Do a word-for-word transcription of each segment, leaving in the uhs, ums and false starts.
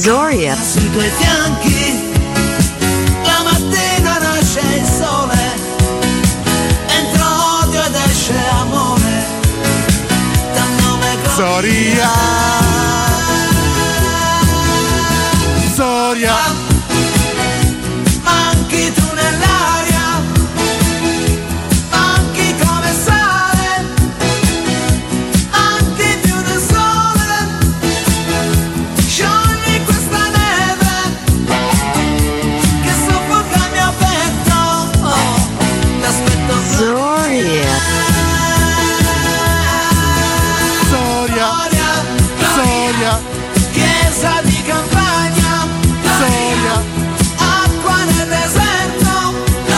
Zoria. Sui tuoi fianchi la mattina nasce il sole, entra odio ed esce amore, tanto me Zoria. Zoria, manchi tu nell'aria, manchi come sale, manchi più del sole, sciogli questa neve che soffoca il mio petto,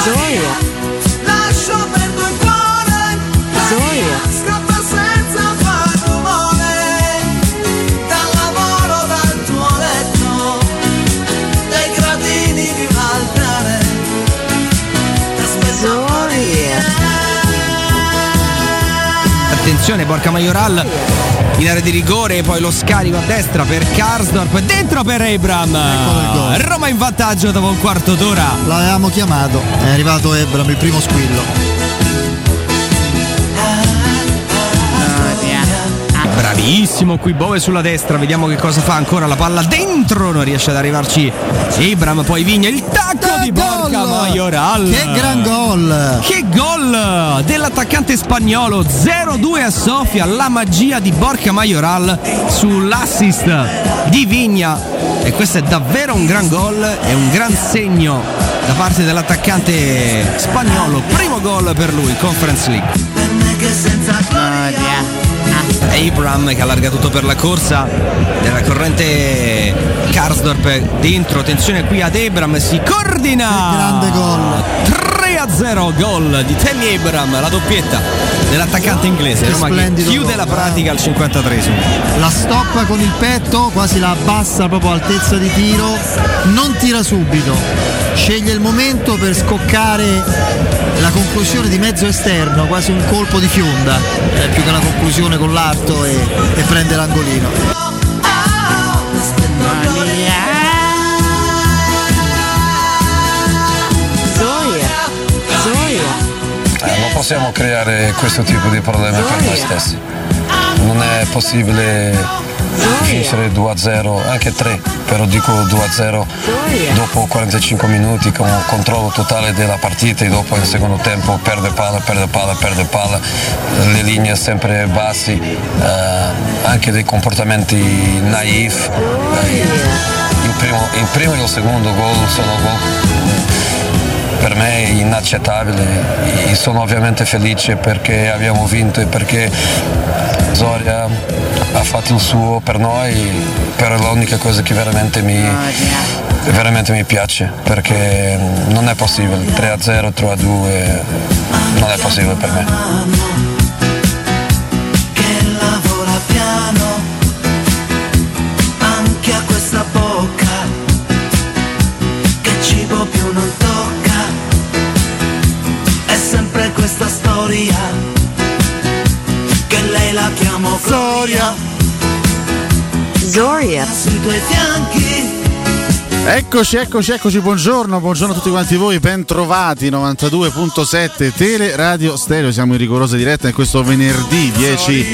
Zoria. Lascio perdo il cuore. Zoria. Scappa senza far rumore. Dal lavoro, dal tuo letto, dai gradini di un altare. Zoria. Attenzione, Borja Mayoral in area di rigore, poi lo scarico a destra per Karsdorp, dentro per Abraham. Roma in vantaggio dopo un quarto d'ora. L'avevamo chiamato, è arrivato Abraham, il primo squillo. Bravissimo qui Bove sulla destra, vediamo che cosa fa ancora, la palla dentro, non riesce ad arrivarci Abraham, poi Vigna, il tacco e di Borja Mayoral. Che gran gol! Che gol dell'attaccante spagnolo, zero due a Sofia, la magia di Borja Mayoral sull'assist di Vigna, e questo è davvero un gran gol, è un gran segno da parte dell'attaccante spagnolo, primo gol per lui, Conference League. Oh, yeah. Abraham che allarga tutto per la corsa della corrente, Karsdorp dentro, attenzione qui ad Abraham, si coordina, grande gol, tre a zero, gol di Tammy Abraham, la doppietta dell'attaccante inglese. Che Roma che chiude gol, la pratica al cinquantatreesimo, la stoppa con il petto, quasi la abbassa proprio altezza di tiro, non tira subito, sceglie il momento per scoccare la conclusione di mezzo esterno, quasi un colpo di fionda, eh, più che una conclusione con l'arto, e, e prende l'angolino. Eh, non possiamo creare questo tipo di problemi per noi stessi, non è possibile vincere due a zero, anche tre, però dico due a zero dopo quarantacinque minuti con un controllo totale della partita, e dopo nel secondo tempo perde palla, perde palla, perde palla, le linee sempre bassi, eh, anche dei comportamenti naif. Il primo, il primo e il secondo gol sono gol per me inaccettabili, e sono ovviamente felice perché abbiamo vinto e perché Zoria ha fatto il suo per noi, però è l'unica cosa che veramente mi, veramente mi piace, perché non è possibile, tre a zero, tre a due, non è possibile per me. Questa storia che lei la chiamo Zoria. Zoria sui tuoi fianchi. Eccoci, eccoci, eccoci, buongiorno, buongiorno a tutti quanti voi, bentrovati novantadue virgola sette Teleradio Stereo, siamo in rigorosa diretta in questo venerdì dieci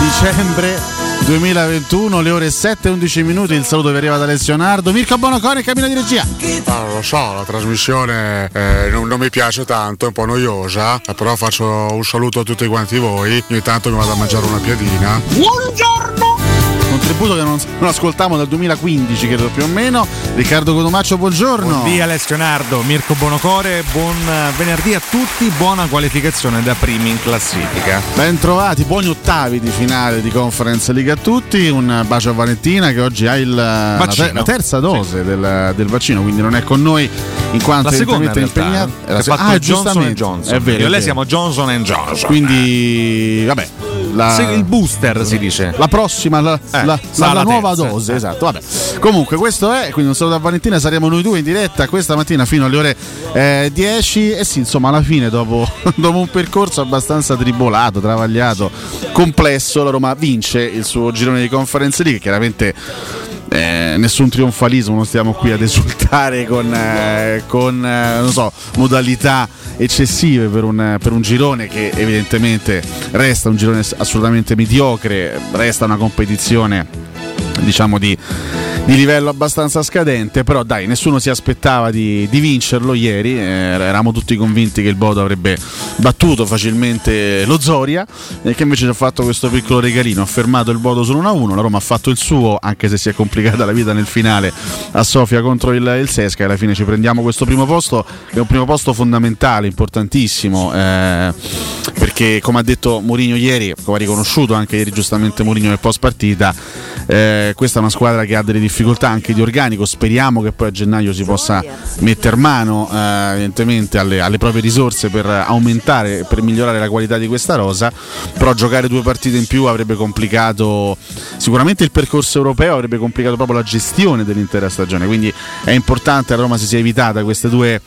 dicembre duemilaventuno, le ore sette e undici minuti. Il saluto vi arriva da Alessio Nardo, Mirko Bonocore e cabina di regia. Ah, lo so, la trasmissione eh, non, non mi piace tanto, è un po' noiosa, però faccio un saluto a tutti quanti voi. Ogni tanto mi vado a mangiare una piadina. Buongiorno! Contributo che non, non ascoltavamo dal duemilaquindici, credo più o meno. Riccardo Codomaccio, buongiorno. Buongiorno Alessio Nardo, Mirko Bonocore, buon venerdì a tutti, buona qualificazione da primi in classifica. Ben trovati, buoni ottavi di finale di Conference League a tutti. Un bacio a Valentina che oggi ha il, la, ter- la terza dose, sì, del, del vaccino, quindi non è con noi in quanto è impegnata. Eh, la se- ah, è Johnson and Johnson. È vero, io e lei siamo Johnson and Johnson. Quindi vabbè, la, se il booster si dice. La prossima, la, eh, la, la, la nuova terza dose, esatto. Vabbè. Comunque questo è, quindi un saluto a Valentina, saremo noi due in diretta questa mattina fino alle ore eh, dieci, e sì, insomma, alla fine dopo, dopo un percorso abbastanza tribolato, travagliato, complesso, la Roma vince il suo girone di Conference League, chiaramente. Eh, nessun trionfalismo, non stiamo qui ad esultare con, eh, con eh, non so, modalità eccessive per un, per un girone che evidentemente resta un girone assolutamente mediocre, resta una competizione diciamo di, di livello abbastanza scadente, però dai, nessuno si aspettava di, di vincerlo ieri, eh, eravamo tutti convinti che il Bodo avrebbe battuto facilmente lo Zoria, eh, che invece ci ha fatto questo piccolo regalino, ha fermato il Bodo solo uno a uno, la Roma ha fatto il suo, anche se si è complicata la vita nel finale a Sofia contro il, il Sesca, e alla fine ci prendiamo questo primo posto, che è un primo posto fondamentale, importantissimo, eh, perché perché come ha detto Mourinho ieri, come ha riconosciuto anche ieri giustamente Mourinho nel post partita, eh, questa è una squadra che ha delle difficoltà anche di organico, speriamo che poi a gennaio si possa metter mano eh, evidentemente alle, alle proprie risorse per aumentare, per migliorare la qualità di questa rosa, però giocare due partite in più avrebbe complicato sicuramente il percorso europeo, avrebbe complicato proprio la gestione dell'intera stagione, quindi è importante a Roma si sia evitata queste due,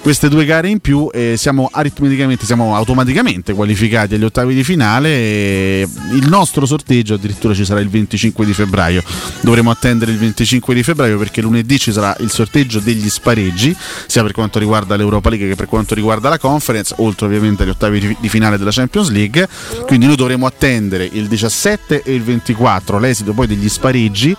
queste due gare in più e siamo aritmeticamente, siamo automaticamente qualificati agli ottavi di finale e il nostro sorteggio addirittura ci sarà il venticinque di febbraio, dovremo attendere il venticinque di febbraio perché lunedì ci sarà il sorteggio degli spareggi sia per quanto riguarda l'Europa League che per quanto riguarda la Conference, oltre ovviamente agli ottavi di finale della Champions League, quindi noi dovremo attendere il diciassette e il ventiquattro l'esito poi degli spareggi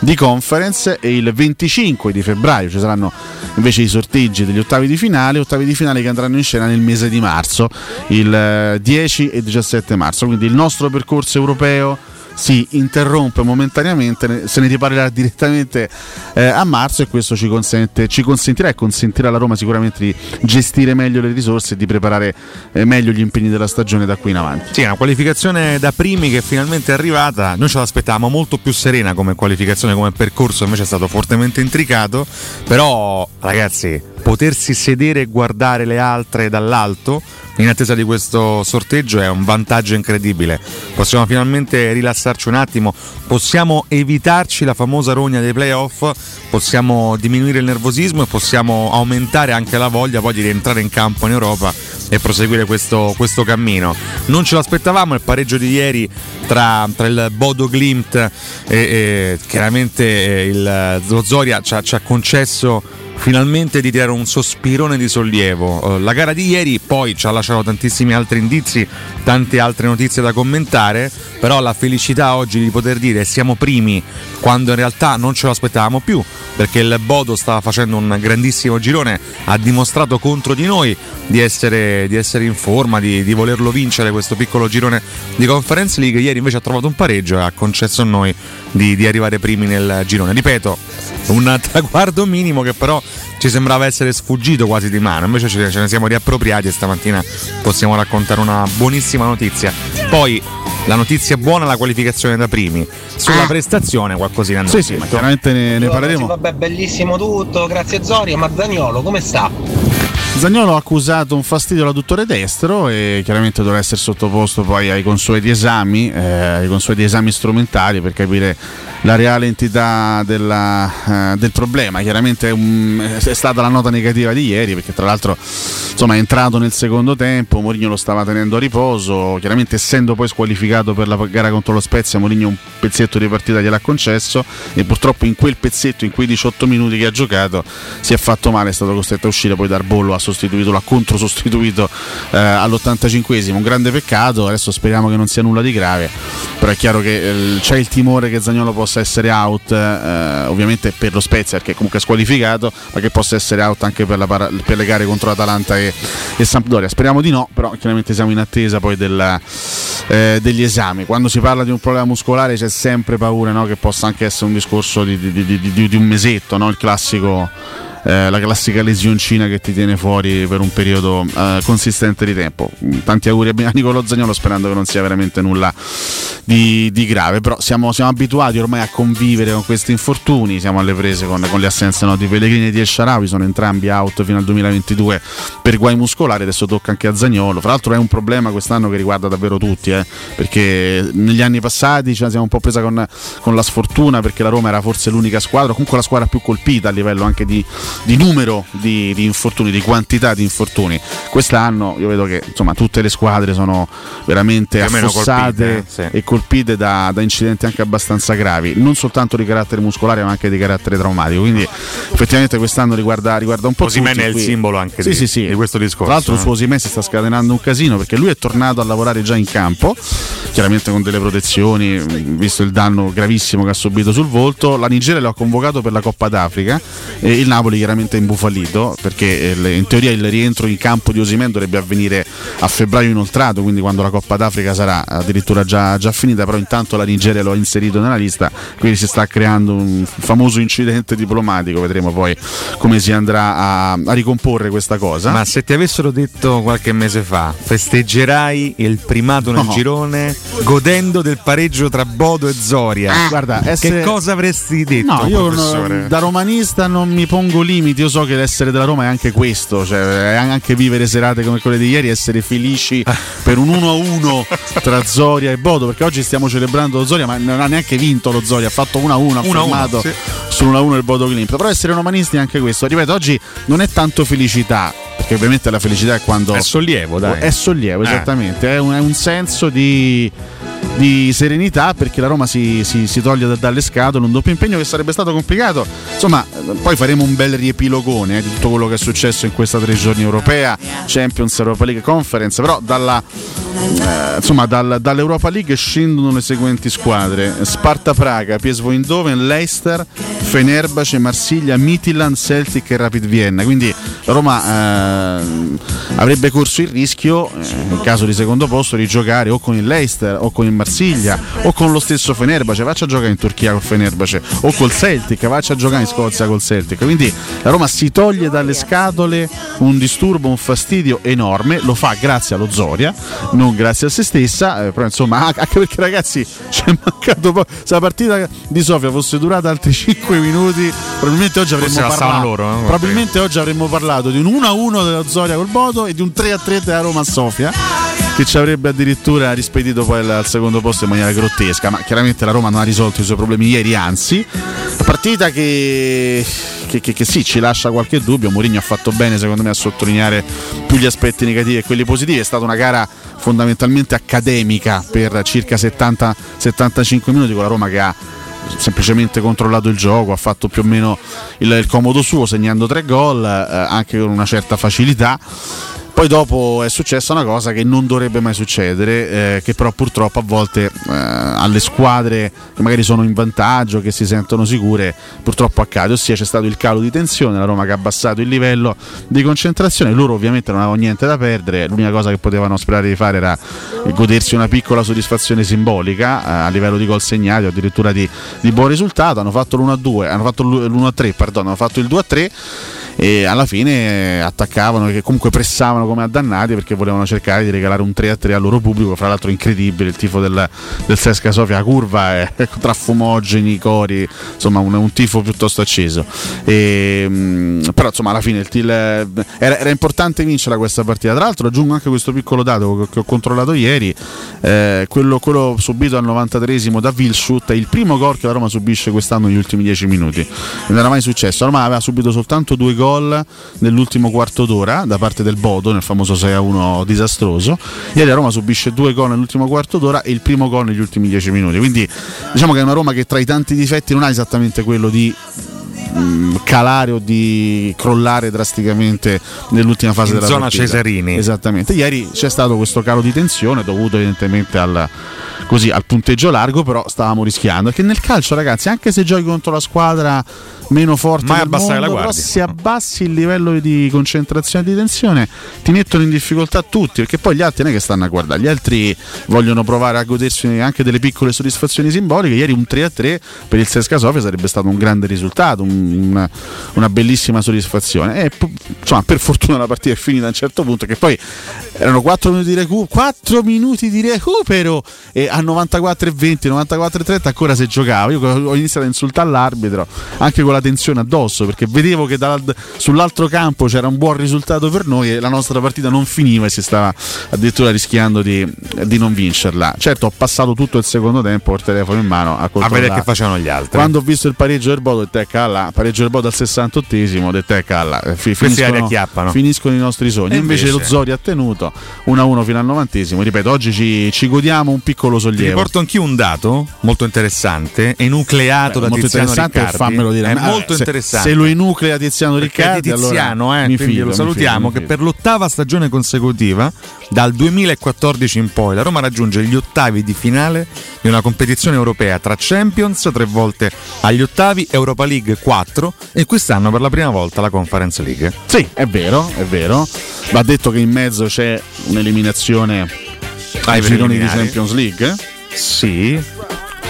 di Conference e il venticinque di febbraio ci saranno invece i sorteggi degli ottavi di finale, ottavi di finale che andranno in scena nel mese di marzo, il dieci e diciassette marzo, quindi il nostro percorso europeo si interrompe momentaneamente, se ne riparlerà direttamente eh, a marzo e questo ci consente, ci consentirà e consentirà alla Roma sicuramente di gestire meglio le risorse e di preparare eh, meglio gli impegni della stagione da qui in avanti. Sì, è una qualificazione da primi che è finalmente arrivata, noi ce l'aspettavamo molto più serena come qualificazione, come percorso invece è stato fortemente intricato, però ragazzi potersi sedere e guardare le altre dall'alto in attesa di questo sorteggio è un vantaggio incredibile, possiamo finalmente rilassarci un attimo, possiamo evitarci la famosa rogna dei playoff, possiamo diminuire il nervosismo e possiamo aumentare anche la voglia poi di rientrare in campo in Europa e proseguire questo, questo cammino. Non ce l'aspettavamo il pareggio di ieri tra, tra il Bodo Glimt e, e chiaramente il Zoria ci ha, ci ha concesso finalmente di tirare un sospirone di sollievo. La gara di ieri poi ci ha lasciato tantissimi altri indizi, tante altre notizie da commentare, però la felicità oggi di poter dire siamo primi quando in realtà non ce lo aspettavamo più, perché il Bodo stava facendo un grandissimo girone, ha dimostrato contro di noi di essere, di essere in forma, di, di volerlo vincere questo piccolo girone di Conference League, ieri invece ha trovato un pareggio e ha concesso a noi di, di arrivare primi nel girone, ripeto un traguardo minimo che però ci sembrava essere sfuggito quasi di mano, invece ce ne siamo riappropriati e stamattina possiamo raccontare una buonissima notizia. Poi la notizia buona è la qualificazione da primi, sulla prestazione qualcosina sì, sì, chiaramente ne, ne parleremo. Vabbè, bellissimo tutto, grazie Zoria, ma Zaniolo come sta? Zaniolo ha accusato un fastidio all'adduttore destro e chiaramente dovrà essere sottoposto poi ai consueti esami, eh, ai consueti esami strumentali per capire la reale entità della, eh, del problema. Chiaramente è, un, è stata la nota negativa di ieri perché tra l'altro insomma, è entrato nel secondo tempo, Mourinho lo stava tenendo a riposo, chiaramente essendo poi squalificato per la gara contro lo Spezia, Mourinho un pezzetto di partita gliel'ha concesso e purtroppo in quel pezzetto, in quei diciotto minuti che ha giocato si è fatto male, è stato costretto a uscire poi dal bollo, sostituito, l'ha controsostituito eh, all'ottantacinquesimo, un grande peccato, adesso speriamo che non sia nulla di grave, però è chiaro che eh, c'è il timore che Zaniolo possa essere out eh, ovviamente per lo Spezia perché comunque è squalificato, ma che possa essere out anche per, la para- per le gare contro Atalanta e-, e Sampdoria, speriamo di no, però chiaramente siamo in attesa poi della, eh, degli esami. Quando si parla di un problema muscolare c'è sempre paura, no? Che possa anche essere un discorso di, di, di, di, di un mesetto, no? Il classico Eh, la classica lesioncina che ti tiene fuori per un periodo eh, consistente di tempo. Tanti auguri a Nicolò Zaniolo, sperando che non sia veramente nulla di, di grave, però siamo, siamo abituati ormai a convivere con questi infortuni, siamo alle prese con, con le assenze no, di Pellegrini e di El Shaarawy, sono entrambi out fino al duemilaventidue per guai muscolari, adesso tocca anche a Zaniolo. Fra l'altro è un problema quest'anno che riguarda davvero tutti eh, perché negli anni passati ce la siamo un po' presa con, con la sfortuna perché la Roma era forse l'unica squadra, comunque la squadra più colpita a livello anche di di numero di, di infortuni, di quantità di infortuni. Quest'anno io vedo che insomma tutte le squadre sono veramente affossate colpite, eh, sì. e colpite da, da incidenti anche abbastanza gravi, non soltanto di carattere muscolare ma anche di carattere traumatico, quindi effettivamente quest'anno riguarda, riguarda un po' Osimhen tutti. Osimhen è il simbolo anche sì, di, sì, sì. di questo discorso. Tra l'altro eh. su Osimhen si sta scatenando un casino perché lui è tornato a lavorare già in campo, chiaramente con delle protezioni, visto il danno gravissimo che ha subito sul volto. La Nigeria lo ha convocato per la Coppa d'Africa e il Napoli chiaramente imbufalito, perché in teoria il rientro in campo di Osimhen dovrebbe avvenire a febbraio inoltrato, quindi quando la Coppa d'Africa sarà addirittura già, già finita, però intanto la Nigeria lo ha inserito nella lista, quindi si sta creando un famoso incidente diplomatico, vedremo poi come si andrà a, a ricomporre questa cosa. Ma se ti avessero detto qualche mese fa festeggerai il primato nel no. girone godendo del pareggio tra Bodo e Zoria, ah, guarda, che essere... cosa avresti detto? No, io non, da romanista non mi pongo limiti, io so che l'essere della Roma è anche questo, cioè è anche vivere serate come quelle di ieri, essere felici per un uno a uno tra Zoria e Bodo, perché oggi stiamo celebrando lo Zoria ma non ha neanche vinto lo Zoria, ha fatto uno a uno, ha fermato sì. sull'uno a uno il Bodo Glimt, però essere romanisti è anche questo, ripeto, oggi non è tanto felicità, perché ovviamente la felicità è quando è sollievo, dai. È sollievo, esattamente, eh. è, un, è un senso di di serenità, perché la Roma si, si, si toglie da, dalle scatole, un doppio impegno che sarebbe stato complicato, insomma poi faremo un bel riepilogone eh, di tutto quello che è successo in questa tre giorni europea, Champions, Europa League, Conference, però dalla, eh, insomma, dal, dall'Europa League scendono le seguenti squadre: Sparta Praga, P S V Eindhoven, Leicester, Fenerbahce, Marsiglia, Midtjylland, Celtic e Rapid Vienna, quindi la Roma eh, avrebbe corso il rischio eh, in caso di secondo posto di giocare o con il Leicester o con il Marsiglia o con lo stesso Fenerbahce, faccia giocare in Turchia col Fenerbahce, o col Celtic, faccia giocare in Scozia col Celtic, quindi la Roma si toglie dalle scatole un disturbo, un fastidio enorme, lo fa grazie allo Zoria, non grazie a se stessa, eh, però insomma anche perché ragazzi ci è mancato po- se la partita di Sofia fosse durata altri cinque minuti probabilmente oggi avremmo parlato loro, eh? probabilmente oggi avremmo parlato di un uno a uno della Zoria col Bodo e di un tre a tre della Roma a Sofia, che ci avrebbe addirittura rispedito poi al secondo posto in maniera grottesca, ma chiaramente la Roma non ha risolto i suoi problemi ieri, anzi, partita che, che, che, che sì, ci lascia qualche dubbio. Mourinho ha fatto bene secondo me a sottolineare più gli aspetti negativi e quelli positivi, è stata una gara fondamentalmente accademica per circa settanta settantacinque minuti con la Roma che ha semplicemente controllato il gioco, ha fatto più o meno il, il comodo suo, segnando tre gol eh, anche con una certa facilità. Poi dopo è successa una cosa che non dovrebbe mai succedere, eh, che però purtroppo a volte eh, alle squadre che magari sono in vantaggio, che si sentono sicure, purtroppo accade, ossia c'è stato il calo di tensione, la Roma che ha abbassato il livello di concentrazione, loro ovviamente non avevano niente da perdere, l'unica cosa che potevano sperare di fare era godersi una piccola soddisfazione simbolica eh, a livello di gol segnati o addirittura di, di buon risultato, hanno fatto l'uno a due, hanno fatto l'uno a tre, perdono, hanno fatto il due a tre e alla fine attaccavano, che comunque pressavano come addannati, perché volevano cercare di regalare un tre a tre al loro pubblico, fra l'altro incredibile il tifo del, del Sesca Sofia, la curva è tra fumogeni, cori, insomma un, un tifo piuttosto acceso e, però insomma alla fine il, il, era, era importante vincere questa partita. Tra l'altro aggiungo anche questo piccolo dato che ho controllato ieri, eh, quello, quello subito al novantatreesimo da Wildschut è il primo gol che la Roma subisce quest'anno negli ultimi dieci minuti, non era mai successo, la Roma aveva subito soltanto due gol nell'ultimo quarto d'ora da parte del Bodo nel famoso sei a uno disastroso, ieri la Roma subisce due gol nell'ultimo quarto d'ora e il primo gol negli ultimi dieci minuti, quindi diciamo che è una Roma che tra i tanti difetti non ha esattamente quello di calare o di crollare drasticamente nell'ultima fase in della zona partita. Cesarini, esattamente, ieri c'è stato questo calo di tensione dovuto evidentemente al, così, al punteggio largo, però stavamo rischiando, che nel calcio ragazzi anche se giochi contro la squadra meno forte mai del abbassare mondo, la guardia, però se abbassi il livello di concentrazione e di tensione ti mettono in difficoltà tutti, perché poi gli altri non è che stanno a guardare, gli altri vogliono provare a godersi anche delle piccole soddisfazioni simboliche, ieri un tre a tre per il Sesca Sofia sarebbe stato un grande risultato, un Una, una bellissima soddisfazione e, insomma, per fortuna la partita è finita a un certo punto, che poi erano quattro minuti di recupero, quattro minuti di recupero e a novantaquattro e venti, novantaquattro e trenta ancora se giocava, io ho iniziato a insultare l'arbitro anche con la tensione addosso, perché vedevo che dal, sull'altro campo c'era un buon risultato per noi e la nostra partita non finiva e si stava addirittura rischiando di, di non vincerla. Certo, ho passato tutto il secondo tempo col telefono in mano a, a vedere che facevano gli altri, quando ho visto il pareggio del Bodo e Tecca alla pareggio del Bodo al sessantottesimo, detto è calla, finiscono, finiscono i nostri sogni, e invece, invece lo Zoria ha tenuto uno a uno fino al novantesimo. Ripeto, oggi ci, ci godiamo un piccolo sollievo. Ti porto anch'io un dato molto interessante, enucleato Beh, da Tiziano Riccardi, fammelo dire, è ah, molto se, interessante se lo enuclea Tiziano Riccardi, Tiziano, allora eh, mi fido, lo salutiamo, mi fido, mi fido. Che per l'ottava stagione consecutiva dal duemilaquattordici in poi la Roma raggiunge gli ottavi di finale di una competizione europea, tra Champions tre volte agli ottavi, Europa League quattro quattro e quest'anno per la prima volta la Conference League. Sì, è vero, è vero. Va detto che in mezzo c'è un'eliminazione ai gironi di Champions League. Sì.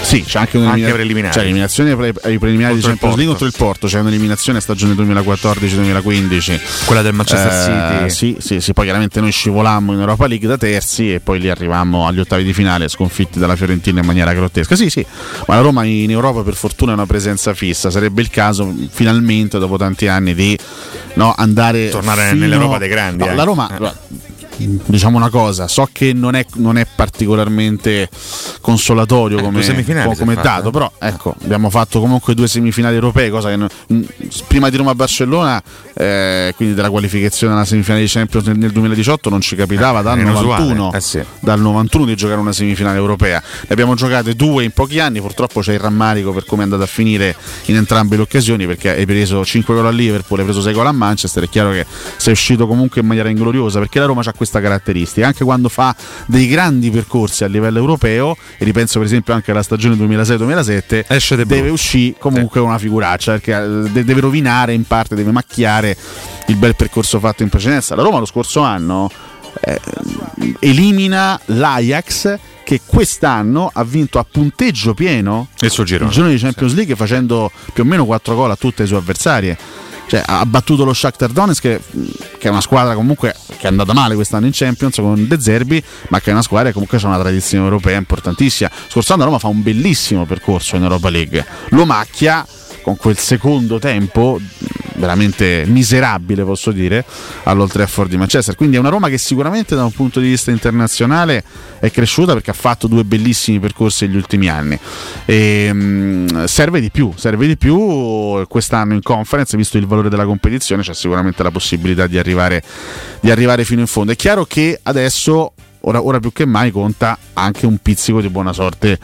Sì, c'è anche un'eliminazione. C'è l'eliminazione ai preliminari di Champions League contro il Porto, c'è un'eliminazione a stagione duemilaquattordici duemilaquindici. Quella del Manchester eh, City. Sì, sì, sì, poi chiaramente noi scivolammo in Europa League da terzi e poi lì arrivammo agli ottavi di finale sconfitti dalla Fiorentina in maniera grottesca. Sì, sì, ma la Roma in Europa per fortuna è una presenza fissa, sarebbe il caso finalmente dopo tanti anni di no, andare tornare fino... nell'Europa dei grandi. No, eh. La Roma eh. diciamo una cosa, so che non è, non è particolarmente consolatorio eh, come, come dato, eh. però ecco, abbiamo fatto comunque due semifinali europee, cosa che non, prima di Roma-Barcellona, eh, quindi della qualificazione alla semifinale di Champions nel, nel duemiladiciotto non ci capitava eh, dal, novantuno, eh, sì. dal novantuno di giocare una semifinale europea. Ne abbiamo giocate due in pochi anni, purtroppo c'è il rammarico per come è andata a finire in entrambe le occasioni, perché hai preso cinque gol a Liverpool, hai preso sei gol a Manchester, è chiaro che sei uscito comunque in maniera ingloriosa, perché la Roma c'ha questa caratteristica anche quando fa dei grandi percorsi a livello europeo, e ripenso per esempio anche alla stagione duemilasei duemilasette deve uscire comunque sì. una figuraccia, perché deve rovinare in parte, deve macchiare il bel percorso fatto in precedenza. La Roma lo scorso anno eh, elimina l'Ajax che quest'anno ha vinto a punteggio pieno il suo girone, il girone di Champions sì. League, facendo più o meno quattro gol a tutte le sue avversarie. Cioè, ha battuto lo Shakhtar Donetsk che, che è una squadra comunque che è andata male quest'anno in Champions con De Zerbi, ma che è una squadra che comunque ha una tradizione europea importantissima. Scorso anno Roma fa un bellissimo percorso in Europa League, lo macchia con quel secondo tempo veramente miserabile, posso dire, all'Old Trafford di Manchester. Quindi è una Roma che sicuramente da un punto di vista internazionale è cresciuta, perché ha fatto due bellissimi percorsi negli ultimi anni e, mh, serve di più, serve di più quest'anno in Conference, visto il valore della competizione c'è sicuramente la possibilità di arrivare, di arrivare fino in fondo. È chiaro che adesso ora, ora più che mai conta anche un pizzico di buona sorte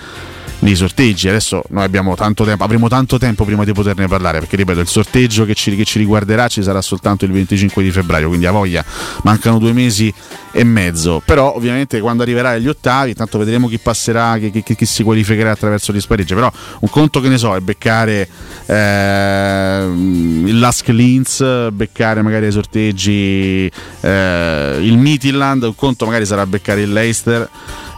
nei sorteggi. Adesso noi abbiamo tanto tempo, avremo tanto tempo prima di poterne parlare, perché ripeto, il sorteggio che ci, che ci riguarderà ci sarà soltanto il venticinque di febbraio, quindi a voglia, mancano due mesi e mezzo. Però ovviamente quando arriverà agli ottavi tanto vedremo chi passerà, chi, chi, chi si qualificherà attraverso gli spareggi. Però un conto, che ne so, è beccare eh, il L A S K Linz, beccare magari ai sorteggi eh, il Midtjylland, un conto magari sarà beccare il Leicester,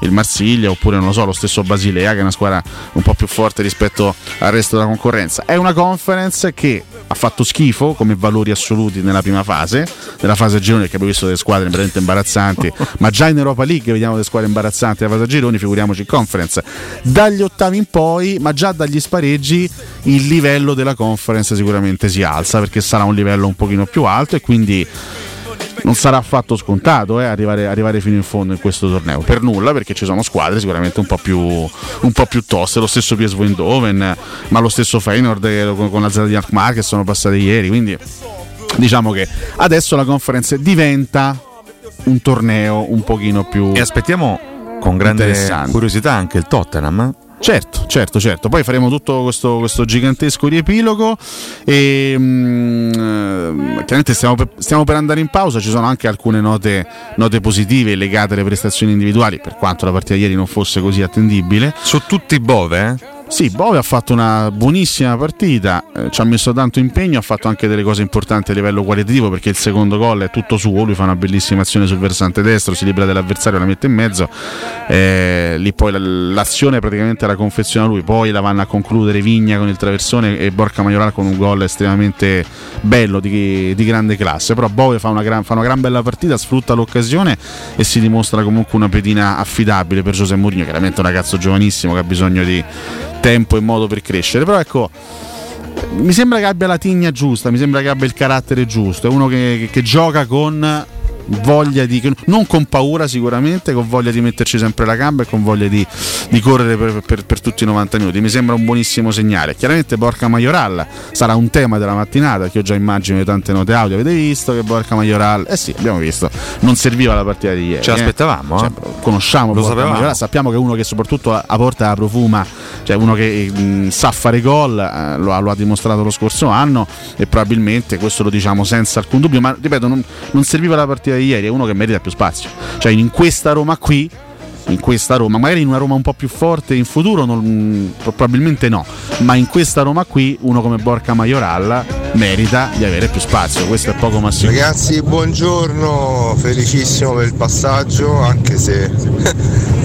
il Marsiglia, oppure non lo so, lo stesso Basilea, che è una squadra un po' più forte rispetto al resto della concorrenza. È una Conference che ha fatto schifo come valori assoluti nella prima fase, nella fase a gironi, che abbiamo visto delle squadre veramente imbarazzanti, ma già in Europa League vediamo delle squadre imbarazzanti nella fase a gironi, figuriamoci in Conference. Dagli ottavi in poi, ma già dagli spareggi, il livello della Conference sicuramente si alza, perché sarà un livello un pochino più alto e quindi non sarà affatto scontato eh, arrivare, arrivare fino in fondo in questo torneo, per nulla, perché ci sono squadre sicuramente un po' più, un po' più toste, lo stesso P S V Eindhoven, ma lo stesso Feyenoord con, con la Z di Alkmaar che sono passate ieri. Quindi diciamo che adesso la Conference diventa un torneo un pochino più, e aspettiamo con grande curiosità anche il Tottenham. Certo, certo, certo. Poi faremo tutto questo, questo gigantesco riepilogo e um, chiaramente stiamo per, stiamo per andare in pausa. Ci sono anche alcune note, note positive legate alle prestazioni individuali, per quanto la partita di ieri non fosse così attendibile. Su tutti Bove, eh? Sì, Bove ha fatto una buonissima partita, eh, ci ha messo tanto impegno, ha fatto anche delle cose importanti a livello qualitativo, perché il secondo gol è tutto suo, lui fa una bellissima azione sul versante destro, si libera dell'avversario, la mette in mezzo, eh, lì poi l'azione praticamente la confeziona lui, poi la vanno a concludere Vigna con il traversone e Borja Mayoral con un gol estremamente bello, di, di grande classe. Però Bove fa una, gran, fa una gran bella partita, sfrutta l'occasione e si dimostra comunque una pedina affidabile per José Mourinho, chiaramente un ragazzo giovanissimo che ha bisogno di tempo e modo per crescere, però ecco, mi sembra che abbia la tigna giusta, mi sembra che abbia il carattere giusto, è uno che, che, che gioca con voglia di, non con paura sicuramente, con voglia di metterci sempre la gamba e con voglia di, di correre per, per, per tutti i novanta minuti. Mi sembra un buonissimo segnale. Chiaramente Borja Mayoral sarà un tema della mattinata, che io già immagino di tante note audio. Avete visto che Borja Mayoral, eh sì, abbiamo visto, non serviva la partita di ieri, ce l'aspettavamo, eh? Cioè, conosciamo Borja Mayoral, sappiamo che è uno che soprattutto a porta la profuma, cioè uno che mh, sa fare gol, eh, lo, ha, lo ha dimostrato lo scorso anno e probabilmente, questo lo diciamo senza alcun dubbio, ma ripeto, non, non serviva la partita ieri, è uno che merita più spazio. Cioè in questa Roma qui, in questa Roma, magari in una Roma un po' più forte in futuro, non, probabilmente no, ma in questa Roma qui uno come Borja Mayoral merita di avere più spazio, questo è poco ma sicuro. Ragazzi, buongiorno, felicissimo per il passaggio, anche se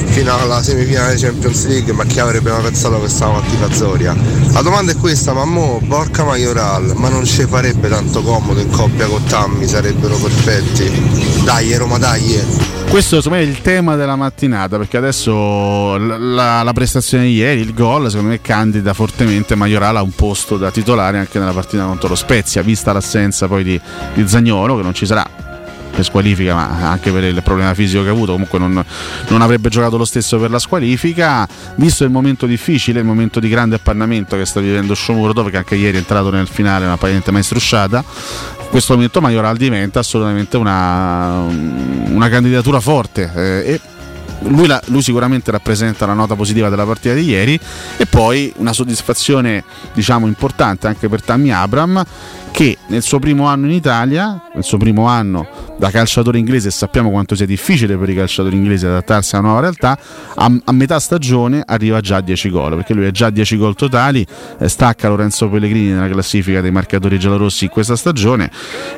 fino alla semifinale Champions League, ma chi avrebbe mai pensato che stava partita a Zoria? La domanda è questa: ma mo Borja Mayoral ma non ci farebbe tanto comodo in coppia con Tammy? Sarebbero perfetti. Dai Roma, dai. Questo secondo me è il tema della mattinata, perché adesso la, la, la prestazione di ieri, il gol, secondo me candida fortemente Mayoral a un posto da titolare anche nella partita contro lo Spezia, vista l'assenza poi di, di Zaniolo, che non ci sarà per squalifica ma anche per il problema fisico che ha avuto, comunque non, non avrebbe giocato lo stesso per la squalifica, visto il momento difficile, il momento di grande appannamento che sta vivendo Shomurodov, che anche ieri è entrato nel finale una parente mai strusciata. In questo momento Mayoral diventa assolutamente una, una candidatura forte, eh, e lui, la, lui sicuramente rappresenta la nota positiva della partita di ieri, e poi una soddisfazione diciamo importante anche per Tammy Abraham, che nel suo primo anno in Italia, nel suo primo anno da calciatore inglese, sappiamo quanto sia difficile per i calciatori inglesi adattarsi a una nuova realtà, a, a metà stagione arriva già a dieci gol, perché lui ha già dieci gol totali, eh, stacca Lorenzo Pellegrini nella classifica dei marcatori giallorossi in questa stagione.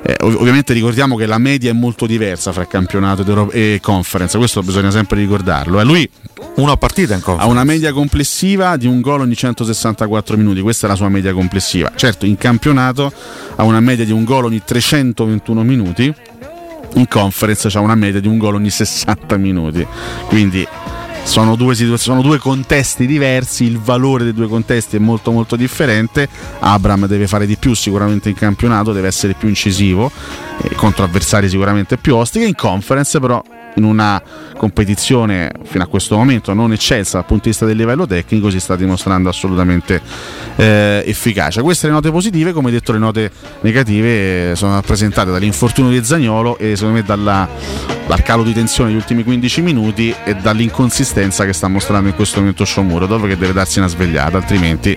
Eh, ov- ovviamente ricordiamo che la media è molto diversa fra campionato e conference, questo bisogna sempre ricordarlo. Eh, lui una partita in conference ha una media complessiva di un gol ogni centosessantaquattro minuti, questa è la sua media complessiva. Certo, in campionato ha una media di un gol ogni trecentoventuno minuti, in conference c'ha una media di un gol ogni sessanta minuti, quindi sono due, situ- sono due contesti diversi, il valore dei due contesti è molto molto differente. Abraham deve fare di più sicuramente in campionato, deve essere più incisivo, eh, contro avversari sicuramente più ostiche, in conference però in una competizione fino a questo momento non eccelsa dal punto di vista del livello tecnico si sta dimostrando assolutamente eh, efficace. Queste le note positive, come detto le note negative sono rappresentate dall'infortunio di Zaniolo e secondo me dalla, dal calo di tensione degli ultimi quindici minuti e dall'inconsistenza che sta mostrando in questo momento Shomurodov, che deve darsi una svegliata, altrimenti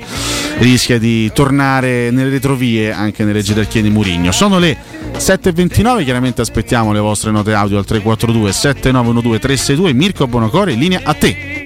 rischia di tornare nelle retrovie anche nelle gerarchie di Mourinho. Sono le sette e ventinove, chiaramente aspettiamo le vostre note audio al tre quattro due sette nove uno due tre sei due. Mirko Bonocore, linea a te.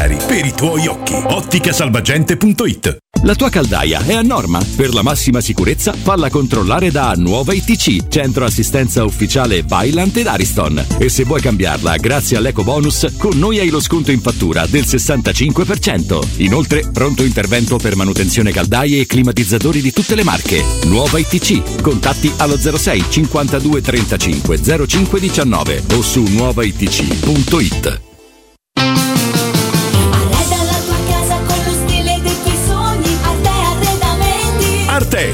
per i tuoi occhi. ottica salvagente punto it. La tua caldaia è a norma? Per la massima sicurezza falla controllare da Nuova I T C, centro assistenza ufficiale Vaillant ed Ariston. E se vuoi cambiarla grazie all'eco bonus, con noi hai lo sconto in fattura del sessantacinque per cento. Inoltre, pronto intervento per manutenzione caldaie e climatizzatori di tutte le marche. Nuova I T C. Contatti allo zero sei cinquantadue trentacinque zero cinque diciannove o su nuova i t c punto it. Arte,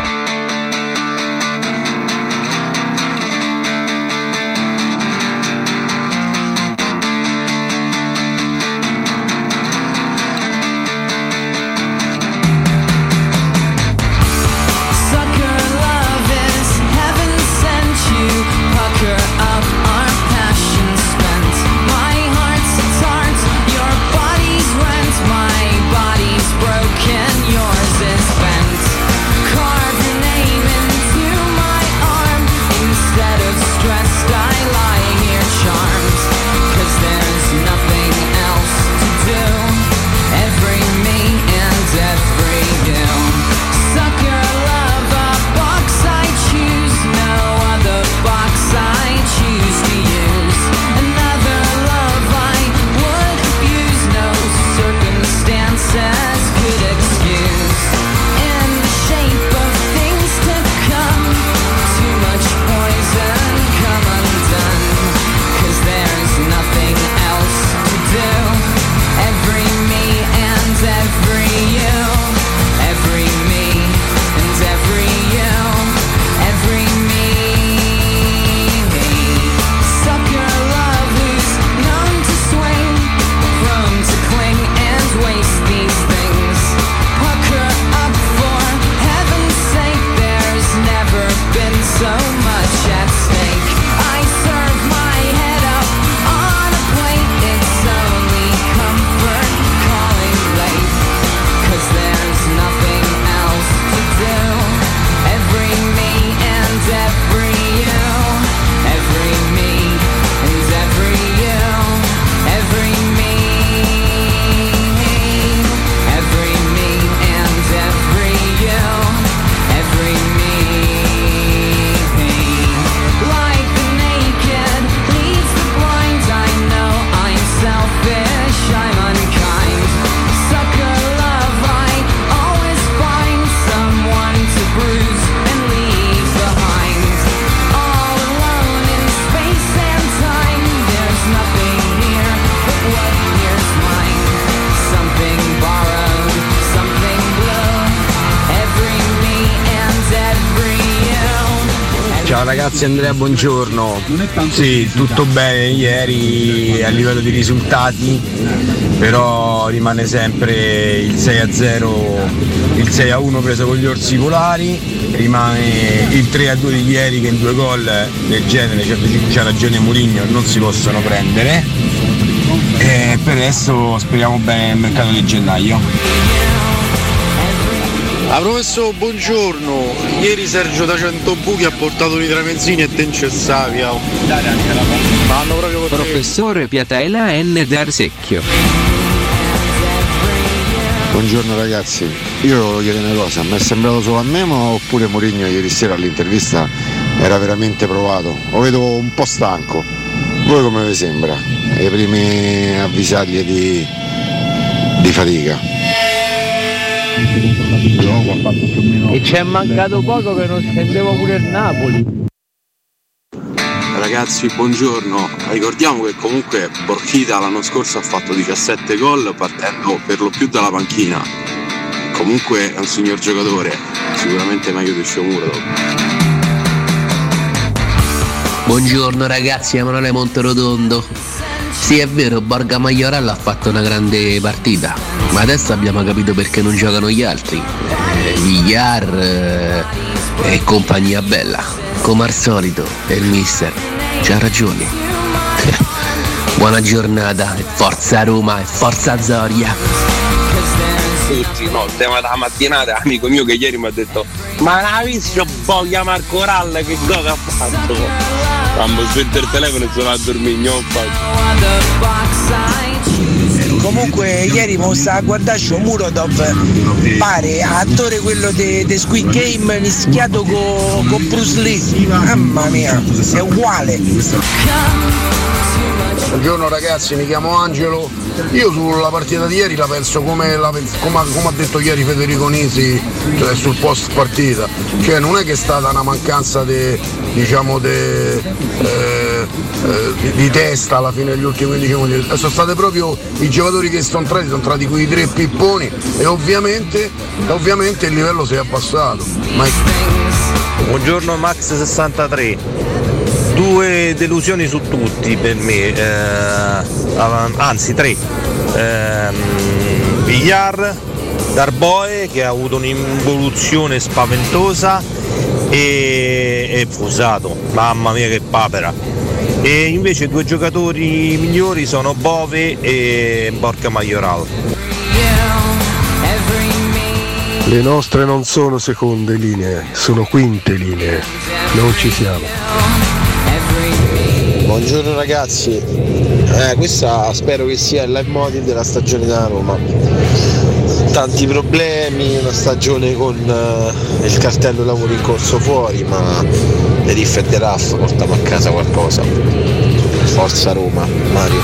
Ragazzi, Andrea, buongiorno. Sì, tutto bene ieri a livello di risultati, però rimane sempre il sei a zero, il sei a uno preso con gli orsi polari, rimane il tre a due di ieri, che in due gol del genere, certo c'ha ragione Mourinho, non si possono prendere, e per adesso speriamo bene nel mercato di gennaio. Ah, professor, buongiorno. Ieri Sergio da Centobuchi ha portato di tramezzini e te incessavi. Vanno proprio con professore Piatella N. Darsecchio. Buongiorno ragazzi, io volevo chiedere una cosa, mi è sembrato solo a me oppure Mourinho ieri sera all'intervista era veramente provato? Lo vedo un po' stanco, voi come vi sembra? Le prime avvisaglie di, di fatica. E ci è mancato poco che non scendevo pure il Napoli. Ragazzi, buongiorno. Ricordiamo che comunque Borchita l'anno scorso ha fatto diciassette gol partendo per lo più dalla panchina. Comunque è un signor giocatore, sicuramente meglio di Shomurodov. Buongiorno ragazzi, Emanuele Monterotondo. Sì, è vero, Borja Mayoral ha fatto una grande partita, ma adesso abbiamo capito perché non giocano gli altri, eh, Villar eh, e compagnia bella. Come al solito, il mister c'ha ragione. Buona giornata, e forza Roma e forza Zoria. No, tema della mattinata, amico mio che ieri mi ha detto: ma non ha visto Borja Mayoral che gol ha fatto? Quando sento il telefono sono a dormire, non faccio. Comunque ieri mi stavo a guardare Shomurodov, pare attore quello di Squid Game mischiato con co Bruce Lee. Mamma mia, è uguale. Buongiorno ragazzi, mi chiamo Angelo. Io sulla partita di ieri la penso come, la, come, come ha detto ieri Federico Nisi, cioè sul post partita. Cioè non è che è stata una mancanza de, diciamo de, eh, eh, di, di testa alla fine degli ultimi quindici minuti. Sono stati proprio i giocatori che sono entrati, sono entrati quei tre pipponi e ovviamente, ovviamente il livello si è abbassato. Ma... Buongiorno Max sessantatré. Due delusioni su tutti per me, eh, anzi tre, Villar, eh, Darboe che ha avuto un'involuzione spaventosa e, e Fusato, mamma mia che papera. E invece due giocatori migliori sono Bove e Borja Mayoral. Le nostre non sono seconde linee, sono quinte linee, non ci siamo. Buongiorno ragazzi, eh, questa spero che sia il live model della stagione della Roma. Tanti problemi, una stagione con eh, il cartello lavoro in corso fuori, ma le riff e deraf portiamo a casa qualcosa. Forza Roma, Mario.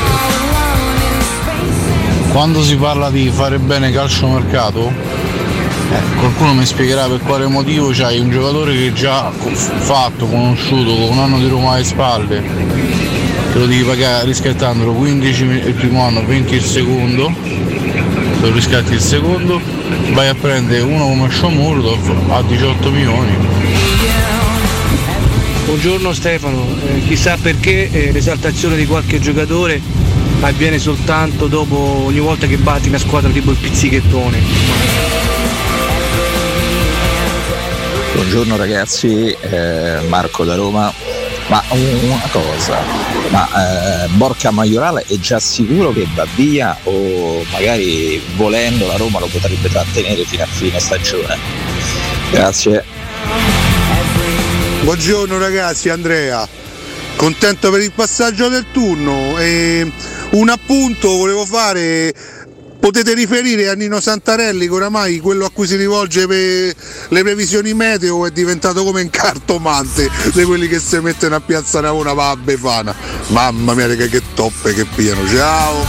Quando si parla di fare bene calciomercato, eh, qualcuno mi spiegherà per quale motivo c'hai un giocatore che già fatto, conosciuto, con un anno di Roma alle spalle, te lo devi pagare riscattandolo quindici il primo anno, venti il secondo, lo riscatti il secondo, vai a prendere uno come Shomurodov a diciotto milioni. Buongiorno Stefano, eh, chissà perché eh, l'esaltazione di qualche giocatore avviene soltanto dopo ogni volta che batti una squadra tipo il pizzichettone. Buongiorno ragazzi, eh, Marco da Roma. Ma una cosa, ma eh, Borja Mayoral è già sicuro che va via o magari volendo la Roma lo potrebbe trattenere fino a fine stagione? Grazie. Buongiorno ragazzi, Andrea, contento per il passaggio del turno e un appunto volevo fare. Potete riferire a Nino Santarelli che oramai quello a cui si rivolge per le previsioni meteo è diventato come un cartomante di quelli che si mettono a Piazza Navona va a Befana. Mamma mia che, che toppe che piano. Ciao.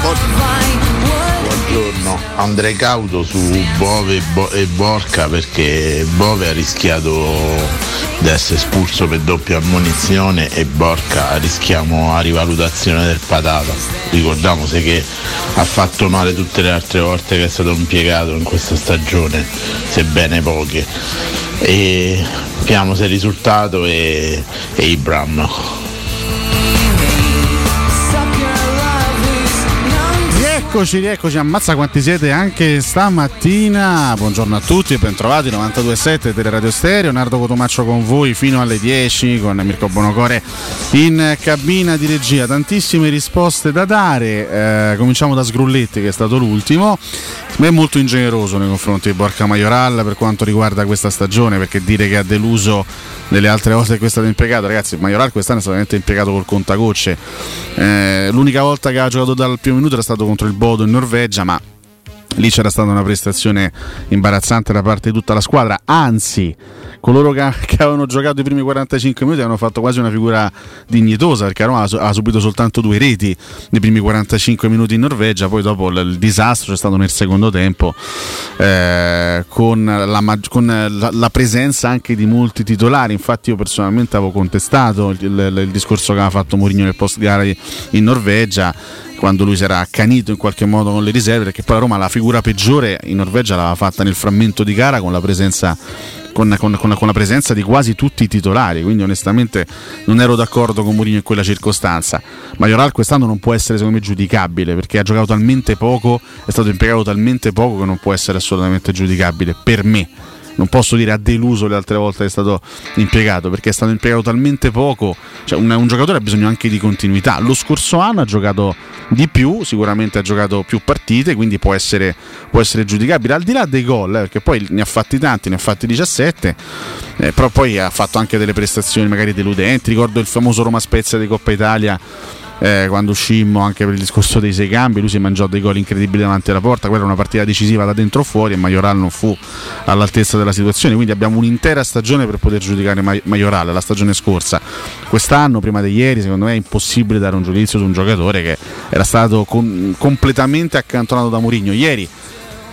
Buongiorno, andrei cauto su Bove e Borja perché Bove ha rischiato di essere espulso per doppia ammonizione e Borja rischiamo a rivalutazione del patata. Ricordiamoci che ha fatto male tutte le altre volte che è stato impiegato in questa stagione, sebbene poche. E vediamo se il risultato è, è Abraham. Eccoci, eccoci, ammazza quanti siete anche stamattina. Buongiorno a tutti e bentrovati, novantadue virgola sette Teleradio Stereo, Nardo Cotomaccio con voi fino alle dieci con Mirko Bonocore in cabina di regia. Tantissime risposte da dare, eh, cominciamo da Sgrulletti che è stato l'ultimo. È molto ingeneroso nei confronti di Borja Mayoral per quanto riguarda questa stagione, perché dire che ha deluso nelle altre volte che è stato impiegato, ragazzi, Mayoral quest'anno è stato veramente impiegato col contagocce, eh, l'unica volta che ha giocato dal primo minuto era stato contro il Bodo in Norvegia, ma lì c'era stata una prestazione imbarazzante da parte di tutta la squadra, anzi coloro che, che avevano giocato i primi quarantacinque minuti hanno fatto quasi una figura dignitosa, perché Roma ha, ha subito soltanto due reti nei primi quarantacinque minuti in Norvegia. Poi dopo il, il disastro c'è stato nel secondo tempo, eh, con, la, con la, la presenza anche di molti titolari. Infatti io personalmente avevo contestato il, il, il discorso che aveva fatto Mourinho nel post gara in Norvegia, quando lui si era accanito in qualche modo con le riserve, perché poi a Roma la figura peggiore in Norvegia l'aveva fatta nel frammento di gara con la presenza Con, con, con la presenza di quasi tutti i titolari. Quindi onestamente non ero d'accordo con Mourinho in quella circostanza. Mayoral quest'anno non può essere secondo me giudicabile, perché ha giocato talmente poco, è stato impiegato talmente poco che non può essere assolutamente giudicabile per me. Non posso dire ha deluso le altre volte che è stato impiegato, perché è stato impiegato talmente poco. Cioè un, un giocatore ha bisogno anche di continuità. Lo scorso anno ha giocato di più, sicuramente ha giocato più partite, quindi può essere, può essere giudicabile al di là dei gol, eh, perché poi ne ha fatti tanti, ne ha fatti diciassette, eh, però poi ha fatto anche delle prestazioni magari deludenti. Ricordo il famoso Roma Spezia di Coppa Italia, eh, quando uscimmo anche per il discorso dei sei cambi, lui si mangiò dei gol incredibili davanti alla porta. Quella era una partita decisiva da dentro o fuori e Mayoral non fu all'altezza della situazione. Quindi abbiamo un'intera stagione per poter giudicare Mayoral, la stagione scorsa. Quest'anno, prima di ieri, secondo me è impossibile dare un giudizio su un giocatore che era stato com- completamente accantonato da Mourinho. Ieri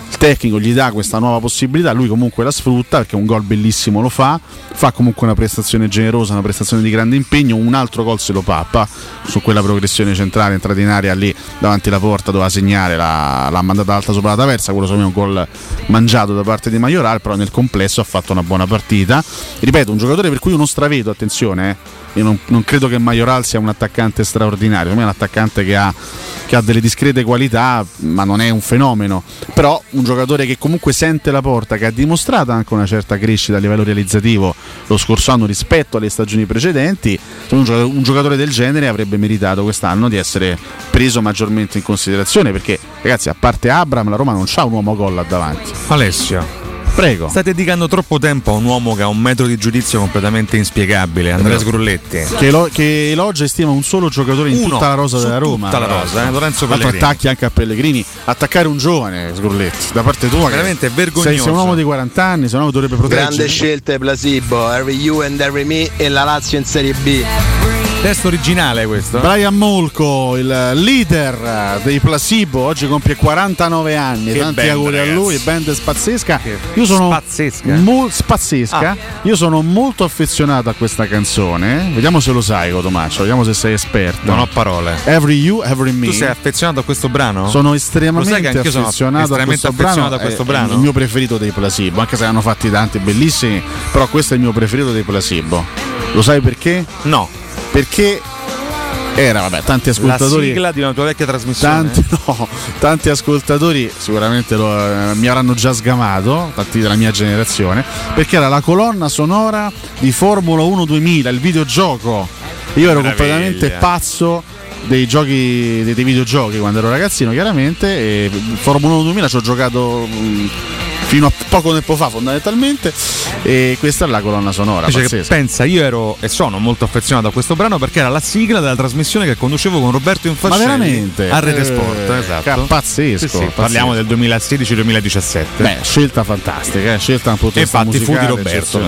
il tecnico gli dà questa nuova possibilità, lui comunque la sfrutta, perché un gol bellissimo lo fa, fa comunque una prestazione generosa, una prestazione di grande impegno, un altro gol se lo pappa su quella progressione centrale entrata in area lì davanti alla porta, doveva segnare, la, l'ha mandata alta sopra la traversa. Quello secondo me è un gol mangiato da parte di Mayoral, però nel complesso ha fatto una buona partita. Ripeto, un giocatore per cui io non stravedo, attenzione, eh. Io non, non credo che Mayoral sia un attaccante straordinario, è un attaccante che ha, che ha delle discrete qualità, ma non è un fenomeno, però un giocatore che comunque sente la porta, che ha dimostrato anche una certa crescita a livello realizzativo lo scorso anno rispetto alle stagioni precedenti. Un giocatore del genere avrebbe meritato quest'anno di essere preso maggiormente in considerazione, perché ragazzi, a parte Abraham, la Roma non c'ha un uomo gol là davanti. Alessia, prego. State dedicando troppo tempo a un uomo che ha un metro di giudizio completamente inspiegabile, Andrea Sgrulletti, che, lo, che elogia e stima un solo giocatore in Uno, tutta la rosa della Roma, tutta la rosa, eh, Lorenzo Pellegrini. Attacchi anche a Pellegrini, attaccare un giovane, Sgrulletti, da parte tua, veramente vergognoso. Sei, sei un uomo di quaranta anni, se no dovrebbe proteggere. Grande scelte Placebo, Every You and Every Me e la Lazio in Serie B. Testo originale questo. Brian Molko, il leader dei Placebo, oggi compie quarantanove anni. Che tanti band, auguri, ragazzi, a lui, band pazzesca. Io sono spazzesca. Mo- spazzesca. Ah. Io sono molto affezionato a questa canzone. Vediamo se lo sai, Cotomaccio, vediamo se sei esperto. Non ho parole. Every You, Every Me. Tu sei affezionato a questo brano? Sono estremamente affezionato, sono estremamente a, questo affezionato brano. a questo brano. È il mio preferito dei Placebo, anche se hanno fatti tanti bellissimi, però questo è il mio preferito dei Placebo. Lo sai perché? No. Perché era, vabbè, tanti ascoltatori. La sigla di una tua vecchia trasmissione. Tanti, no, tanti ascoltatori sicuramente lo, eh, mi avranno già sgamato, tanti della mia generazione, perché era la colonna sonora di Formula uno duemila, il videogioco. Io ero Meraviglia. completamente pazzo dei giochi, dei, dei videogiochi quando ero ragazzino, chiaramente. E Formula uno duemila ci ho giocato Mh, fino a poco tempo fa, fondamentalmente, e questa è la colonna sonora. Che pensa, io ero e sono molto affezionato a questo brano perché era la sigla della trasmissione che conducevo con Roberto Infascelli. Ma veramente? A Rete Sport, eh, esatto. Pazzesco, sì, sì, parliamo pazzesco. del duemilasedici duemiladiciassette. Beh, scelta fantastica, eh? scelta un po' E infatti fu di Roberto,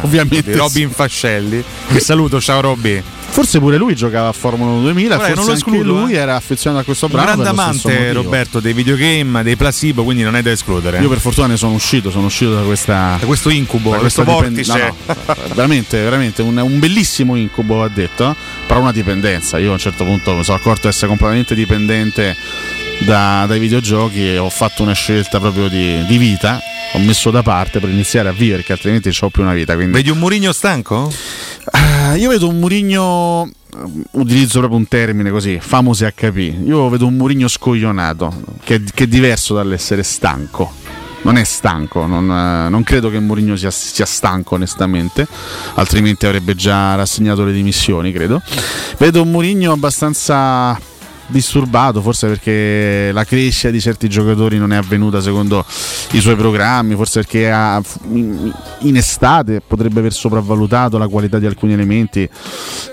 ovviamente, di Roby Infascelli, che saluto, ciao Roby. Forse pure lui giocava a Formula uno duemila, Vabbè, forse non lo escludo, anche lui eh. era affezionato a questo brano. Un grande amante, Roberto, dei videogame, dei Placebo, quindi non è da escludere. Io per fortuna ne sono uscito, sono uscito da questa da questo incubo, da questo vortice. Dipend- no, no, veramente, veramente un, un bellissimo incubo, va detto, però una dipendenza. Io a un certo punto mi sono accorto di essere completamente dipendente da, dai videogiochi e ho fatto una scelta proprio di, di vita. Ho messo da parte per iniziare a vivere, perché altrimenti non ho più una vita. Quindi. Vedi un Mourinho stanco? Uh, io vedo un Mourinho, utilizzo proprio un termine così, famose a capì. Io vedo un Mourinho scoglionato, che, che è diverso dall'essere stanco. Non è stanco, non, non credo che Mourinho sia, sia stanco onestamente, altrimenti avrebbe già rassegnato le dimissioni, credo. Vedo un Mourinho abbastanza disturbato, forse perché la crescita di certi giocatori non è avvenuta secondo i suoi programmi, forse perché ha, in estate potrebbe aver sopravvalutato la qualità di alcuni elementi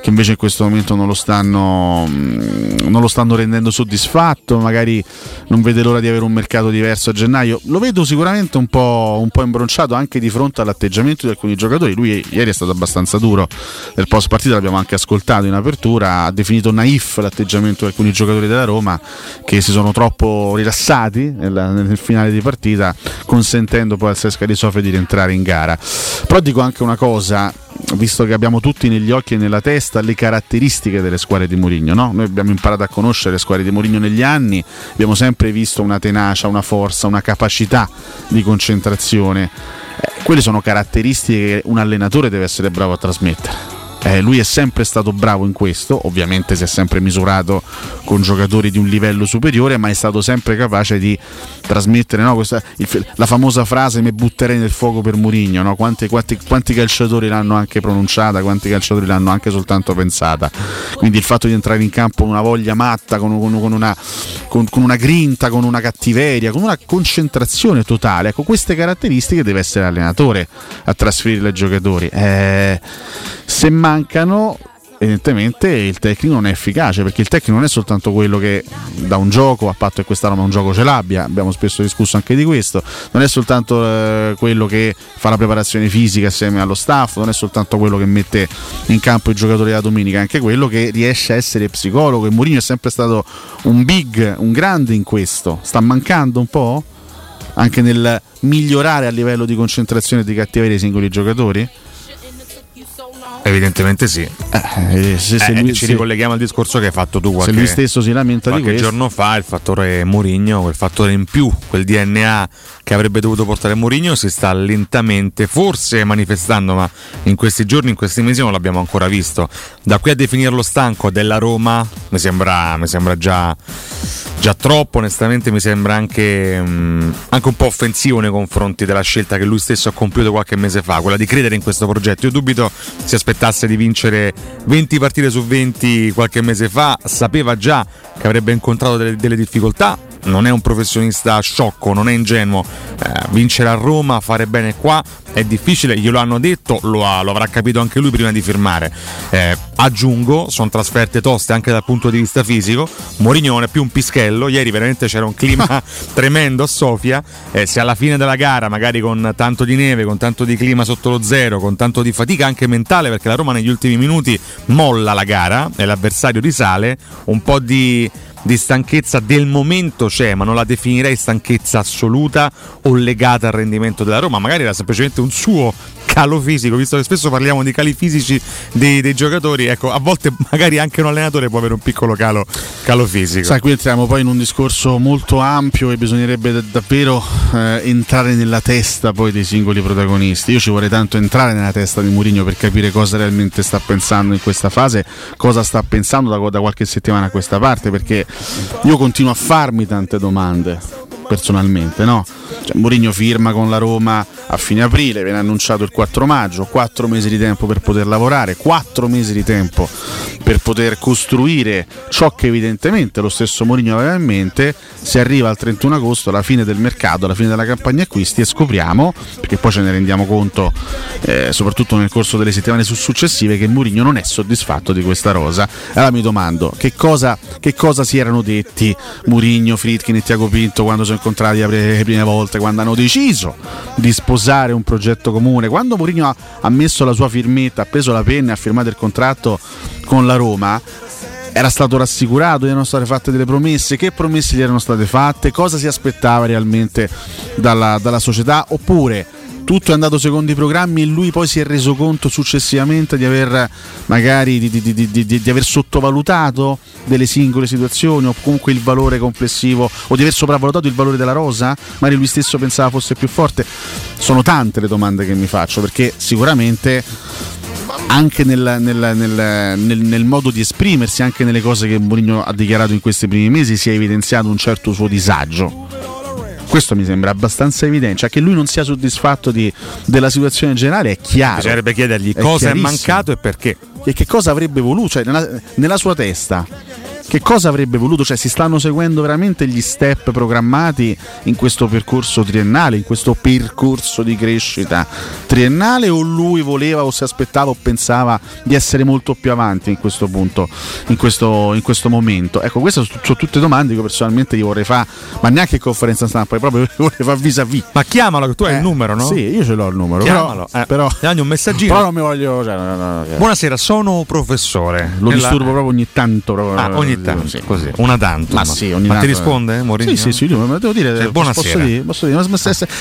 che invece in questo momento non lo stanno, non lo stanno rendendo soddisfatto, magari non vede l'ora di avere un mercato diverso a gennaio. Lo vedo sicuramente un po', un po' imbronciato anche di fronte all'atteggiamento di alcuni giocatori. Lui ieri è stato abbastanza duro nel post partita, l'abbiamo anche ascoltato in apertura, ha definito naif l'atteggiamento di alcuni giocatori della Roma che si sono troppo rilassati nel, nel finale di partita, consentendo poi al Sesca Sofia di rientrare in gara. Però dico anche una cosa, visto che abbiamo tutti negli occhi e nella testa le caratteristiche delle squadre di Mourinho, no? Noi abbiamo imparato a conoscere le squadre di Mourinho negli anni, abbiamo sempre visto una tenacia, una forza, una capacità di concentrazione. Eh, quelle sono caratteristiche che un allenatore deve essere bravo a trasmettere. Eh, lui è sempre stato bravo in questo, ovviamente si è sempre misurato con giocatori di un livello superiore, ma è stato sempre capace di trasmettere, no? Questa, il, la famosa frase "me butterei nel fuoco per Mourinho", no? Quanti, quanti, quanti calciatori l'hanno anche pronunciata, quanti calciatori l'hanno anche soltanto pensata. Quindi il fatto di entrare in campo con una voglia matta, con, con, con, una, con, con una grinta, con una cattiveria, con una concentrazione totale, ecco, queste caratteristiche deve essere l'allenatore a trasferirle ai giocatori. Eh, semmai mancano, evidentemente il tecnico non è efficace, perché il tecnico non è soltanto quello che dà un gioco, a patto che questa Roma un gioco ce l'abbia, abbiamo spesso discusso anche di questo, non è soltanto eh, quello che fa la preparazione fisica assieme allo staff, non è soltanto quello che mette in campo i giocatori la domenica, è anche quello che riesce a essere psicologo, e Mourinho è sempre stato un big, un grande in questo. Sta mancando un po' anche nel migliorare a livello di concentrazione e di cattiveria i singoli giocatori? Evidentemente sì. Eh, se, se eh, lui, ci ricolleghiamo se, al discorso che hai fatto tu qualche, se lui stesso si lamenta qualche di giorno fa, il fattore Mourinho, quel fattore in più, quel D N A che avrebbe dovuto portare Mourinho si sta lentamente forse manifestando, ma in questi giorni, in questi mesi non l'abbiamo ancora visto. Da qui a definirlo stanco della Roma mi sembra, mi sembra già, già troppo, onestamente mi sembra anche, mh, anche un po' offensivo nei confronti della scelta che lui stesso ha compiuto qualche mese fa, quella di credere in questo progetto. Io dubito si aspetta tasse di vincere venti partite su venti qualche mese fa, sapeva già che avrebbe incontrato delle, delle difficoltà, non è un professionista sciocco, non è ingenuo, eh, vincere a Roma, fare bene qua è difficile, glielo hanno detto, lo, ha, lo avrà capito anche lui prima di firmare. Eh, aggiungo, sono trasferte toste anche dal punto di vista fisico, Mourinho non è più un pischello, ieri veramente c'era un clima tremendo a Sofia, eh, se alla fine della gara magari con tanto di neve, con tanto di clima sotto lo zero, con tanto di fatica anche mentale, perché la Roma negli ultimi minuti molla la gara e l'avversario risale, un po' di... di stanchezza del momento c'è, ma non la definirei stanchezza assoluta o legata al rendimento della Roma, magari era semplicemente un suo calo fisico, visto che spesso parliamo di cali fisici dei, dei giocatori, ecco, a volte magari anche un allenatore può avere un piccolo calo, calo fisico. Sai, qui entriamo poi in un discorso molto ampio e bisognerebbe davvero eh, entrare nella testa poi dei singoli protagonisti. Io ci vorrei tanto entrare nella testa di Mourinho per capire cosa realmente sta pensando in questa fase, cosa sta pensando da, da qualche settimana a questa parte, perché io continuo a farmi tante domande personalmente, no? Cioè, Mourinho firma con la Roma a fine aprile, viene annunciato il quattro maggio, quattro mesi di tempo per poter lavorare, quattro mesi di tempo per poter costruire ciò che evidentemente lo stesso Mourinho aveva in mente. Si arriva al trentuno agosto, alla fine del mercato, alla fine della campagna acquisti, e scopriamo, perché poi ce ne rendiamo conto eh, soprattutto nel corso delle settimane successive, che Mourinho non è soddisfatto di questa rosa. Allora mi domando, che cosa, che cosa si erano detti Mourinho, Friedkin e Tiago Pinto quando sono incontrati le prime volte, quando hanno deciso di sposare un progetto comune, quando Mourinho ha, ha messo la sua firmetta, ha preso la penna e ha firmato il contratto con la Roma? Era stato rassicurato, gli erano state fatte delle promesse, che promesse gli erano state fatte, cosa si aspettava realmente dalla, dalla società, oppure tutto è andato secondo i programmi e lui poi si è reso conto successivamente di aver magari di, di, di, di, di aver sottovalutato delle singole situazioni, o comunque il valore complessivo, o di aver sopravvalutato il valore della rosa, magari lui stesso pensava fosse più forte. Sono tante le domande che mi faccio, perché sicuramente anche nel, nel, nel, nel, nel modo di esprimersi, anche nelle cose che Mourinho ha dichiarato in questi primi mesi, si è evidenziato un certo suo disagio. Questo mi sembra abbastanza evidente, cioè che lui non sia soddisfatto di, della situazione generale è chiaro. Bisognerebbe chiedergli è cosa è mancato e perché, e che cosa avrebbe voluto, cioè nella, nella sua testa che cosa avrebbe voluto? Cioè, si stanno seguendo veramente gli step programmati in questo percorso triennale, in questo percorso di crescita triennale, o lui voleva o si aspettava o pensava di essere molto più avanti in questo punto, in questo, in questo momento? Ecco, queste sono, sono tutte domande che io personalmente gli vorrei fare, ma neanche in conferenza stampa, proprio vorrei fare vis-à-vis. Ma chiamalo, che tu eh, hai il numero, no? Sì, io ce l'ho il numero. Chiamalo, però, eh, però dagli un messaggino. Però non mi voglio... Cioè, no, no, no, buonasera, sono professore. Lo nella... disturbo proprio ogni tanto. Proprio, ah, ogni tanto, sì, così. Una tantum. Ma, sì, ogni ma tanto, ti risponde, eh? Mourinho? Sì, sì, sì, ma devo dire, cioè, buonasera. Posso dire, posso dire, ma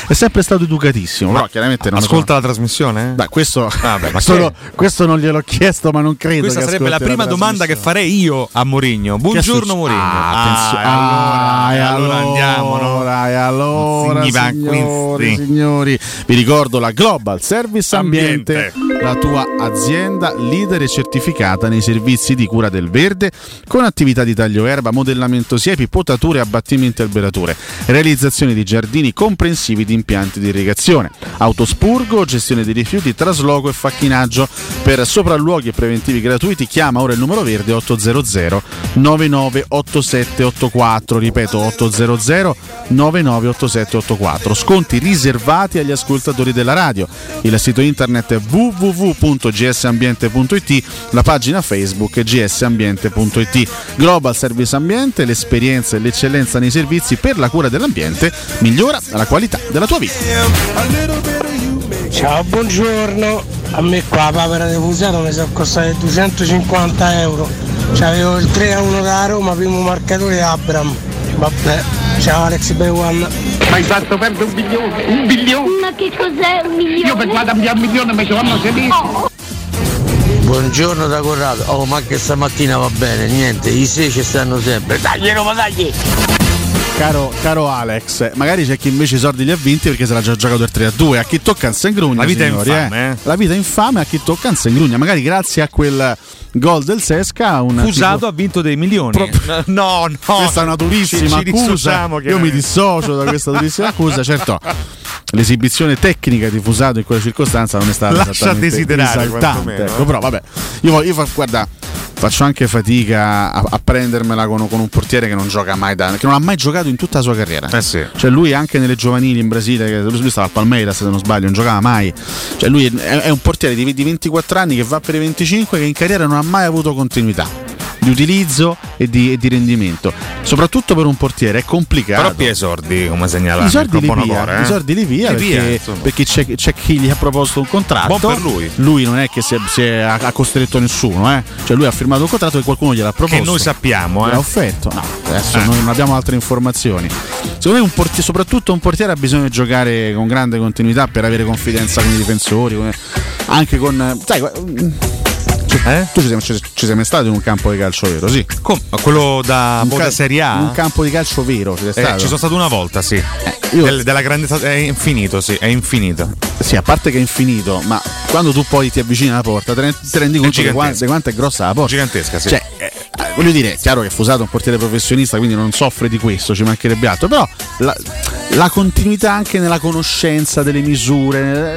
è sempre stato educatissimo. Ma, però chiaramente non ascolta la trasmissione? Eh? Beh, questo, ah, beh, ma solo, questo non gliel'ho chiesto, ma non credo. Questa che sarebbe la prima la domanda che farei io a Mourinho. Buongiorno Mourinho. Ah, ah, e allora, allora, allora andiamo, no? E allora, signori, signori, vi ricordo la Global Service Ambiente, ambiente, la tua azienda leader e certificata nei servizi di cura del verde con attività di taglio erba, modellamento siepi, potature, abbattimenti e alberature, realizzazione di giardini comprensivi di impianti di irrigazione, autospurgo, gestione dei rifiuti, trasloco e facchinaggio. Per sopralluoghi e preventivi gratuiti chiama ora il numero verde otto zero zero nove nove otto sette otto quattro, ripeto otto zero zero nove nove otto sette otto quattro. Sconti riservati agli ascoltatori della radio. Il sito internet è w w w punto g s ambiente punto i t, la pagina Facebook è g s ambiente punto i t. Global Service Ambiente, l'esperienza e l'eccellenza nei servizi per la cura dell'ambiente, migliora la qualità della tua vita. Ciao, buongiorno. A me qua a papera di Fusato mi sono costate duecentocinquanta euro. C'avevo il tre a uno da Roma, primo marcatore Abraham. Vabbè, ciao Alex Bewan. Ma hai fatto perdere un milione, un milione? Ma che cos'è un milione? Io per guadagnare un milione mi ci vanno sedere. Oh. Buongiorno da Corrado. Oh, ma anche stamattina va bene, niente, i sei ci stanno sempre. Dagli Roma, dagli! Caro, caro Alex, magari c'è chi invece i soldi li ha vinti perché sarà già giocato il tre a due. A chi tocca in sangrugna, la vita signori, è infame, eh. Eh. La vita è infame a chi tocca in sangrugna. Magari grazie a quel gol del Sesca un Fusato tipo... ha vinto dei milioni. Pro... No, no. Questa è una durissima ci, ci accusa. Io mi dissocio da questa durissima accusa. Certo, l'esibizione tecnica di Fusato in quella circostanza non è stata lascia esattamente desiderare quantomeno, eh? Ecco, però vabbè, io, io fa, guarda, faccio anche fatica a, a prendermela con, con un portiere che non gioca mai da, che non ha mai giocato in tutta la sua carriera. Eh sì. Cioè lui anche nelle giovanili in Brasile, che lui stava al Palmeiras se non sbaglio, non giocava mai. Cioè lui è, è un portiere di, di ventiquattro anni che va per i venticinque, che in carriera non ha mai avuto continuità di utilizzo e di, e di rendimento, soprattutto per un portiere è complicato. Però pia i sordi, come segnalava, i sordi li via, eh? I sordi li via, li perché, via perché c'è, c'è chi gli ha proposto un contratto. Buon per lui. Lui non è che si è, si è, ha costretto nessuno, eh? Cioè lui ha firmato un contratto che qualcuno gliel'ha proposto, che noi sappiamo, eh? L'ha offerto. No, adesso eh. noi non abbiamo altre informazioni. Secondo me un portiere, soprattutto un portiere, ha bisogno di giocare con grande continuità per avere confidenza con i difensori, con, anche con sai. Eh? Tu ci sei, ci, ci sei mai stato in un campo di calcio vero? Sì. Come? Quello da un cal- Serie A? Un campo di calcio vero? Ci, eh, ci sono stato una volta, sì. Eh, io... Del, della grandezza è infinito, sì, è infinito. Sì, a parte che è infinito, ma quando tu poi ti avvicini alla porta, te ti rendi conto di quanto, quanto è grossa la porta. Gigantesca, sì. Cioè, eh, voglio dire, è chiaro che Fusato è un portiere professionista, quindi non soffre di questo, ci mancherebbe altro. Però la, la continuità anche nella conoscenza delle misure.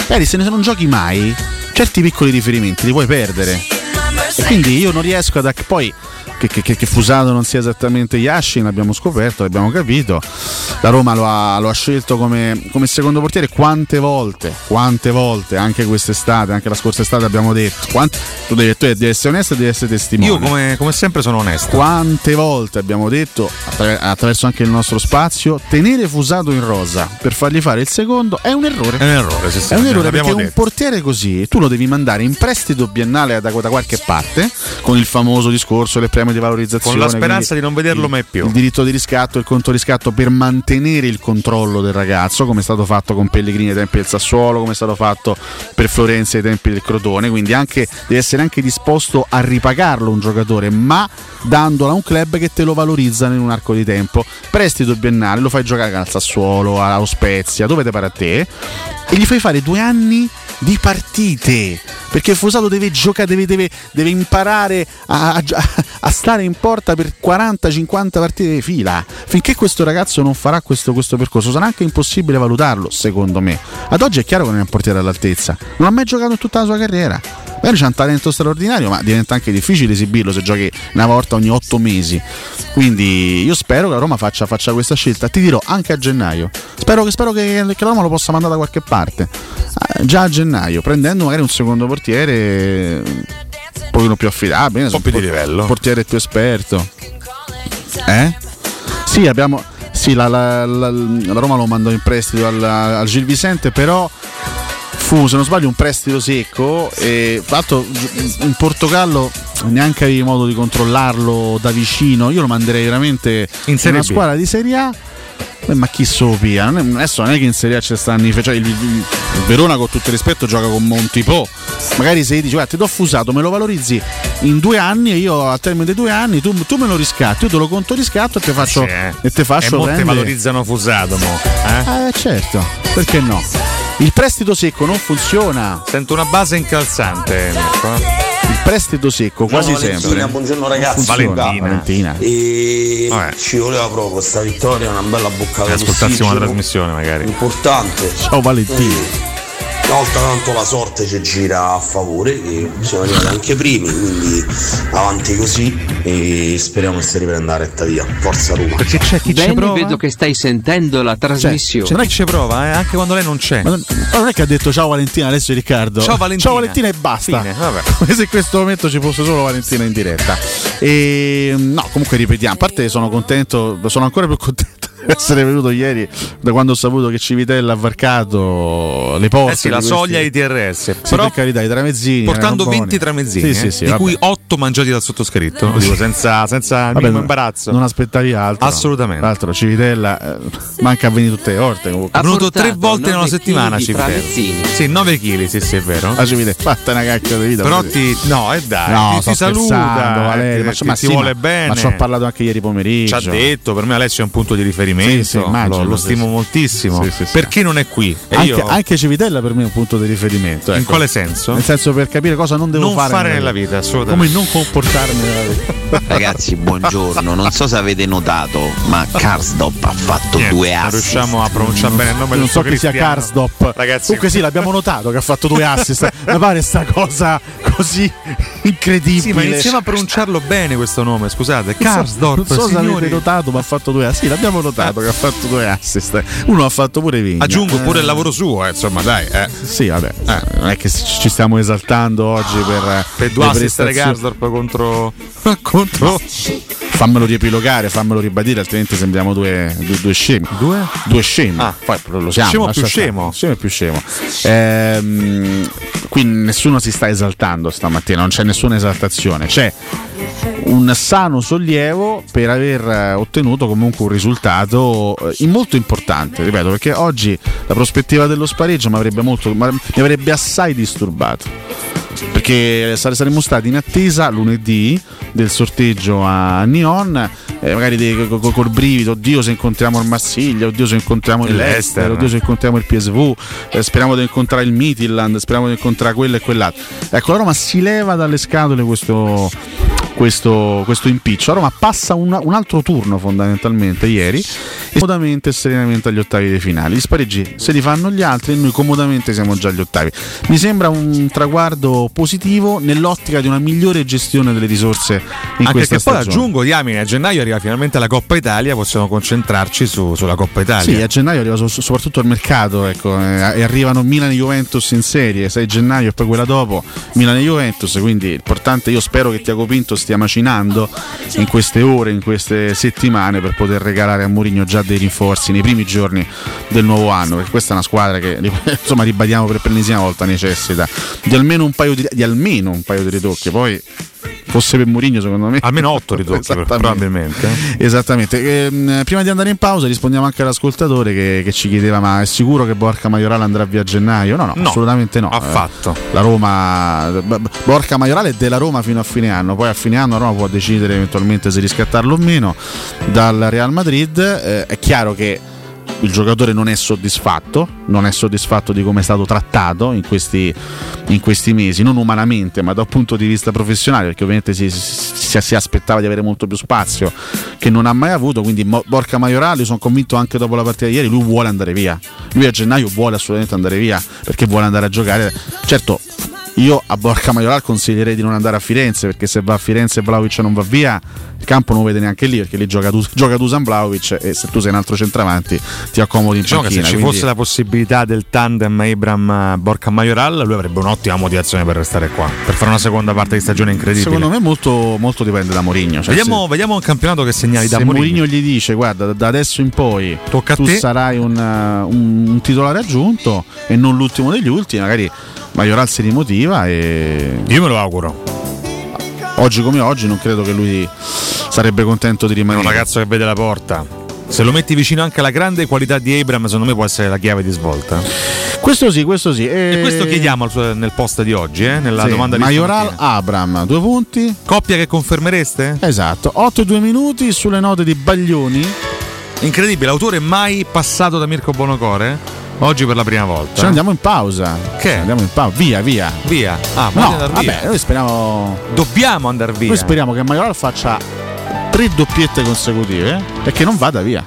Magari se non giochi mai, certi piccoli riferimenti li puoi perdere. E quindi io non riesco ad... Poi che, che, che Fusato non sia esattamente Yashin, l'abbiamo scoperto, l'abbiamo capito. La Roma lo ha, lo ha scelto come, come secondo portiere. Quante volte, quante volte, anche quest'estate, anche la scorsa estate abbiamo detto. Quante, tu, devi, tu devi essere onesto e devi essere testimone. Io come, come sempre sono onesto. Quante volte abbiamo detto, attraver- attraverso anche il nostro spazio, tenere Fusato in rosa per fargli fare il secondo è un errore. È un errore, sì, sì, è un errore perché detto. Un portiere così tu lo devi mandare in prestito biennale da, da qualche parte, con il famoso discorso le premi di valorizzazione, con la speranza di non vederlo il, mai più, il diritto di riscatto, il conto riscatto, per mantenere il controllo del ragazzo, come è stato fatto con Pellegrini ai tempi del Sassuolo, come è stato fatto per Florenzi ai tempi del Crotone. Quindi anche devi essere anche disposto a ripagarlo un giocatore, ma dandolo a un club che te lo valorizza in un arco di tempo. Prestito biennale, lo fai giocare al Sassuolo, allo Spezia, dove te pare a te, e gli fai fare due anni di partite, perché Fusato deve giocare, deve, deve, deve imparare a, a, a stare in porta per quaranta cinquanta partite di fila. Finché questo ragazzo non farà questo, questo percorso sarà anche impossibile valutarlo, secondo me. Ad oggi è chiaro che non è un portiere all'altezza, non ha mai giocato in tutta la sua carriera. magari c'è un talento straordinario, ma diventa anche difficile esibirlo se giochi una volta ogni otto mesi. Quindi io spero che la Roma faccia, faccia questa scelta, ti dirò anche a gennaio. Spero che, spero che, che la Roma lo possa mandare da qualche parte, eh, già a gennaio, prendendo magari un secondo portiere un pochino più affidabile, un po' più di livello, portiere più esperto. Eh? Sì, abbiamo. Sì, la, la, la, la Roma lo mandò in prestito al, al Gil Vicente, però fu, se non sbaglio, un prestito secco, e fatto in Portogallo neanche avevi modo di controllarlo da vicino. Io lo manderei veramente in Serie B, una squadra di Serie A. Beh, ma chi sopia? Adesso non è che in Serie A ci stanno, cioè il, il Verona, con tutto il rispetto, gioca con Montipò. Magari se dici, guarda, ti do Fusato, me lo valorizzi in due anni e io a termine dei due anni tu, tu me lo riscatti, io te lo conto riscatto e te faccio, c'è, e te faccio e rendere. Molte valorizzano Fusato, mo, eh? Eh, certo, perché no? Il prestito secco non funziona. Sento una base incalzante, Mirko. Il prestito secco quasi no, Valentina, sempre. Buongiorno ragazzi, Valentina. Valentina. E ci voleva proprio questa vittoria, una bella boccata. Ascoltassimo una trasmissione magari importante. Ciao Valentina. Una volta tanto la sorte ci gira a favore, che siamo arrivati anche primi, quindi avanti così e speriamo che si riprenda la retta via. Forza Roma. Perché c'è chi Bene, ci prova? Vedo che stai sentendo la trasmissione. Cioè, non è che ci prova, eh? Anche quando lei non c'è. Ma non, ma non è che ha detto ciao Valentina, adesso Riccardo. Ciao Valentina. Ciao Valentina e basta. Fine, vabbè. Come se in questo momento ci fosse solo Valentina in diretta. E no, comunque ripetiamo, a parte sono contento, sono ancora più contento essere venuto ieri, da quando ho saputo che Civitella ha varcato le porte, eh sì, la soglia I T R S, sì, però per carità, i tramezzini, portando venti tramezzini, sì, eh, sì, sì, di vabbè, cui otto mangiati dal sottoscritto, lo dico senza, senza vabbè, non, imbarazzo, non aspettavi altro, assolutamente. Tra l'altro Civitella eh, manca a venire tutte le volte, ha venuto tre volte in una settimana Civitella, sì, nove chili, sì, sì, è vero, la Civitella fatta una cacchio di vita, però ti no, e eh dai, no, ti, ti saluta Valerio, ma, ma ti sì, vuole ma, bene, ma ci ho parlato anche ieri pomeriggio, ci ha detto, per me Alessio è un punto di riferimento. Sì, sì, immagino, lo, lo stimo sì, moltissimo, sì, sì, sì. Perché non è qui? E anche, io... anche Civitella per me è un punto di riferimento, ecco. In quale senso? Nel senso, per capire cosa non devo non fare, fare nella vita, vita, assolutamente. Come non comportarmi nella vita. Ragazzi, buongiorno, non so se avete notato, ma Karsdorp ha fatto yeah, due assist. Riusciamo a pronunciare bene il nome, non so chi sia Karsdorp. Ragazzi, comunque sì, l'abbiamo notato che ha fatto due assist. Mi pare sta cosa così incredibile. Sì, ma iniziamo a pronunciarlo bene questo nome, scusate, Karsdorp. Non so, non so se avete notato, ma ha fatto due assist. Sì, l'abbiamo notato che ha fatto due assist, uno ha fatto pure Vigna. Aggiungo pure eh. il lavoro suo, eh, insomma, dai. Eh. Sì, vabbè, eh. non è che ci stiamo esaltando oggi per per due assist di Karsdorp contro contro. Fammelo riepilogare, fammelo ribadire, altrimenti sembriamo due, due, due scemi. Due? Due scemi. Ah, poi lo siamo. Scemo più scemo. Scemo più scemo. Ehm, qui nessuno si sta esaltando stamattina, non c'è nessuna esaltazione, c'è un sano sollievo per aver ottenuto comunque un risultato molto importante, ripeto, perché oggi la prospettiva dello spareggio mi avrebbe molto, mi avrebbe assai disturbato, perché saremmo stati in attesa lunedì del sorteggio a Nyon, eh, magari dei, col, col brivido, oddio se incontriamo il Marsiglia, oddio se incontriamo il Leicester, oddio se incontriamo il P S V, eh, speriamo di incontrare il Midtjylland, speriamo di incontrare quello e quell'altro. Ecco, la Roma si leva dalle scatole questo questo, questo impiccio, la Roma passa un, un altro turno fondamentalmente ieri, e comodamente e serenamente agli ottavi dei finali. Gli spareggi se li fanno gli altri e noi comodamente siamo già agli ottavi. Mi sembra un traguardo positivo nell'ottica di una migliore gestione delle risorse in anche questa stagione. Anche che poi aggiungo, diamine, a gennaio arriva finalmente la Coppa Italia, possiamo concentrarci su, sulla Coppa Italia. Sì, a gennaio arriva so, soprattutto il mercato, ecco, eh, e arrivano Milan e Juventus in serie, sei gennaio e poi quella dopo Milan e Juventus, quindi importante, io spero che Tiago Pinto stia macinando in queste ore, in queste settimane, per poter regalare a Mourinho già dei rinforzi nei primi giorni del nuovo anno, perché questa è una squadra che, insomma, ribadiamo per l'ennesima volta, necessita di almeno un paio di, di almeno un paio di ritocchi, poi fosse per Mourinho secondo me almeno otto ritocchi. Esattamente. Probabilmente esattamente. Ehm, prima di andare in pausa rispondiamo anche all'ascoltatore che, che ci chiedeva, ma è sicuro che Borja Mayoral andrà via a gennaio? No, no, no, assolutamente no, affatto. Eh, la Roma, Borja Mayoral è della Roma fino a fine anno, poi a fine anno la Roma può decidere eventualmente se riscattarlo o meno dal Real Madrid. Eh, è chiaro che il giocatore non è soddisfatto, non è soddisfatto di come è stato trattato in questi, in questi mesi, non umanamente ma dal punto di vista professionale, perché ovviamente si, si, si aspettava di avere molto più spazio che non ha mai avuto. Quindi Borja Mayoral, sono convinto anche dopo la partita di ieri, lui vuole andare via, lui a gennaio vuole assolutamente andare via, perché vuole andare a giocare. Certo, Io a Borja Mayoral consiglierei di non andare a Firenze, perché se va a Firenze e Vlahovic non va via, il campo non vede neanche lì, perché lì gioca, dus- gioca Dusan Vlahovic, e se tu sei un altro centravanti ti accomodi in diciamo panchina. Se ci quindi... fosse la possibilità del tandem Abraham-Borja Mayoral, lui avrebbe un'ottima motivazione per restare qua, per fare una seconda parte di stagione incredibile. Secondo me molto, molto dipende da Mourinho, cioè vediamo, se... vediamo il campionato che segnali da Mourinho. Se Mourinho gli dice guarda, da adesso in poi tocca tu a te, sarai un, un, un titolare aggiunto e non l'ultimo degli ultimi, magari Mayoral si rimotiva e... Io me lo auguro. Oggi come oggi non credo che lui sarebbe contento di rimanere. È un ragazzo che vede la porta. Se lo metti vicino anche alla grande qualità di Abraham, secondo me può essere la chiave di svolta. Questo sì, questo sì. E, e questo chiediamo nel post di oggi, eh? Nella sì, domanda di Mayoral Abraham, due punti. Coppia che confermereste? Esatto, otto e due minuti sulle note di Baglioni. Incredibile, l'autore mai passato da Mirko Bonocore. Oggi per la prima volta. Ci andiamo in pausa. Che? Andiamo in pausa. Via, via. Via. Ah, ma no, andare via. Vabbè, noi speriamo. Dobbiamo andare via. Noi speriamo che Mayoral faccia tre doppiette consecutive e che non vada via.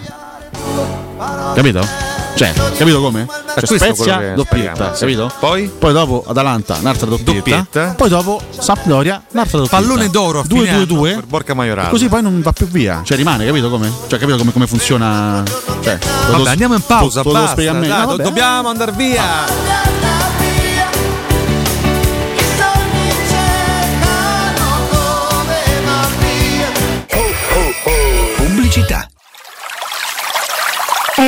Capito? Cioè, capito come? Cioè, Spezia, doppietta, capito? Poi? Poi dopo Atalanta, un'altra doppietta. doppietta. Poi dopo Sampdoria, un'altra doppietta. Pallone d'oro a fine anno per Borja Mayoral. Così poi non va più via. Cioè rimane, capito come? Cioè capito come, come funziona? Cioè, vabbè, lo, andiamo in pausa, lo, basta. Lo dai, no, vabbè. Dobbiamo andare via. Ah. Pubblicità. È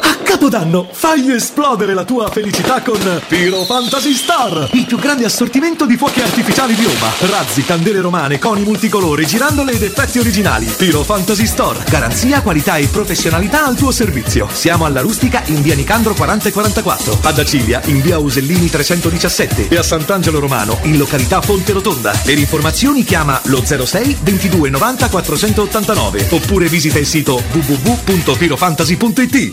A Capodanno fai esplodere la tua felicità con Piro Fantasy Star, il più grande assortimento di fuochi artificiali di Roma, razzi, candele romane, coni multicolori, girandole ed effetti originali. Piro Fantasy Store, garanzia, qualità e professionalità al tuo servizio. Siamo alla Rustica in via Nicandro quaranta e quarantaquattro, ad Acilia in via Ausellini trecentodiciassette e a Sant'Angelo Romano in località Fonte Rotonda. Per informazioni chiama lo zero sei ventidue novanta quattrocentottantanove oppure visita il sito w w w punto pirofantasy punto i t.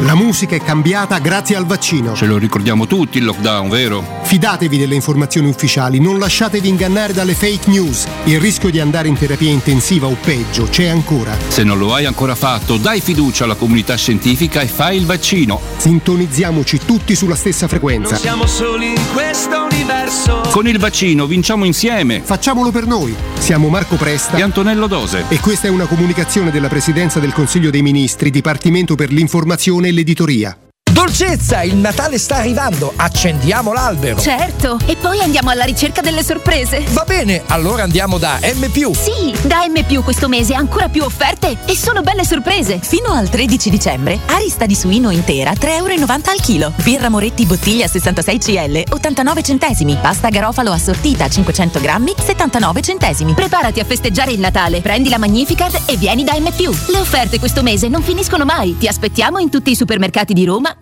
La musica è cambiata grazie al vaccino. Ce lo ricordiamo tutti il lockdown, vero? Fidatevi delle informazioni ufficiali, non lasciatevi ingannare dalle fake news. Il rischio di andare in terapia intensiva o peggio c'è ancora. Se non lo hai ancora fatto, dai fiducia alla comunità scientifica e fai il vaccino. Sintonizziamoci tutti sulla stessa frequenza. Non siamo soli in questo universo. Con il vaccino vinciamo insieme. Facciamolo per noi. Siamo Marco Presta e Antonello Dose. E questa è una comunicazione della Presidenza del Consiglio dei Ministri, Dipartimento per l'Informazione nell'editoria. Dolcezza, il Natale sta arrivando, accendiamo l'albero. Certo, e poi andiamo alla ricerca delle sorprese. Va bene, allora andiamo da M+. Sì, da M+, questo mese ancora più offerte e solo belle sorprese. Fino al tredici dicembre, arista di suino intera tre e novanta euro al chilo. Birra Moretti bottiglia sessantasei centilitri, ottantanove centesimi. Pasta Garofalo assortita cinquecento grammi, settantanove centesimi. Preparati a festeggiare il Natale, prendi la Magnificard e vieni da M+. Le offerte questo mese non finiscono mai. Ti aspettiamo in tutti i supermercati di Roma,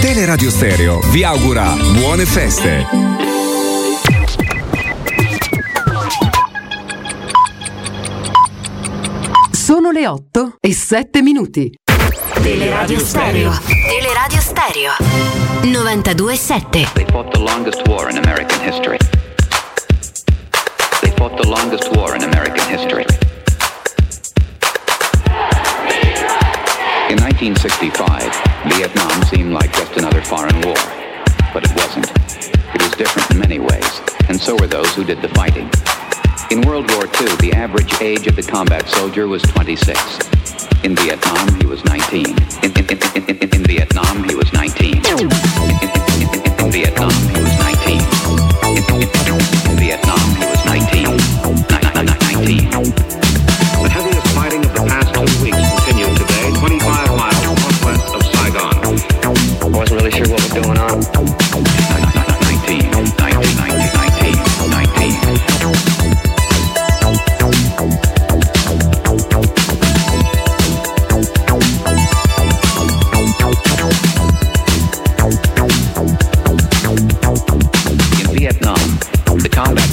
Teleradio Stereo vi augura buone feste. Sono le otto e sette minuti. Teleradio Stereo. Teleradio Stereo. novantadue e sette. They fought the longest war in American history. Fought the longest war in American history. In nineteen sixty-five, Vietnam seemed like just another foreign war, but it wasn't. It was different in many ways, and so were those who did the fighting. In World War Two, the average age of the combat soldier was twenty-six. In Vietnam, he was nineteen. In, in, in, in, in, in Vietnam, he was nineteen. In, in, in, in Vietnam, he was nineteen. In, in, in Vietnam, he was nineteen. nineteen. The heaviest fighting of the past two weeks continues today, twenty-five miles northwest of Saigon. I wasn't really sure what was going on. nineteen. nineteen.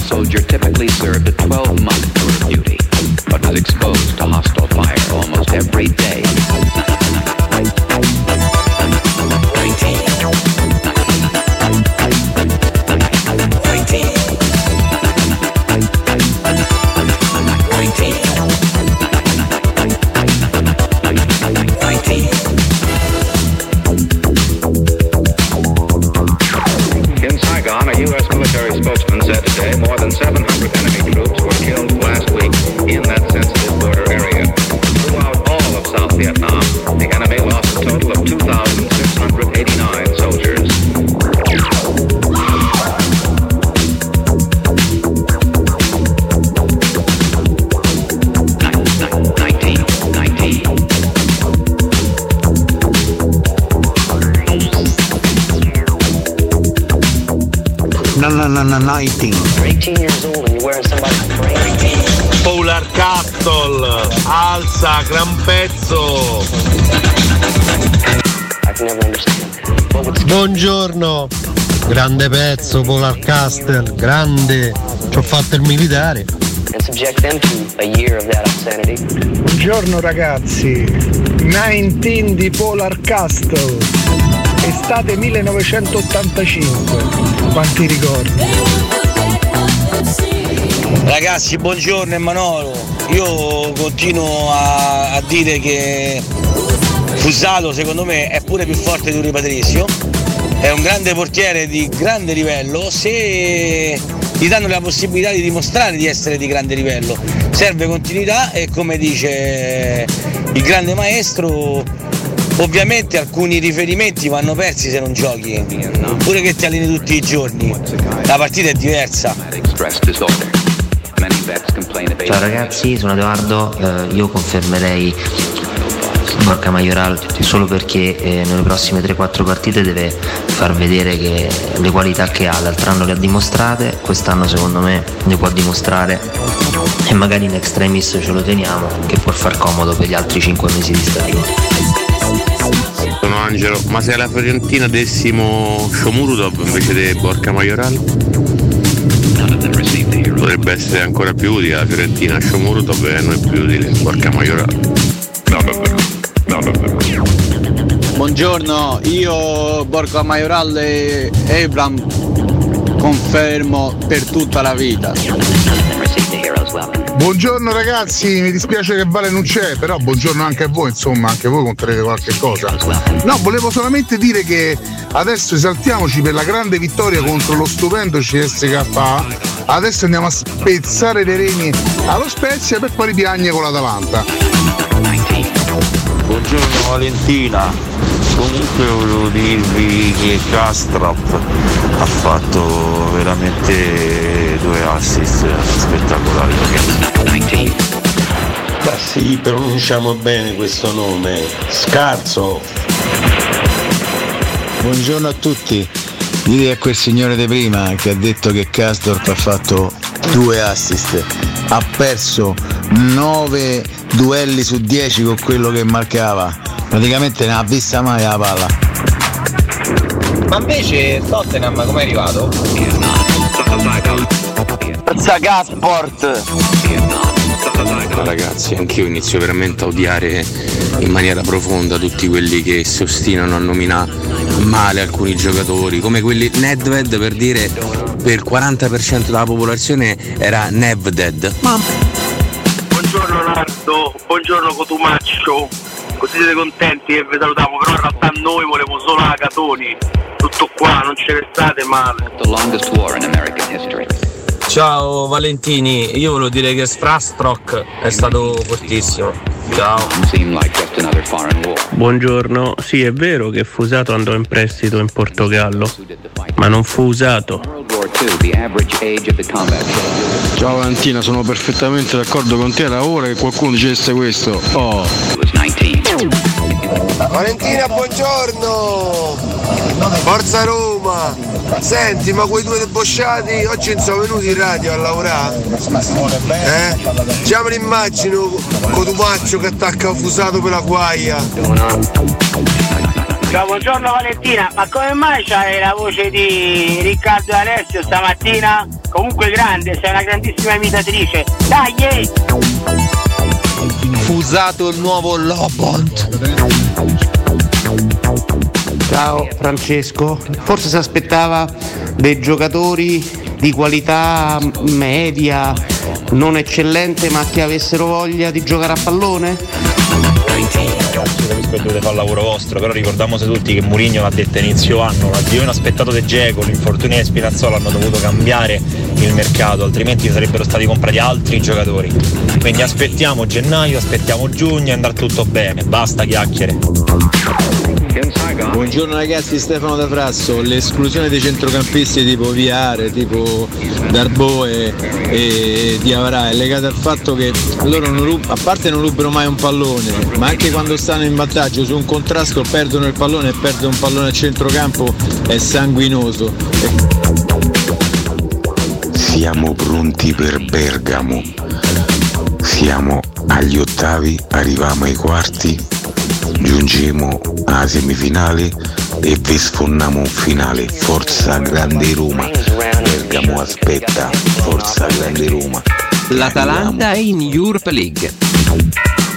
Soldier typically served a twelve-month tour of duty, but was exposed to hostile fire almost every day. nineteen. eighteen years old and you're wearing somebody's crazy. Polar Castle, alza, gran pezzo. Buongiorno, grande pezzo Polar Castle, grande, ci ho fatto il militare. Buongiorno ragazzi, diciannove di Polar Castle. Estate millenovecentottantacinque, quanti ricordi. Ragazzi, buongiorno Emanolo. Io continuo a, a dire che Fusato secondo me è pure più forte di Uri Patricio. È un grande portiere di grande livello. Se gli danno la possibilità di dimostrare di essere di grande livello, serve continuità e, come dice il grande maestro, ovviamente alcuni riferimenti vanno persi se non giochi, pure che ti alleni tutti i giorni. La partita è diversa. Ciao ragazzi, sono Edoardo, eh, io confermerei Borja Mayoral solo perché eh, nelle prossime tre quattro partite deve far vedere che le qualità che ha, l'altro anno le ha dimostrate, quest'anno secondo me le può dimostrare e magari in extremis ce lo teniamo, che può far comodo per gli altri cinque mesi di stadio. Sono Angelo, ma se alla Fiorentina dessimo Shomurodov invece di Borja Mayoral? Potrebbe essere ancora più utile la Fiorentina, Shomurodov è non è più utile, Borja Mayoral. No davvero, no davvero. Buongiorno, io Borja Mayoral e Abraham confermo per tutta la vita. Buongiorno ragazzi, mi dispiace che Vale non c'è, però buongiorno anche a voi, insomma, anche voi conterete qualche cosa. No, volevo solamente dire che adesso esaltiamoci per la grande vittoria contro lo stupendo C S K A, adesso andiamo a spezzare le reni allo Spezia per poi ripiagne con l'Atalanta. Buongiorno Valentina, comunque volevo dirvi che Karsdorp ha fatto veramente due assist spettacolari. Ma sì, pronunciamo bene questo nome, Scarso. Buongiorno a tutti, direi a quel signore di prima che ha detto che Karsdorp ha fatto due assist, ha perso nove duelli su dieci con quello che marcava, praticamente non ha vista mai la palla. Ma invece Tottenham com'è arrivato? Forza Gasport! Ragazzi, anch'io inizio veramente a odiare in maniera profonda tutti quelli che si ostinano a nominare male alcuni giocatori, come quelli Nedved, per dire, per il quaranta per cento della popolazione era Nedved. Buongiorno Nardo, buongiorno Cotumaccio, così siete contenti che vi salutiamo, però in realtà noi volevamo solo la Catoni, tutto qua, non ce ne state male. The longest war in American history. Ciao Valentini, io volevo dire che Strastrock è stato fortissimo. Ciao. Buongiorno, sì è vero che Fusato andò in prestito in Portogallo, ma non fu usato. Ciao Valentina, sono perfettamente d'accordo con te, era ora che qualcuno dicesse questo. Oh. Valentina, buongiorno! Forza Roma! Senti, ma quei due debosciati oggi non sono venuti in radio a lavorare? Eh? Già me l'immagino Cotumaccio che attacca Fusato per la guaia. Ciao, buongiorno Valentina, ma come mai c'hai la voce di Riccardo e Alessio stamattina? Comunque grande, sei una grandissima imitatrice. Dai! Yeah. Fusato il nuovo Lobot. Ciao Francesco, forse si aspettava dei giocatori di qualità media, non eccellente, ma che avessero voglia di giocare a pallone? Capisco che dovete fare il lavoro vostro, però ricordiamoci tutti che Mourinho l'ha detto inizio anno, l'avvione aspettato di Dzeko, l'infortunio di Spinazzola hanno dovuto cambiare il mercato, altrimenti sarebbero stati comprati altri giocatori. Quindi aspettiamo gennaio, aspettiamo giugno e andrà tutto bene, basta chiacchiere. Buongiorno ragazzi, Stefano da Frasso. L'esclusione dei centrocampisti tipo Viare, tipo Darboe e Diavara è legata al fatto che loro non rub- a parte non rubano mai un pallone, ma anche quando stanno in vantaggio su un contrasto perdono il pallone e perdono un pallone a centrocampo è sanguinoso. Siamo pronti per Bergamo, siamo agli ottavi, arriviamo ai quarti, giungiamo alla semifinale e vi sfondiamo un finale. Forza grande Roma, Bergamo aspetta, forza grande Roma. L'Atalanta è in Europe League.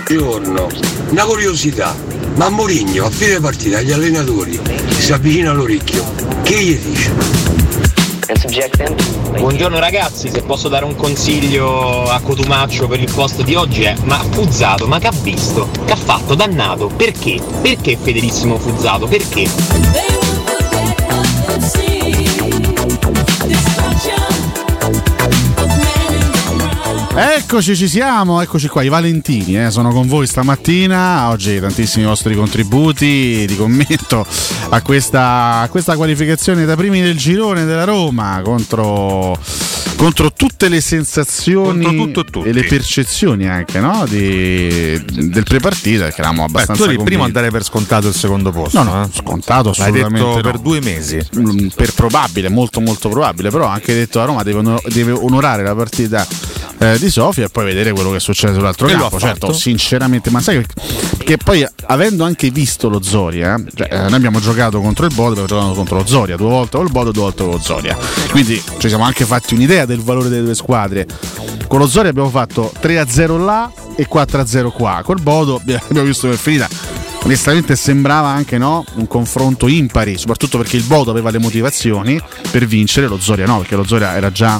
Buongiorno, una curiosità, ma Mourinho a fine partita agli allenatori si avvicina all'orecchio, che gli dice? Buongiorno ragazzi, se posso dare un consiglio a Cotumaccio per il post di oggi è: ma Fusato, ma che ha visto? Che ha fatto? Dannato? Perché? Perché Federissimo Fusato? Perché? Eccoci, ci siamo, eccoci qua, i Valentini eh, sono con voi stamattina. Oggi tantissimi vostri contributi di commento a questa, a questa qualificazione da primi del girone della Roma contro, contro tutte le sensazioni, contro tutto, e le percezioni anche, no? di, del prepartita, che eravamo abbastanza... Beh, tu eri il primo a dare per scontato il secondo posto. No, no, eh? Scontato assolutamente. L'hai detto no. Per due mesi. Per probabile, molto molto probabile, però anche detto a Roma deve, deve onorare la partita eh, di Sofia e poi vedere quello che succede sull'altro e campo. Certo, sinceramente, ma sai che, che poi avendo anche visto lo Zoria, eh, cioè, eh, noi abbiamo giocato contro il Bodo, abbiamo giocato contro lo Zoria due volte col Bodo, due volte con lo Zoria, quindi ci cioè, siamo anche fatti un'idea del valore delle due squadre. Con lo Zoria abbiamo fatto tre a zero là e quattro a zero qua, col Bodo abbiamo visto che è finita. Onestamente sembrava anche no un confronto impari, soprattutto perché il Bodo aveva le motivazioni per vincere, lo Zoria no, perché lo Zoria era già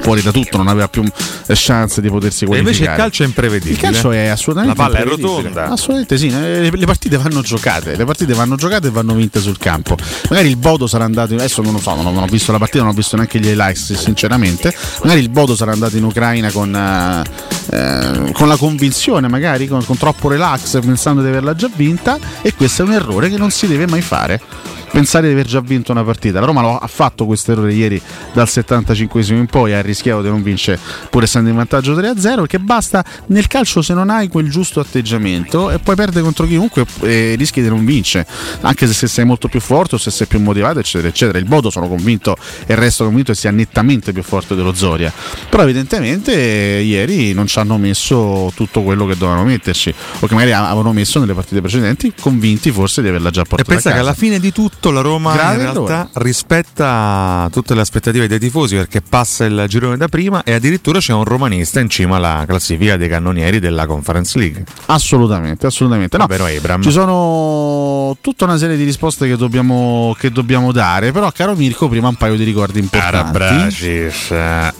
fuori da tutto, non aveva più chance di potersi qualificare. E invece il calcio è imprevedibile. Il calcio è assolutamente... La palla è rotonda. Assolutamente sì, le, le partite vanno giocate, le partite vanno giocate e vanno vinte sul campo. Magari il Bodo sarà andato, adesso non lo so, non, non ho visto la partita, non ho visto neanche gli highlights sinceramente. Magari il Bodo sarà andato in Ucraina con eh, con la convinzione, magari con, con troppo relax, pensando di averla già vinta, e questo è un errore che non si deve mai fare. Pensare di aver già vinto una partita. La Roma lo ha fatto questo errore ieri dal settantacinquesimo in poi, ha rischiato di non vincere pur essendo in vantaggio tre a zero, perché basta nel calcio, se non hai quel giusto atteggiamento, e poi perde contro chiunque e rischi di non vincere, anche se sei molto più forte o se sei più motivato, eccetera eccetera. Il Bodo sono convinto e resto convinto che sia nettamente più forte dello Zoria, però evidentemente ieri non ci hanno messo tutto quello che dovevano metterci, o che magari avevano messo nelle partite precedenti, convinti forse di averla già portata a casa. E pensa che alla fine di tutto la Roma Grave in realtà allora. rispetta tutte le aspettative dei tifosi, perché passa il girone da prima e addirittura c'è un romanista in cima alla classifica dei cannonieri della Conference League. Assolutamente, assolutamente. No, però Abraham. Ci sono tutta una serie di risposte che dobbiamo, che dobbiamo dare, però caro Mirko, prima un paio di ricordi importanti.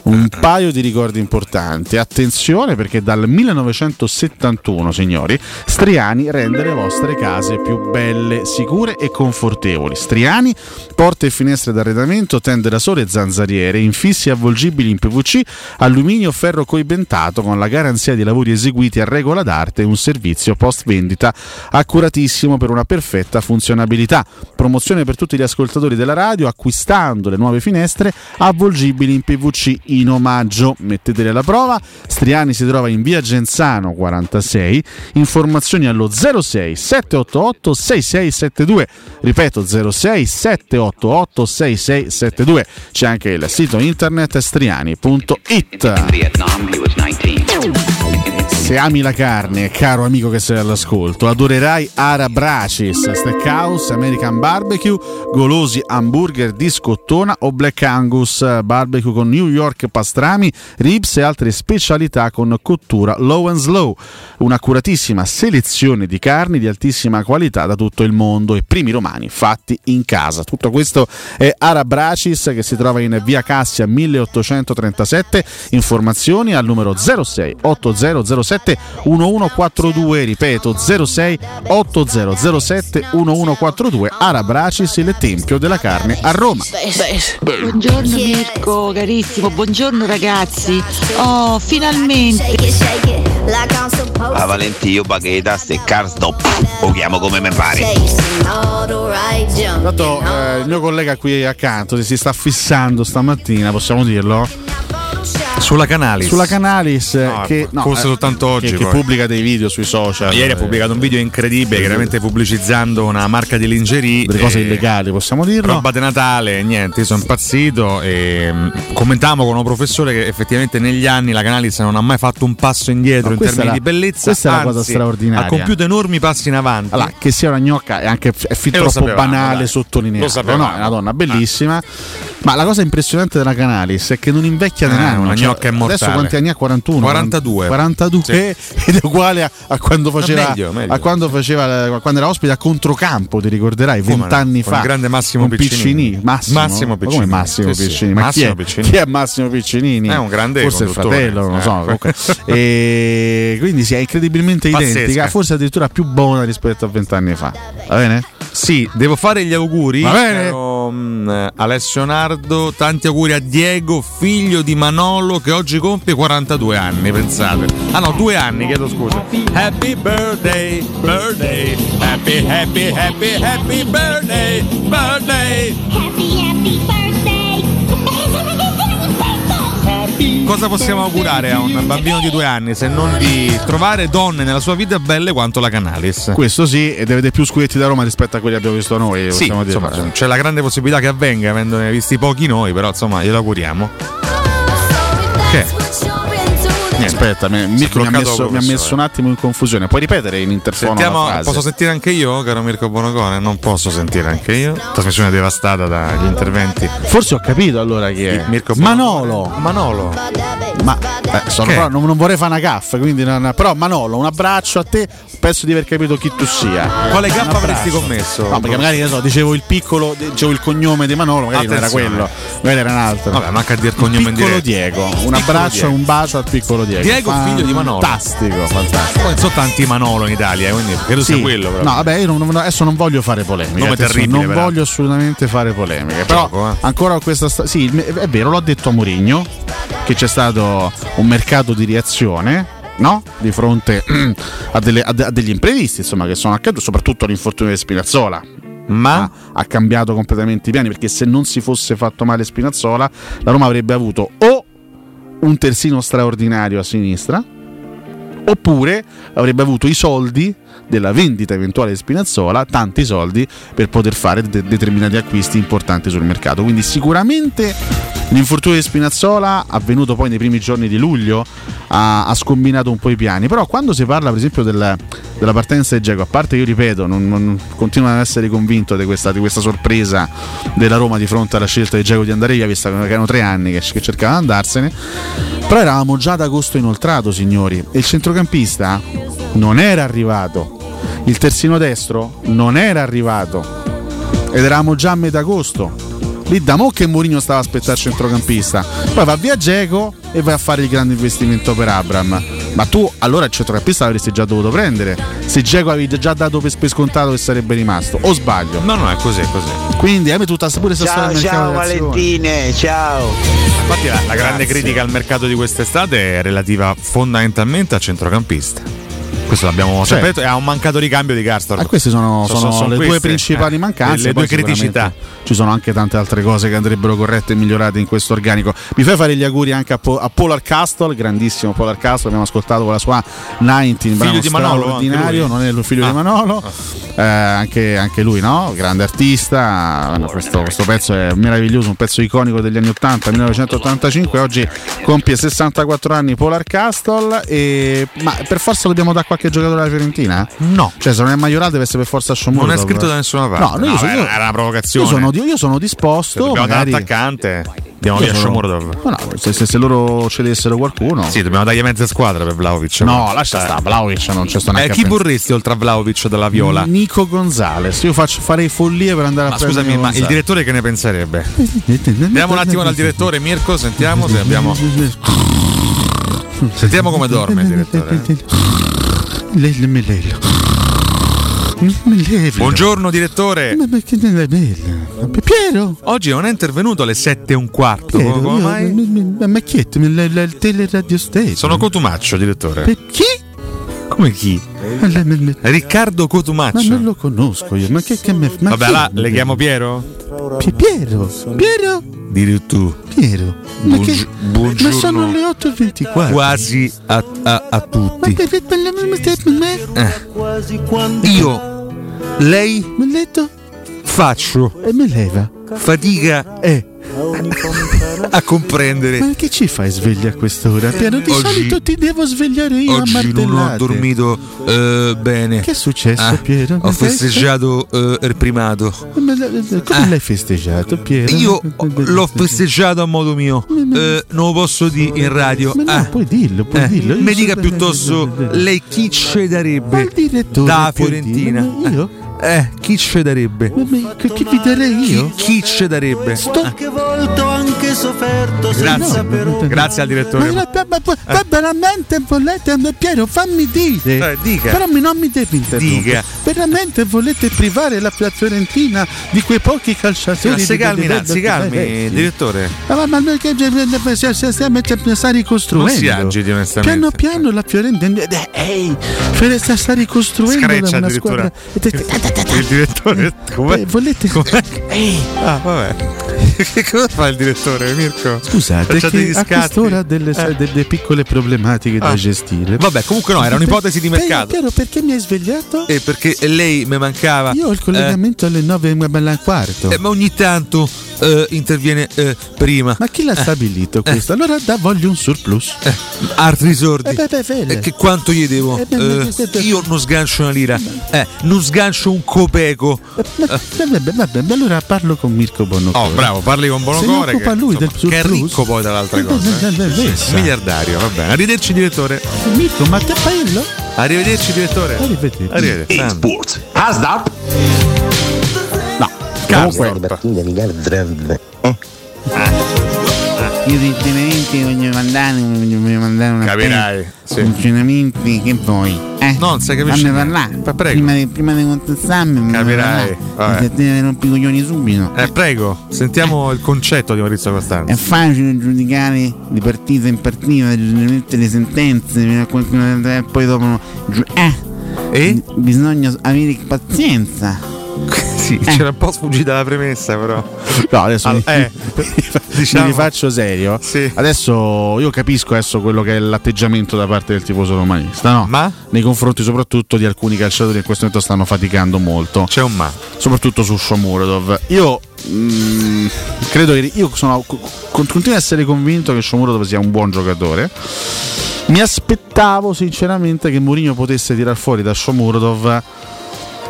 Un paio di ricordi importanti. Attenzione, perché dal millenovecentosettantuno, signori, Striani rende le vostre case più belle, sicure e confortevoli. Striani, porte e finestre d'arredamento, tende da sole e zanzariere, infissi avvolgibili in P V C, alluminio, ferro coibentato, con la garanzia di lavori eseguiti a regola d'arte e un servizio post vendita accuratissimo per una perfetta funzionabilità. Promozione per tutti gli ascoltatori della radio: acquistando le nuove finestre avvolgibili in P V C in omaggio. Mettetele alla prova. Striani si trova in via Genzano quarantasei, informazioni allo zero sei sette otto otto sei sei sette due, ripeto zero sei sette otto otto sei sei sette due. C'è anche il sito internet striani punto it. Se ami la carne, caro amico che sei all'ascolto, adorerai Ara Bracis, Steakhouse, American Barbecue, golosi hamburger di scottona o Black Angus, barbecue con New York pastrami, ribs e altre specialità con cottura low and slow. Un'accuratissima selezione di carni di altissima qualità da tutto il mondo e primi romani fatti in casa. Tutto questo è Ara Bracis, che si trova in via Cassia milleottocentotrentasette, informazioni al numero zero sei otto zero zero sette uno uno quattro due, ripeto zero sei otto zero zero sette uno uno quattro due. Ara Bracis, il tempio della carne a Roma. Buongiorno Mirko, carissimo, buongiorno ragazzi. Oh, finalmente a Valentino io paghi le tasse e Karsdorp lo chiamo come me pare. Tanto eh, il mio collega qui accanto si sta fissando stamattina, possiamo dirlo, sulla Canalis, sulla Canalis no, che no, forse soltanto oggi, che, che pubblica dei video sui social. Ieri ha pubblicato un video incredibile, chiaramente pubblicizzando una marca di lingerie, delle cose illegali, possiamo dirlo, roba di Natale. Niente, io sono impazzito e commentavamo con un professore che effettivamente negli anni la Canalis non ha mai fatto un passo indietro, no, in termini la, di bellezza, questa anzi, è una cosa straordinaria, ha compiuto enormi passi in avanti. Allora, che sia una gnocca è anche è fin troppo sapevamo, banale sottolineare, no, è una donna bellissima, ah. ma la cosa impressionante della Canalis è che non invecchia ah, di anno, cioè, è adesso quanti anni ha? quarantuno quarantadue quarantadue sì. Ed è uguale a, a quando faceva, no, meglio, meglio. a quando faceva a quando era ospite a Controcampo, ti ricorderai, vent'anni fa, il grande Massimo Piccinini. Massimo, Massimo Piccinini, ma come Massimo sì, Piccinini? Sì. Ma Massimo chi, è? Piccinini. Chi è Massimo Piccinini? È un grande forse il fratello, non lo so, comunque. E quindi si sì, è incredibilmente Pazzesca. Identica, forse addirittura più buona rispetto a vent'anni fa. Va bene? Sì, devo fare gli auguri. Va bene. Però... mh, Alessio Nardo, tanti auguri a Diego, figlio di Manolo, che oggi compie quarantadue anni, pensate. Ah no, due anni, chiedo scusa. Happy birthday, birthday, happy, happy, happy, happy birthday, birthday. Happy, happy birthday. Cosa possiamo augurare a un bambino di due anni se non di trovare donne nella sua vita belle quanto la Canalis? Questo sì, e deve più scudetti da Roma rispetto a quelli che abbiamo visto noi. Sì, dire. Insomma, c'è la grande possibilità che avvenga, avendone visti pochi noi, però insomma glielo auguriamo. Che? Niente. Aspetta, mi, Mirko mi, ha messo, mi ha messo un attimo in confusione. Puoi ripetere in interfono? Sentiamo, la frase? Posso sentire anche io, caro Mirko Bonacone? Non posso sentire anche io. Trasmissione devastata dagli interventi. Forse ho capito allora chi è. Mirko Manolo. Manolo. Ma eh, sono però, non, non vorrei fare una gaffa, quindi non, però Manolo, un abbraccio a te. Penso di aver capito chi tu sia. Quale gaffa avresti commesso? No, perché magari non so, dicevo il piccolo, dicevo il cognome di Manolo, magari attenzione. Non era quello, magari era un altro. Vabbè, manca a dire il cognome in diretta. Diego. Un piccolo abbraccio Diego. E un bacio al piccolo Diego. Diego, Fan... figlio di Manolo. Fantastico, fantastico. Poi sono tanti Manolo in Italia, quindi credo sì. sia quello. Però. No, vabbè, io non, adesso non voglio fare polemiche. Nome terribile, non voglio assolutamente fare polemiche. Però poco, eh. ancora questa. Sta... Sì, è vero, l'ho detto a Mourinho che c'è stato un mercato di reazione. No? Di fronte a, delle, a, de, a degli imprevisti, insomma, che sono accaduti, soprattutto l'infortunio di Spinazzola. Ma ha, ha cambiato completamente i piani, perché se non si fosse fatto male Spinazzola, la Roma avrebbe avuto o un terzino straordinario a sinistra, oppure avrebbe avuto i soldi della vendita eventuale di Spinazzola, tanti soldi per poter fare de- determinati acquisti importanti sul mercato. Quindi sicuramente l'infortunio di Spinazzola, avvenuto poi nei primi giorni di luglio, ha, ha scombinato un po' i piani. Però quando si parla per esempio del, della partenza di Dzeko, a parte, io ripeto, non, non continuo ad essere convinto di questa, di questa sorpresa della Roma di fronte alla scelta di Dzeko di andare via, visto che erano tre anni che, che cercava di andarsene. Però eravamo già ad agosto inoltrato, signori, e il centrocampista non era arrivato, il terzino destro non era arrivato, ed eravamo già a metà agosto. Lì da mo' che Mourinho stava a aspettare il centrocampista, poi va via Dzeko e vai a fare il grande investimento per Abraham. Ma tu allora il centrocampista l'avresti già dovuto prendere, se Dzeko avevi già dato per, per scontato che sarebbe rimasto, o sbaglio? No, no, è così, è così. Quindi è tutta pure questa storia del mercato. Ciao Valentine, ciao. Infatti la, la grande critica al mercato di quest'estate è relativa fondamentalmente al centrocampista. Questo l'abbiamo cioè, sempre detto, e ha un mancato ricambio di Karsdorp. E queste sono, sono, sono, sono le queste, due principali eh, mancanze. Le due criticità. Ci sono anche tante altre cose che andrebbero corrette e migliorate in questo organico. Mi fai fare gli auguri anche a, po- a Polar Castle, grandissimo Polar Castle, abbiamo ascoltato con la sua diciannove, brano straordinario, non è il figlio ah. di Manolo, eh, anche, anche lui, no? Grande artista, oh, questo, questo pezzo è meraviglioso, un pezzo iconico degli anni ottanta, millenovecentottantacinque, oggi compie sessantaquattro anni Polar Castle, e... ma per forza dobbiamo dare qualche giocatore della Fiorentina? No. Cioè se non è Mayoral deve essere per forza Shomurodov. Non è scritto da nessuna parte. No, no, io sono, era una provocazione. Io sono, io sono disposto. Se dobbiamo magari... dare attaccante. Andiamo via Shomurodov. No, no, se, se, se loro cedessero qualcuno. Sì, dobbiamo dargli mezza squadra per Vlahovic. No, no, lascia sta Vlahovic, non c'è sto neanche. Eh, chi vorresti oltre a Vlahovic dalla Viola? Nico Gonzalez. Io faccio farei follie per andare ma a prendere. Ma scusami, ma il direttore che ne penserebbe? Andiamo un attimo dal direttore, Mirko, sentiamo se abbiamo Sentiamo come dorme il direttore. Buongiorno direttore. Ma perché non è bello? Piero? Oggi non è intervenuto alle sette e un quarto. Piero, come io, mai? Ma, ma chi è? Il Teleradio Stereo. Sono Cotumaccio, direttore. Perché? Come chi? Riccardo Cotumaccio. Ma non lo conosco io. Ma che, che me, ma vabbè, là leghiamo Piero? P- Piero? Piero? Dillo tu. Piero? Ma, Buongi- che, buongiorno. Ma sono le otto e ventiquattro. Quasi a, a, a tutti. Eh. Io, lei, mi letto? Faccio. E mi leva. Fatica è. A comprendere. Ma che ci fai sveglia a quest'ora? Piano, di oggi, solito ti devo svegliare io a martellate. Oggi non ho dormito uh, bene. Che è successo ah, Piero? Ho festeggiato uh, il primato. Ma, come ah. l'hai festeggiato Piero? Io l'ho festeggiato a modo mio. Ma, ma, uh, non lo posso dire in radio. Ma no, ah. puoi dirlo, puoi eh. dirlo. Mi dica piuttosto lei chi ce darebbe da Fiorentina. Ma io? Ah. Eh, chi ce darebbe? Ma, ma, che, che vi darei io? Chi, chi ce darebbe? Sto ah. che volto anche sofferto senza però. Grazie al direttore. Ma, ma, ma, ma veramente volete, Piero, fammi dire. Eh, dica. Però non mi devi interrompere. Veramente volete privare la Fiorentina di quei pochi calciatori? Ma si calmi, Nazzi, calmi, direttore. Ma, ma noi che stiamo ricostruendo. Non si agiti, onestamente. Piano piano la Fiorentina. Ehi, Fiorentina sta ricostruendo una squadra. Il direttore, come volete? Ehi, ah, vabbè. Che cosa fa il direttore, Mirko? Scusate, che a quest'ora delle, eh. delle piccole problematiche ah. da gestire. Vabbè, comunque no, era un'ipotesi di mercato. Piero, perché mi hai svegliato? Eh, perché lei mi mancava. Io ho il collegamento eh. alle nove e quarto. Eh, ma ogni tanto eh, interviene eh, prima. Ma chi l'ha eh. stabilito questo? Eh. Allora da voglio un surplus. Eh. Altri sordi. Eh, beh, beh, eh, che quanto gli devo? Eh, beh, eh, beh, io non sgancio una lira. Eh, non sgancio un copeco. Eh, ma, eh. Beh, vabbè, beh, allora parlo con Mirko Bonocore. Oh, bravo, parli con Bonocore. Che, lui insomma, del che è ricco poi dall'altra cosa. Eh, beh, beh, beh, miliardario, va bene. Arrivederci direttore. Mirko, ma te bello? Arrivederci direttore. Arrivederci. Arrivederci. Sport. Karsdorp. No, Karsdorp. Io evidentemente voglio mandare, voglio mandare una capirai, sì. Funzionamenti che poi eh? Non si capisce. Fammi parlare. Prima di, prima di contestarmi. Capirai. Non rompi i coglioni subito. Eh prego, sentiamo eh. il concetto di Maurizio Costanzo. È facile giudicare di partita in partita, generalmente le sentenze, poi dopo eh, e? bisogna avere pazienza. Sì, eh. c'era un po' sfuggita la premessa, però. No, adesso All- mi, eh, diciamo. mi faccio serio. Sì. Adesso io capisco adesso quello che è l'atteggiamento da parte del tifoso romanista, no? Ma? Nei confronti soprattutto di alcuni calciatori che in questo momento stanno faticando molto. C'è un ma. Soprattutto su Shomurodov. Io mh, credo che io sono continuo ad essere convinto che Shomurodov sia un buon giocatore. Mi aspettavo sinceramente che Mourinho potesse tirar fuori da Shomurodov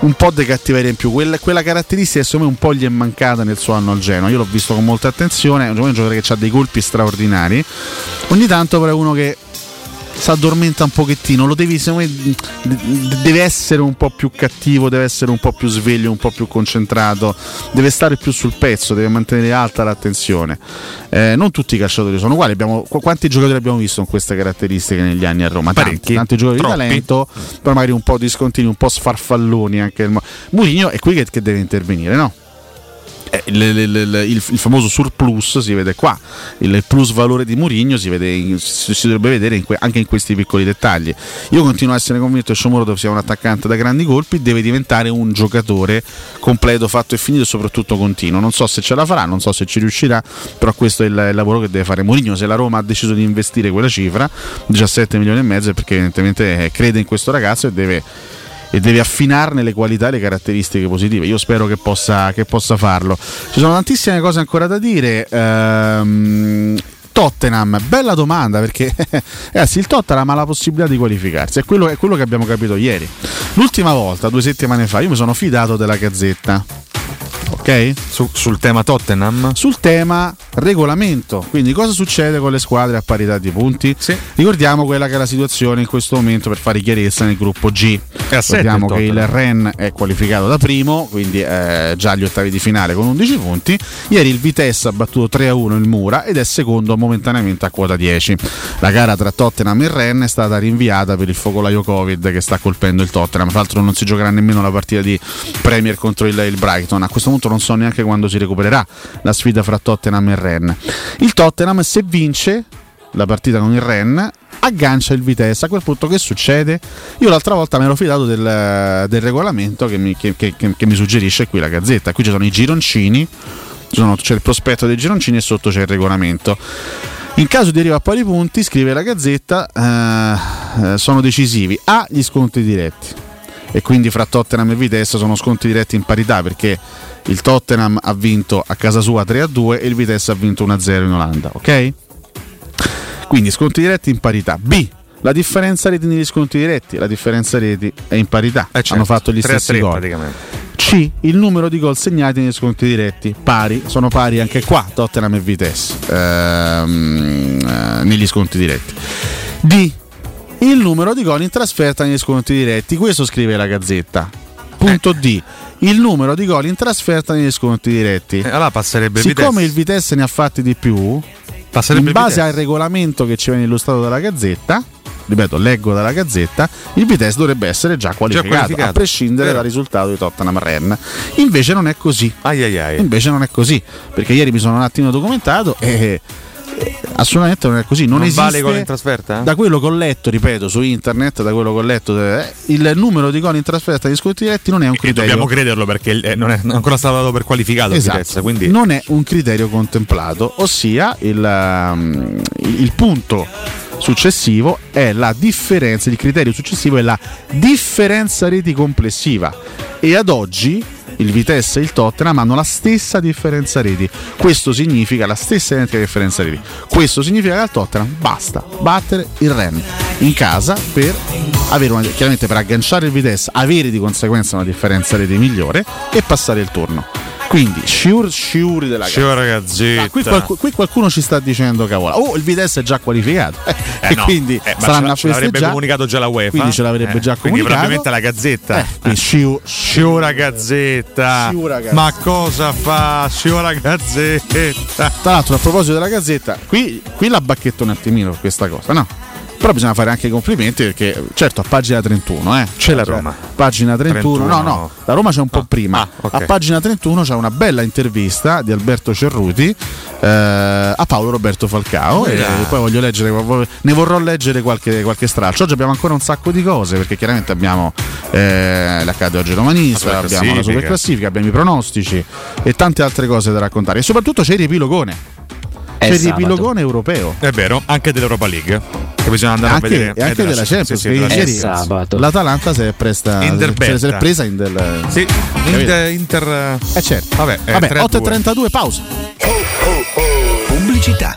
un po' di cattiveria in più, quella, quella caratteristica secondo me un po' gli è mancata nel suo anno al Genoa. Io l'ho visto con molta attenzione, è un giocatore che ha dei colpi straordinari, ogni tanto però è uno che si addormenta un pochettino, lo devi, secondo me deve essere un po' più cattivo, deve essere un po' più sveglio, un po' più concentrato, deve stare più sul pezzo, deve mantenere alta l'attenzione. Eh, non tutti i calciatori sono uguali, abbiamo, quanti giocatori abbiamo visto con queste caratteristiche negli anni a Roma? Tanti, tanti giocatori troppi. Di talento, però magari un po' discontinui, un po' sfarfalloni anche il... Mourinho è qui che, che deve intervenire, no? Il, il, il, il famoso surplus si vede qua, il plus valore di Mourinho si, vede, si dovrebbe vedere in que, anche in questi piccoli dettagli. Io continuo a essere convinto che Shomurodov sia un attaccante da grandi colpi, deve diventare un giocatore completo, fatto e finito e soprattutto continuo. Non so se ce la farà, non so se ci riuscirà, però questo è il, il lavoro che deve fare Mourinho. Se la Roma ha deciso di investire quella cifra, diciassette milioni e mezzo, è perché evidentemente crede in questo ragazzo e deve e deve affinarne le qualità e le caratteristiche positive. Io spero che possa, che possa farlo. Ci sono tantissime cose ancora da dire. Ehm, Tottenham, bella domanda, perché ragazzi, il Tottenham ha la possibilità di qualificarsi, è quello, è quello che abbiamo capito ieri. L'ultima volta, due settimane fa, io mi sono fidato della Gazzetta, ok? Su, sul tema Tottenham? Sul tema regolamento, quindi cosa succede con le squadre a parità di punti? Sì. Ricordiamo quella che è la situazione in questo momento per fare chiarezza nel gruppo G. Ricordiamo che il Rennes è qualificato da primo, quindi eh, già agli ottavi di finale con undici punti. Ieri il Vitesse ha battuto tre a uno il Mura ed è secondo momentaneamente a quota dieci. La gara tra Tottenham e Rennes è stata rinviata per il focolaio Covid che sta colpendo il Tottenham. Tra l'altro non si giocherà nemmeno la partita di Premier contro il, il Brighton. A questo punto non so neanche quando si recupererà la sfida fra Tottenham e Rennes. Il Tottenham, se vince la partita con il Rennes, aggancia il Vitesse. A quel punto che succede? Io l'altra volta mi ero fidato del, del regolamento che mi, che, che, che mi suggerisce qui la Gazzetta. Qui ci sono i gironcini, sono, c'è il prospetto dei gironcini e sotto c'è il regolamento. In caso di arrivo a pari punti, scrive la Gazzetta, eh, sono decisivi A, gli scontri diretti, e quindi fra Tottenham e Vitesse sono scontri diretti in parità, perché il Tottenham ha vinto a casa sua tre a due e il Vitesse ha vinto uno a zero in Olanda, ok? Quindi sconti diretti in parità. B, la differenza reti negli sconti diretti, la differenza reti è in parità, eh certo, hanno fatto gli stessi gol. C, il numero di gol segnati negli sconti diretti, pari, sono pari anche qua Tottenham e Vitesse ehm, eh, negli sconti diretti. D, il numero di gol in trasferta negli sconti diretti, questo scrive la Gazzetta. Punto D, il numero di gol in trasferta negli scontri diretti. Eh, allora passerebbe siccome Vitesse. il Vitesse ne ha fatti di più, passerebbe in base Vitesse. al regolamento che ci viene illustrato dalla Gazzetta, ripeto, leggo dalla Gazzetta, il Vitesse dovrebbe essere già qualificato, già qualificato. a prescindere eh. dal risultato di Tottenham Rennes. Invece non è così. Ai ai ai. Invece non è così, perché ieri mi sono un attimo documentato e assolutamente non è così, non, non esiste vale gol in trasferta? Da quello che ho letto, ripeto, su internet, da quello che ho letto, eh, il numero di gol in trasferta di scontri diretti non è un criterio. E dobbiamo crederlo, perché non è ancora stato dato per qualificato. Esatto. Vitesse, quindi non è un criterio contemplato, ossia il, um, il punto successivo è la differenza, il criterio successivo è la differenza reti complessiva, e ad oggi il Vitesse e il Tottenham hanno la stessa differenza reti. Questo significa la stessa identica differenza reti. Questo significa che al Tottenham basta battere il Rennes in casa per avere una, chiaramente per agganciare il Vitesse, avere di conseguenza una differenza reti migliore e passare il turno. Quindi sciur sciuri della Gazzetta. Ah, qui, qualc- qui qualcuno ci sta dicendo cavola. Oh, il Vitesse è già qualificato. Eh, eh, e no, quindi eh, saranno a festeggiare. Ce l'avrebbe comunicato già la UEFA. Quindi ce l'avrebbe eh, già comunicato. Quindi probabilmente la Gazzetta. Eh, eh. Sciura sciur- Gazzetta. Sciura Gazzetta. Ma cosa fa Sciura Gazzetta? Tra l'altro, a proposito della Gazzetta, qui, qui la bacchetto un attimino per questa cosa, no? Però bisogna fare anche i complimenti, perché certo a pagina trentuno eh, c'è la Roma, pagina trentuno, trentuno no no la Roma c'è un po' ah, prima ah, okay. A pagina trentuno c'è una bella intervista di Alberto Cerruti eh, a Paolo Roberto Falcao, oh, e yeah. poi voglio leggere, ne vorrò leggere qualche, qualche stralcio. Oggi abbiamo ancora un sacco di cose, perché chiaramente abbiamo eh, l'accade oggi romanista, abbiamo la super classifica, abbiamo i pronostici e tante altre cose da raccontare, e soprattutto c'è il riepilogone. C'è il ripilogone europeo, è vero, anche dell'Europa League, che bisogna andare anche, a vedere, e anche della Champions, sì, sì, perché ieri sabato l'Atalanta si è presta Inter se l'è presa in del sì Inter, Inter... Eh certo, vabbè, eh, vabbè otto e trentadue pausa. Oh, oh, oh. Pubblicità.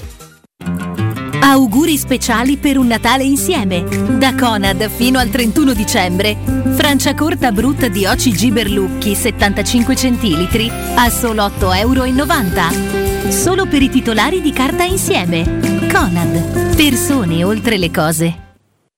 Auguri speciali per un Natale insieme. Da Conad fino al trentuno dicembre, Franciacorta Brut di O C G Berlucchi settantacinque centilitri a solo otto virgola novanta euro. Solo per i titolari di carta insieme. Conad. Persone oltre le cose.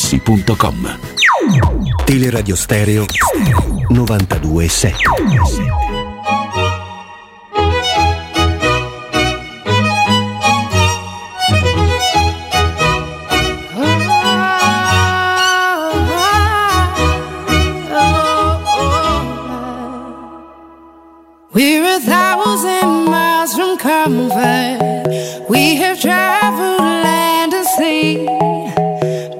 Teleradio Teleradio Stereo novantadue sette. We're a thousand miles from comfort. We have traveled land and sea.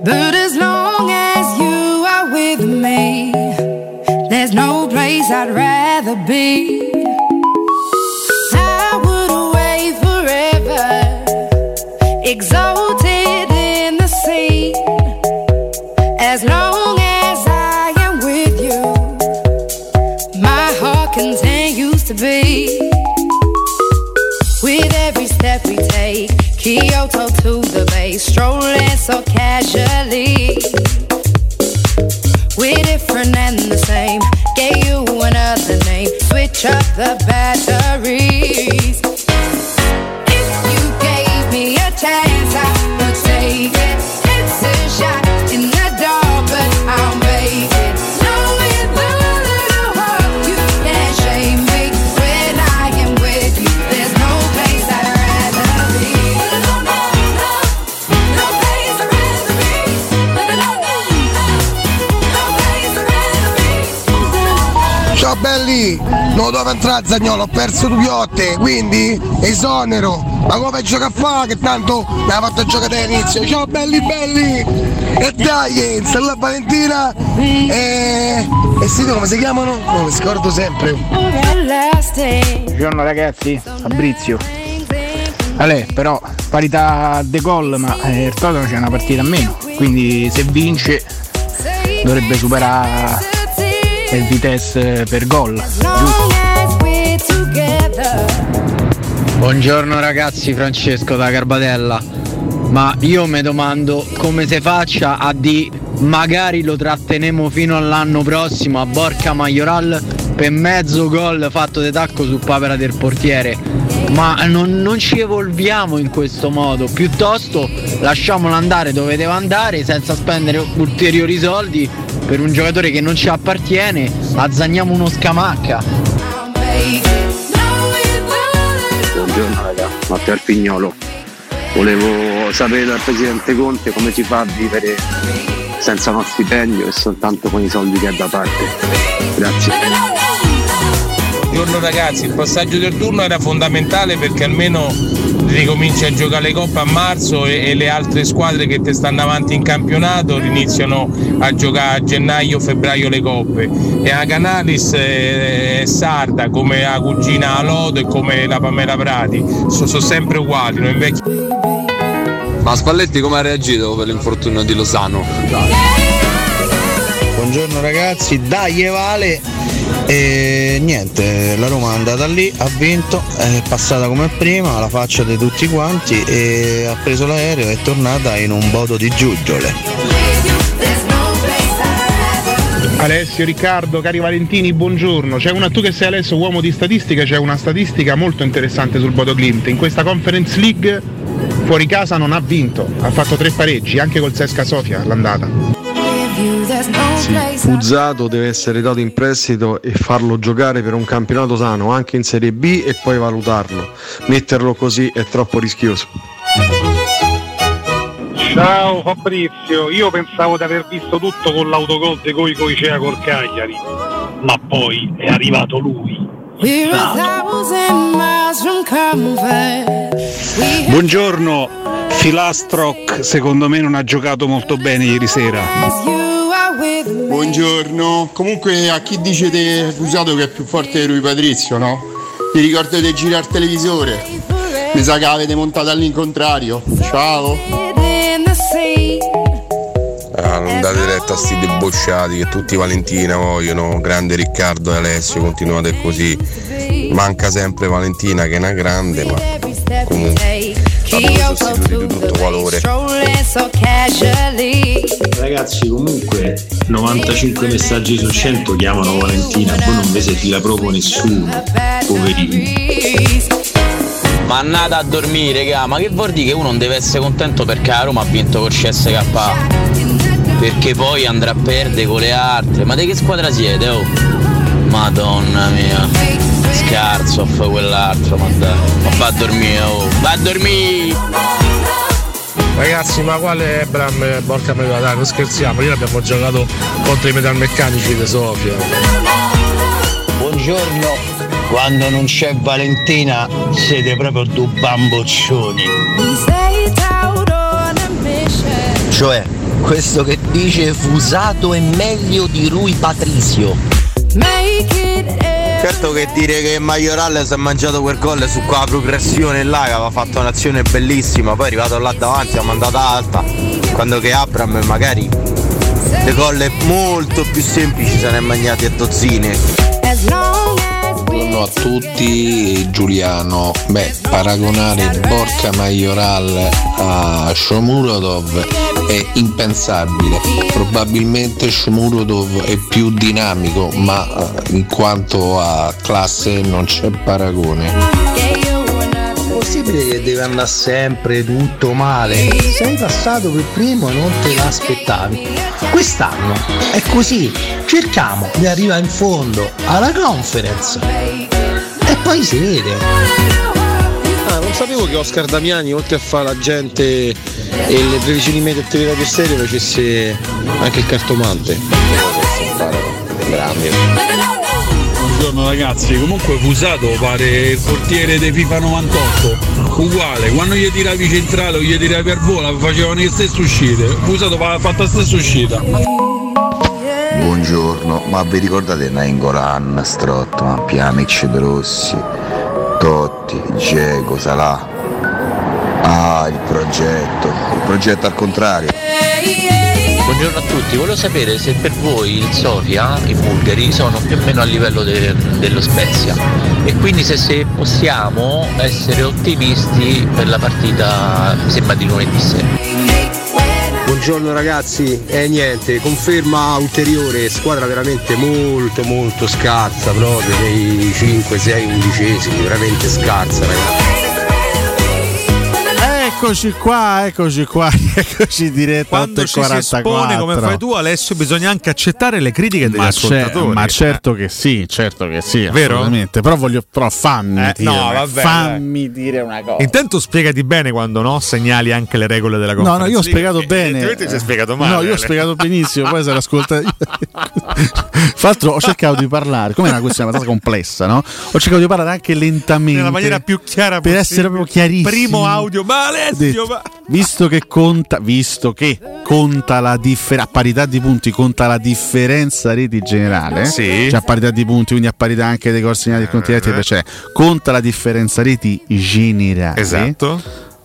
But as long as you are with me, there's no place I'd rather be. I would away forever, exalted in the sea. As long as I am with you, my heart continues to be. With every step we take, Kyoto to the bay, strolling so casually. We're different and the same, gave you another name, switch up the batteries. If you gave me a chance, I would take it. It's a shot in the dark, but I'll make it. Knowing the little heart, you can't shame me. When I am with you, there's no place I'd rather be. Ciao belli, non dove entrare Zaniolo, ho perso due piotte, quindi esonero, ma come gioca a fare che tanto mi ha fatto giocare all'inizio. Ciao belli belli, e dai, in Sella Valentina e, e sì, come si chiamano? Non mi scordo sempre. Buongiorno ragazzi, Fabrizio. Ale, però parità de gol, ma eh, il Tottenham c'è una partita a meno, quindi se vince dovrebbe superare il Vitesse per gol. Buongiorno ragazzi, Francesco da Carbatella. Ma io mi domando come si faccia a di magari lo tratteniamo fino all'anno prossimo a Borja Mayoral per mezzo gol fatto di tacco su papera del portiere. Ma non, non ci evolviamo in questo modo, piuttosto lasciamolo andare dove deve andare senza spendere ulteriori soldi per un giocatore che non ci appartiene. Azzanniamo uno Scamacca. Buongiorno raga, Matteo Alpignolo. Volevo sapere dal presidente Conte come si fa a vivere senza uno stipendio e soltanto con i soldi che ha da parte. Grazie. Buongiorno ragazzi, il passaggio del turno era fondamentale perché almeno ricominci a giocare le coppe a marzo e, e le altre squadre che te stanno avanti in campionato riniziano a giocare a gennaio, febbraio le coppe. E a Canalis è, è sarda come la cugina Alodo e come la Pamela Prati, sono so sempre uguali, non invecchi. Ma Spalletti come ha reagito per l'infortunio di Lozano? Buongiorno ragazzi, dai Vale. E niente, la Roma è andata lì, ha vinto, è passata come prima alla faccia di tutti quanti e ha preso l'aereo e è tornata in un boto di giuggiole. Alessio, Riccardo, cari Valentini, buongiorno. C'è una, tu che sei Alessio, uomo di statistica, c'è una statistica molto interessante sul Bodo Glimt. In questa Conference League fuori casa non ha vinto, ha fatto tre pareggi, anche col Sesca Sofia l'andata. Sì, Fusato deve essere dato in prestito e farlo giocare per un campionato sano, anche in Serie B, e poi valutarlo. Metterlo così è troppo rischioso. Ciao Fabrizio, io pensavo di aver visto tutto con l'autogol di Coi Coicea col Cagliari, ma poi è arrivato lui. Buongiorno, Filastroc secondo me non ha giocato molto bene ieri sera. Buongiorno, comunque a chi dice che Fusato che è più forte di lui Patrizio, no? Ti ricordate di girare il televisore? Mi sa che avete montato all'incontrario. Ciao. Ah, non date retta a sti debosciati che tutti Valentina vogliono. Grande Riccardo e Alessio, continuate così. Manca sempre Valentina che è una grande, ma comunque ha sostituito di tutto valore. Ragazzi, comunque novantacinque messaggi su cento chiamano Valentina, poi non vi senti la proprio nessuno, poverini. Ma andate a dormire, raga, ma che vuol dire che uno non deve essere contento perché la Roma ha vinto col C S K A? Perché poi andrà a perdere con le altre. Ma di che squadra siete, oh? Madonna mia. Scarso a quell'altro, ma dai. Ma va a dormire, oh. Va a dormire! Ragazzi, ma quale Abraham, Borja Mayoral? Dai, non scherziamo, ieri abbiamo giocato contro i metalmeccanici di Sofia. Buongiorno. Quando non c'è Valentina siete proprio due bamboccioni. Cioè, questo che dice Fusato è meglio di Rui Patricio. Certo che dire che Mayoral si è mangiato quel gol su quella progressione là, che aveva fatto un'azione bellissima, poi è arrivato là davanti, ha mandato alta, quando che Abraham magari le gol molto più semplici se ne è mangiati a dozzine. Buongiorno a tutti, Giuliano. Beh, paragonare Borja Mayoral a Shomurodov è impensabile. Probabilmente Shomurodov è più dinamico, ma in quanto a classe non c'è paragone. È possibile che deve andare sempre tutto male? Sei passato per primo, non te l'aspettavi. Quest'anno è così. Cerchiamo di arrivare in fondo alla Conference e poi si vede. Ah, non sapevo che Oscar Damiani, oltre a fare la gente e le previsioni media del Teleradio Stereo, facesse anche il cartomante. Buongiorno ragazzi, comunque Fusato pare il portiere dei FIFA novantotto, uguale, quando gli tiravi centrale o gli tiravi per vola facevano le stesse uscite, Fusato ha fatto la stessa uscita. Buongiorno, ma vi ricordate Nainggolan, Strottman, Pjanic, De Rossi, Totti, Dzeko, Salah? Ah, il progetto, il progetto al contrario. Buongiorno a tutti, volevo sapere se per voi il Sofia, i bulgari, sono più o meno a livello de- dello Spezia e quindi se, se possiamo essere ottimisti per la partita, mi sembra di lunedì sera. Buongiorno ragazzi, e eh, niente, conferma ulteriore, squadra veramente molto molto scarsa, proprio nei cinque, sei, undicesimi, veramente scarsa ragazzi. Eccoci qua, eccoci qua, eccoci diretta quando ci si espone come fai tu Alessio bisogna anche accettare le critiche degli ma ascoltatori. Ma certo che sì, certo che sì, vero? Assolutamente, però voglio, però fammi eh, dire, no, vabbè, fammi dai. dire una cosa. Intanto spiegati bene quando no, segnali anche le regole della conferenza. No, no, io ho spiegato sì, bene. Ti sei spiegato male. No, io ho spiegato benissimo, poi se l'ascolta. Fra l'altro ho cercato di parlare, come una questione abbastanza complessa, no? Ho cercato di parlare anche lentamente, nella maniera più chiara per possibile. Essere proprio chiarissimo. Primo audio, male. Detto, visto che conta, visto che conta la differenza a parità di punti, conta la differenza reti generale, sì. Cioè a parità di punti, quindi a parità anche dei gol segnati e conti diretti, cioè conta la differenza reti generale. Esatto.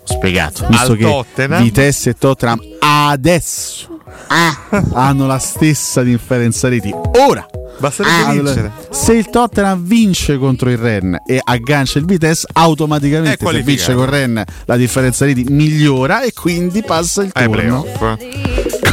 spiegato, visto al che Tottenham. Vitesse e Tottenham adesso ah, hanno la stessa differenza reti. Ora basterebbe ah, vincere. Se il Tottenham vince contro il Rennes e aggancia il Vitesse, automaticamente se vince con Rennes la differenza reti migliora e quindi passa il turno. Playoff.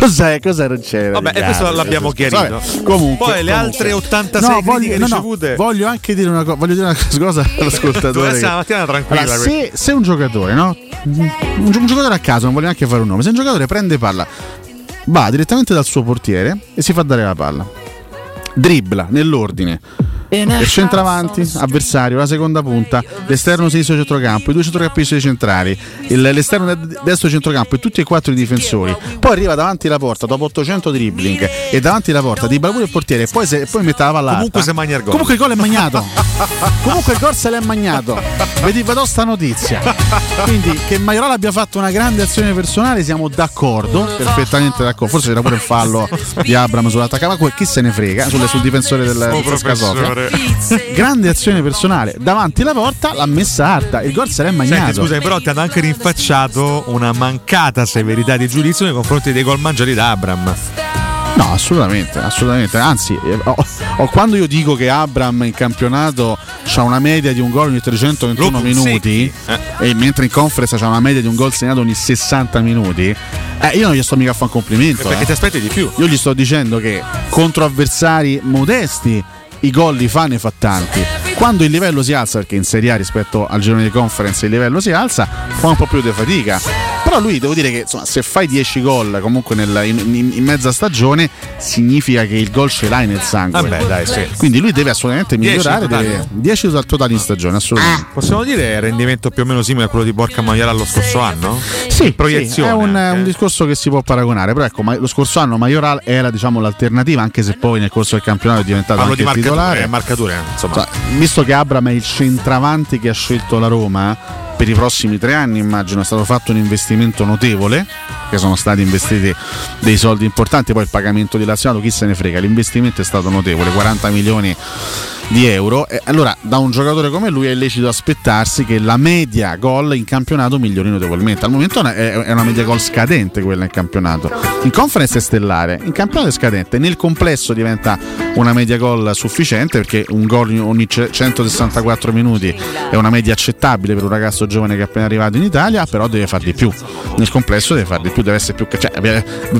Cos'è? Cosa non c'era? Vabbè, e questo l'abbiamo chiarito. Vabbè, comunque, poi le comunque. altre ottantasei no, voglio, critiche no, no, ricevute. Voglio anche dire una, co- voglio dire una cosa all'ascoltatore. Stamattina tranquilla. Allora, se, se un giocatore, no? Un, gi- un giocatore a caso, non voglio neanche fare un nome. Se un giocatore prende palla, va direttamente dal suo portiere e si fa dare la palla, dribbla nell'ordine. Il centravanti, avversario, la seconda punta, l'esterno sinistro centrocampo, i due centrocampisti centrali, il, l'esterno destro centrocampo e tutti e quattro i difensori. Poi arriva davanti alla porta dopo ottocento dribbling e davanti alla porta dribbla pure il portiere e poi, se, poi mette la palla. Comunque se magna il gol. Comunque il gol è magnato. Comunque il gol se l'è magnato. Vedi, vado sta notizia. Quindi che Mayoral abbia fatto una grande azione personale siamo d'accordo, perfettamente d'accordo. Forse c'era pure il fallo di Abraham sull'attacco, chi se ne frega, sul, sul difensore del oh, Sesca Sofia. Grande azione personale davanti la porta, l'ha messa Arta, il gol se l'è magnato. Scusa, però ti hanno anche rinfacciato una mancata severità di giudizio nei confronti dei gol mangiati da Abraham. No, assolutamente, assolutamente. Anzi, oh, oh, quando io dico che Abraham in campionato c'ha una media di un gol ogni trecentoventuno minuti, eh. e mentre in Conference c'ha una media di un gol segnato ogni sessanta minuti, eh, io non gli sto mica a fare un complimento. Perché eh. ti aspetti di più? Io gli sto dicendo che contro avversari modesti i gol li fa, ne fa tanti. Quando il livello si alza, perché in Serie A rispetto al girone di Conference il livello si alza, fa un po' più di fatica. Però lui, devo dire che insomma, se fai dieci gol comunque nel, in, in mezza stagione, significa che il gol ce l'hai nel sangue. Ah beh, dai, sì. Quindi lui deve assolutamente migliorare, dieci totali, totali in stagione, assolutamente. Ah, possiamo dire rendimento più o meno simile a quello di Borja Mayoral lo scorso anno? Sì, in proiezione, sì, è un, un discorso che si può paragonare. Però ecco, ma, lo scorso anno Mayoral era, diciamo, l'alternativa, anche se poi nel corso del campionato è diventato Parlo anche di marcatura, titolare. Marcatura, insomma. Cioè, visto che Abraham è il centravanti che ha scelto la Roma per i prossimi tre anni, immagino, è stato fatto un investimento notevole, che sono stati investiti dei soldi importanti, poi il pagamento di Lazio, chi se ne frega, l'investimento è stato notevole, quaranta milioni di euro, e allora da un giocatore come lui è lecito aspettarsi che la media gol in campionato migliori notevolmente. Al momento è una media gol scadente quella in campionato, in Conference è stellare, in campionato è scadente, nel complesso diventa una media gol sufficiente, perché un gol ogni centosessantaquattro minuti è una media accettabile per un ragazzo giovane che è appena arrivato in Italia, però deve far di più, nel complesso deve far di più, deve essere più, cioè,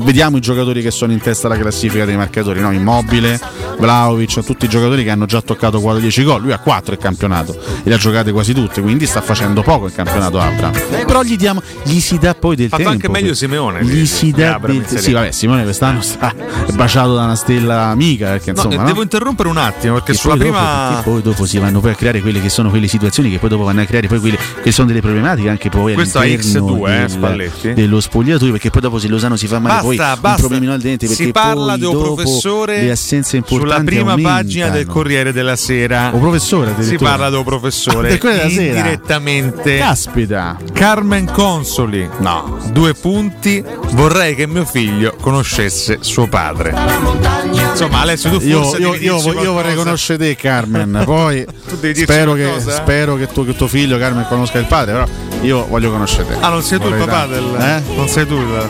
vediamo i giocatori che sono in testa alla classifica dei marcatori, no? Immobile, Vlahovic, tutti i giocatori che hanno già toccato quasi dieci gol, lui ha quattro il campionato e le ha giocate quasi tutte, quindi sta facendo poco il campionato Abraham, però gli diamo, gli si dà poi del fatto tempo, anche meglio Simeone, gli si dà del te- sì vabbè, Simeone quest'anno sta baciato da una stella amica, perché insomma, no, no? Devo interrompere un attimo perché e sulla poi prima dopo, poi dopo si vanno poi a creare quelle che sono quelle situazioni che poi dopo vanno a creare poi quelle che sono delle problematiche anche poi questo all'interno X due, eh, Spalletti, dello spogliatoio, perché poi dopo se Lozano si fa male, basta, poi basta, un problemino al dente, perché si parla di un professore, le assenze importanti sulla prima aumentano. Pagina del Corriere della Sera, o professore, si parla di un professore, ah, della sera. Direttamente, caspita, Carmen Consoli, no, due punti, vorrei che mio figlio conoscesse suo padre. Insomma Alessio, tu forse io, io, io, io vorrei conoscere te, Carmen, poi spero che, spero che tu, che tuo figlio Carmen conosca il padre, però io voglio conoscere te. Ah, non sei tu vorrei il papà tanto. Del eh? Non sei tu il...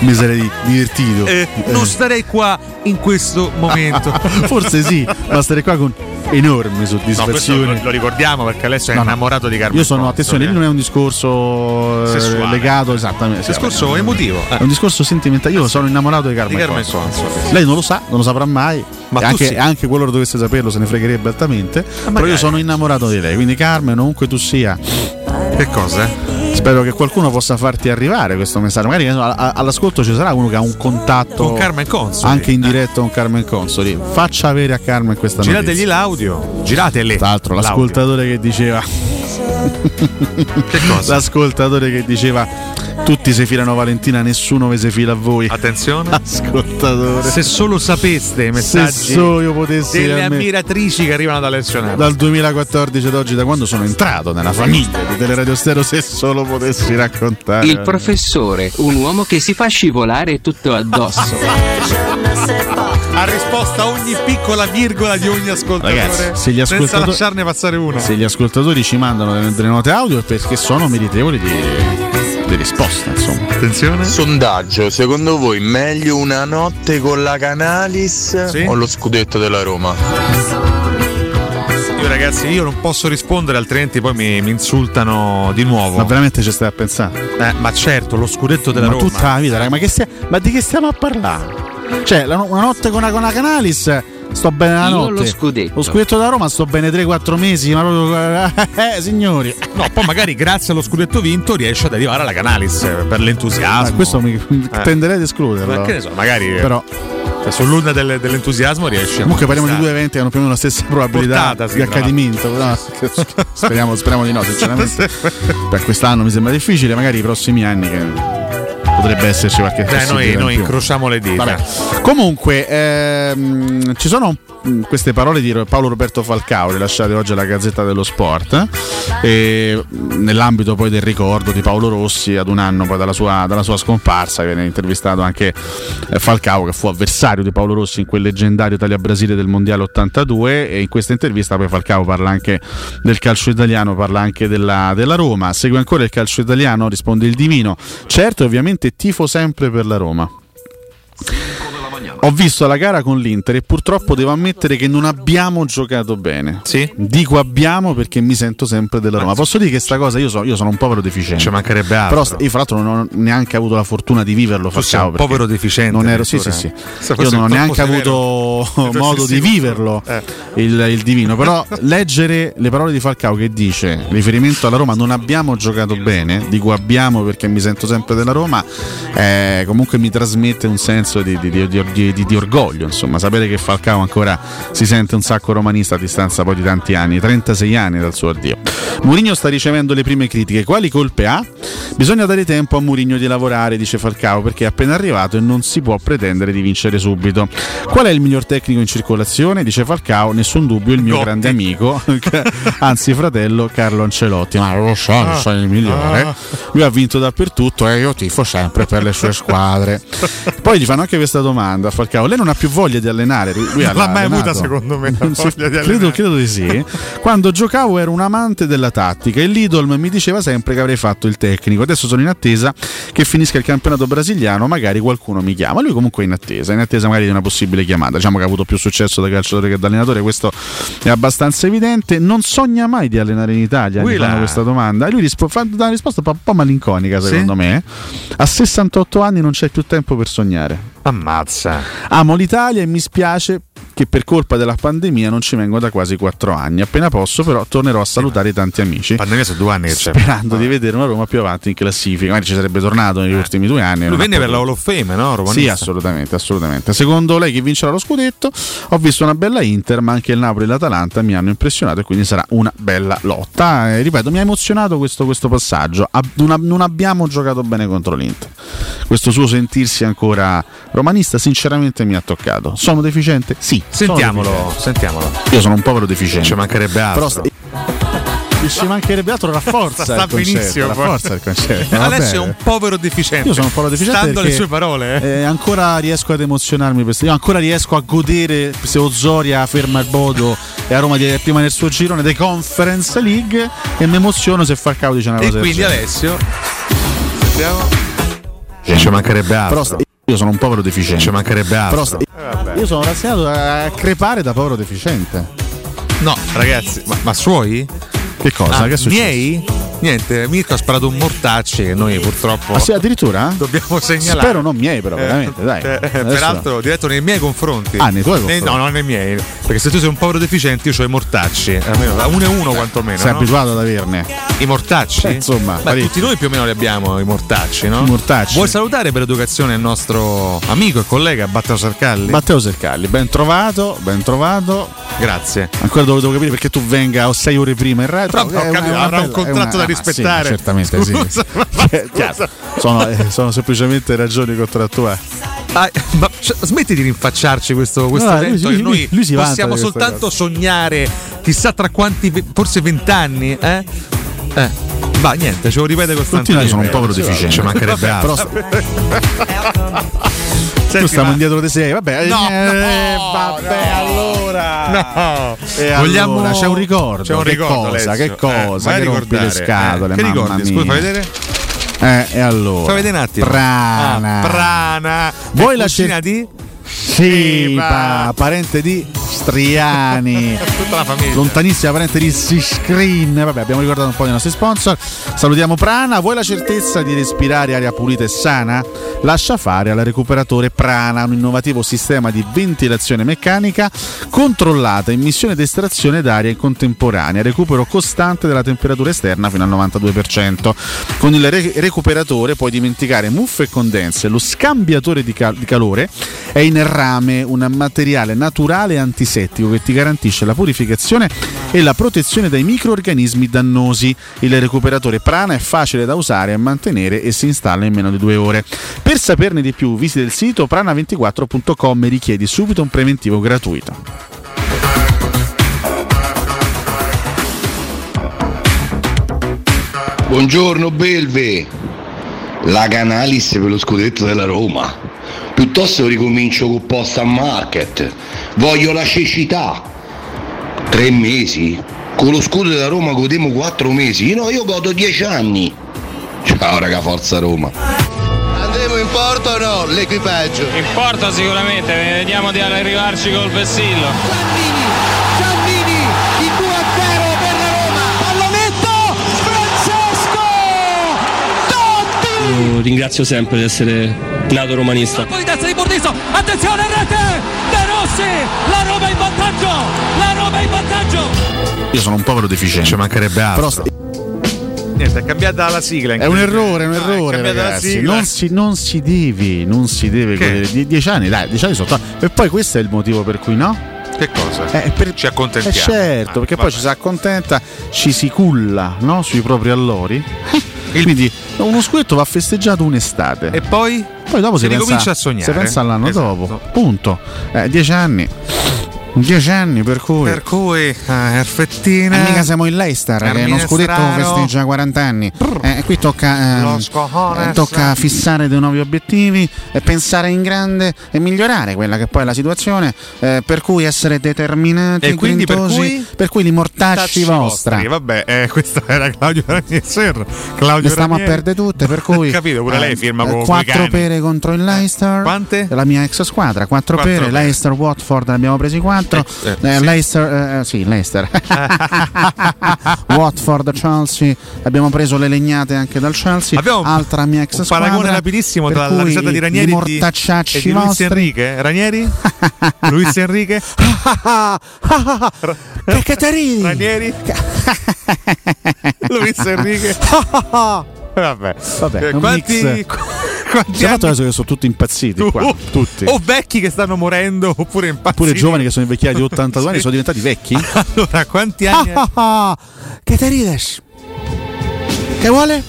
mi sarei divertito, eh, non starei qua in questo momento. Forse sì, ma stare qua con enorme soddisfazione. No, lo, lo ricordiamo perché Alessio è no, innamorato di Carmen. Io sono, attenzione, lì non è un discorso sessuale, legato, esattamente. Un discorso emotivo. Eh. È un discorso sentimentale. Io sono innamorato di Carmen. Di Carmen Consoli. Lei non lo sa, non lo saprà mai. Ma anche, sì. anche qualora dovesse saperlo se ne fregherebbe altamente. Ma però io sono innamorato di lei. Quindi Carmen, ovunque tu sia. Che cosa? Eh? Spero che qualcuno possa farti arrivare questo messaggio. Magari all'ascolto ci sarà uno che ha un contatto con Carmen Consoli, anche in diretta con Carmen Consoli. Faccia avere a Carmen questa notizia. Girategli l'audio. Giratele. Tra l'altro l'ascoltatore che diceva che cosa? L'ascoltatore che diceva tutti se filano a Valentina, nessuno ve se fila a voi. Attenzione, ascoltatore, se solo sapeste i messaggi, se solo io potessi, delle ammiratrici che arrivano da lesionare dal duemilaquattordici ad oggi, da quando sono entrato nella famiglia di Teleradio Stereo, se solo potessi raccontare. Il professore, un uomo che si fa scivolare tutto addosso. Ha risposto a ogni piccola virgola di ogni ascoltatore. Ragazzi, se gli ascoltatori, senza lasciarne passare una. Se gli ascoltatori ci mandano delle note audio è perché sono meritevoli di di risposta, insomma. Attenzione. Sondaggio: secondo voi meglio una notte con la Canalis, sì, o lo scudetto della Roma? Io, ragazzi, io non posso rispondere, altrimenti poi mi, mi insultano di nuovo. Ma veramente ci stai a pensare? Eh, ma certo, lo scudetto della ma Roma. Ma tutta la vita, raga, ma, che stia, ma di che stiamo a parlare? Cioè, la, una notte con la, con la Canalis sto bene la notte. Io lo scudetto. Lo scudetto da Roma sto bene tre quattro mesi, ma proprio eh, signori. No, poi magari grazie allo scudetto vinto riesce ad arrivare alla Canalis per l'entusiasmo. Ma questo mi eh. tenderei ad escluderlo. Ma che ne so, magari però sull'onda del, dell'entusiasmo riesce. Comunque parliamo di due eventi che hanno più o meno la stessa probabilità portata, sì, di accadimento. No, speriamo, speriamo di no, sinceramente. Per quest'anno mi sembra difficile, magari i prossimi anni che potrebbe esserci qualche cosa. Noi, noi in incrociamo le dita. Vabbè. Comunque, ehm, ci sono queste parole di Paolo Roberto Falcao rilasciate oggi alla Gazzetta dello Sport, eh, nell'ambito poi del ricordo di Paolo Rossi ad un anno poi dalla sua, dalla sua scomparsa. Viene intervistato anche Falcao, che fu avversario di Paolo Rossi in quel leggendario Italia-Brasile del Mondiale ottantadue, e in questa intervista poi Falcao parla anche del calcio italiano, parla anche della, della Roma. Segue ancora il calcio italiano, risponde il Divino. Certo, ovviamente tifo sempre per la Roma. Ho visto la gara con l'Inter e purtroppo devo ammettere che non abbiamo giocato bene. Sì. Dico abbiamo perché mi sento sempre della Roma. Posso dire che sta cosa io, so, io sono un povero deficiente. Ci mancherebbe altro. Però io fra l'altro non ho neanche avuto la fortuna di viverlo. Tu sei un povero deficiente. Non ero, sì, sì, sì. Io non ho neanche avuto modo di viverlo, eh. il, il Divino. Però leggere le parole di Falcao che dice riferimento alla Roma, non abbiamo giocato bene, dico abbiamo perché mi sento sempre della Roma, eh, comunque mi trasmette un senso di, di, di, di Di, di, di orgoglio, insomma, sapere che Falcao ancora si sente un sacco romanista a distanza poi di tanti anni, trentasei anni dal suo addio. Mourinho sta ricevendo le prime critiche, quali colpe ha? Bisogna dare tempo a Mourinho di lavorare, dice Falcao, perché è appena arrivato e non si può pretendere di vincere subito. Qual è il miglior tecnico in circolazione? Dice Falcao, nessun dubbio, il mio Gotti. grande amico, anzi fratello, Carlo Ancelotti. Ma lo so, lo so, il migliore, lui ha vinto dappertutto e io tifo sempre per le sue squadre. Poi gli fanno anche questa domanda a Falcao: lei non ha più voglia di allenare? Lui non l'ha mai allenato. Avuta, secondo me, la voglia di allenare. Credo, credo di sì. Quando giocavo ero un amante della tattica e l'Idolm mi diceva sempre che avrei fatto il tecnico. Adesso sono in attesa che finisca il campionato brasiliano, magari qualcuno mi chiama. Lui comunque è in attesa, in attesa magari di una possibile chiamata. Diciamo che ha avuto più successo da calciatore che da allenatore, questo è abbastanza evidente. Non sogna mai di allenare in Italia? Gli fanno questa domanda e lui rispo- fa una risposta un po' malinconica, secondo sì? me. A sessantotto anni non c'è più tempo per sognare. Ammazza. Amo l'Italia e mi spiace che per colpa della pandemia non ci vengo da quasi quattro anni. Appena posso però tornerò a salutare sì, tanti amici. Pandemia sono due anni che c'è. Sperando ah. di vedere una Roma più avanti in classifica. Magari ci sarebbe tornato negli eh. ultimi due anni. Lui venne per la Hall of Fame, no? Romanista. Sì, assolutamente, assolutamente. Secondo lei chi vincerà lo scudetto? Ho visto una bella Inter, ma anche il Napoli e l'Atalanta mi hanno impressionato e quindi sarà una bella lotta. Eh, ripeto, mi ha emozionato questo, questo passaggio. Ab- non abbiamo giocato bene contro l'Inter. Questo suo sentirsi ancora romanista sinceramente mi ha toccato. Sono deficiente? Sì. Sentiamolo, deficiente. sentiamolo. Io sono un povero deficiente. Ci mancherebbe altro. Però st- ci mancherebbe altro, rafforza sta il benissimo, rafforza il concetto. Alessio è un povero deficiente. Io sono un povero deficiente. Stando le sue parole, eh. Eh, ancora riesco ad emozionarmi per st- io ancora riesco a godere se Zoria ferma il Bodo e a Roma di prima nel suo girone dei Conference League e mi emoziono se Falcao dice una cosa. E quindi Alessio sentiamo. Ci mancherebbe altro. Però st- Io sono un povero deficiente. Ci mancherebbe altro. St- eh, io sono rassegnato a crepare da povero deficiente. No, ragazzi, ma, ma suoi? Che cosa? Ah, che è miei? Niente, Mirko ha sparato un mortacci che noi purtroppo. Ah, sì, addirittura? Dobbiamo segnalare. Spero non miei, però, veramente, eh, dai. Eh, peraltro, diretto nei miei confronti. Ah, nei tuoi confronti? Nei, no, non nei miei. Perché se tu sei un povero deficiente, io ho i mortacci. Almeno da uno e uno quantomeno. Sei no? abituato ad averne. I mortacci? Beh, insomma. Beh, tutti noi più o meno li abbiamo, i mortacci, no? I mortacci. Vuoi salutare per educazione il nostro amico e collega Matteo Sercalli? Matteo Sercalli, ben trovato, ben trovato. Grazie. Ancora dovevo capire perché tu venga o sei ore prima in radio. Però, però, ho capito, avrà un contratto una, da rispettare. Sì, certamente. Scusa, sì. Ma, chiaro. Sono, eh, sono semplicemente ragioni contrattuali. Ah, ma smetti di rinfacciarci questo, questo no, evento lui, che noi lui, lui possiamo soltanto cose. Sognare chissà tra quanti, forse vent'anni eh? eh? Ma niente, ce lo ripete costantemente. Sono un povero deficiente, ci mancherebbe altro. Senti, stiamo ma... indietro di sei, vabbè, no, eh, no, vabbè, no, allora, no. E vogliamo... allora c'è un ricordo, c'è un ricordo, che cosa, Alessio. Che cosa, eh, che rompi le scatole, eh, che ricordi, scusa, fai vedere? Eh, e allora fai vedere un attimo. Prana, ah, Prana. Voi la cucina cer- di? Sì, pa, parente di Striani. Tutta la famiglia. Lontanissima parente di Siscreen. Vabbè, abbiamo ricordato un po' dei nostri sponsor. Salutiamo Prana. Vuoi la certezza di respirare aria pulita e sana? Lascia fare al recuperatore Prana, un innovativo sistema di ventilazione meccanica controllata, emissione ed estrazione d'aria in contemporanea, recupero costante della temperatura esterna fino al novantadue per cento. Con il re- recuperatore puoi dimenticare muffe e condense. Lo scambiatore di, cal- di calore è in rame, un materiale naturale e antisettico che ti garantisce la purificazione e la protezione dai microrganismi dannosi. Il recuperatore Prana è facile da usare e mantenere e si installa in meno di due ore. Per saperne di più visita il sito prana ventiquattro punto com e richiedi subito un preventivo gratuito. Buongiorno Belve, la Canalis per lo scudetto della Roma. Piuttosto ricomincio con Posta Market. Voglio la cecità. Tre mesi? Con lo scudo della Roma godemo quattro mesi. No, io godo dieci anni. Ciao raga, forza Roma. In porto o no? L'equipaggio? In porto sicuramente, vediamo di arrivarci col vessillo. Giannini, Giannini, il due a zero per la Roma, pallonetto, Francesco Totti! Io ringrazio sempre di essere nato romanista. Poi destra di Bordiso, attenzione a rete, De Rossi, la Roma in vantaggio, la Roma in vantaggio! Io sono un povero deficiente, ci mancherebbe altro. Però... Niente, è cambiata la sigla. È un errore, è un errore, ah, ragazzi. Non si, non si deve, non si deve godere. Die, dieci anni, dai, dieci anni sono tanti. E poi questo è il motivo per cui no? Che cosa? Eh, per... Ci accontentiamo. Eh, certo, ah, perché vabbè. Poi ci si accontenta, ci si culla, no? Sui propri allori. Il... Quindi uno scudetto va festeggiato un'estate. E poi? Poi dopo si pensa, comincia a sognare. Si pensa all'anno esatto. dopo. Punto. Eh, dieci anni. Dieci anni per cui per cui eh, Erfettina. Mica siamo in Leicester, che uno scudetto festeggia quaranta anni. E eh, qui tocca, eh, tocca fissare dei nuovi obiettivi e pensare in grande e migliorare quella che poi è la situazione. Eh, per cui essere determinati e quindi per cui per cui li mortacci vostra. Vostri. Vabbè, eh, questo era Claudio Ranieri. Claudio le stiamo Ranieri. A perdere tutte, per cui capito pure eh, lei firma con quattro pere contro il Leicester. Quante? La mia ex squadra, quattro pere. pere. Leicester Watford ne abbiamo presi quattro. Eh, eh, eh, sì. Leicester, eh, sì, Leicester. Watford, Chelsea. Abbiamo preso le legnate anche dal Chelsea. Abbiamo altra mia ex squadra. Un paragone rapidissimo tra la risata di Ranieri e di, e di Luis Enrique. Ranieri? Luis Enrique? Che Caterini? Ranieri? Luis Enrique? Vabbè, vabbè. Quanti... Quanti anni? Fatto che sono tutti impazziti tu, qua, tutti. O vecchi che stanno morendo oppure impazziti. Oppure giovani che sono invecchiati ottantadue sì. anni sono diventati vecchi. Allora, quanti anni? Ah, ah, ah. Che te rides? Che vuole?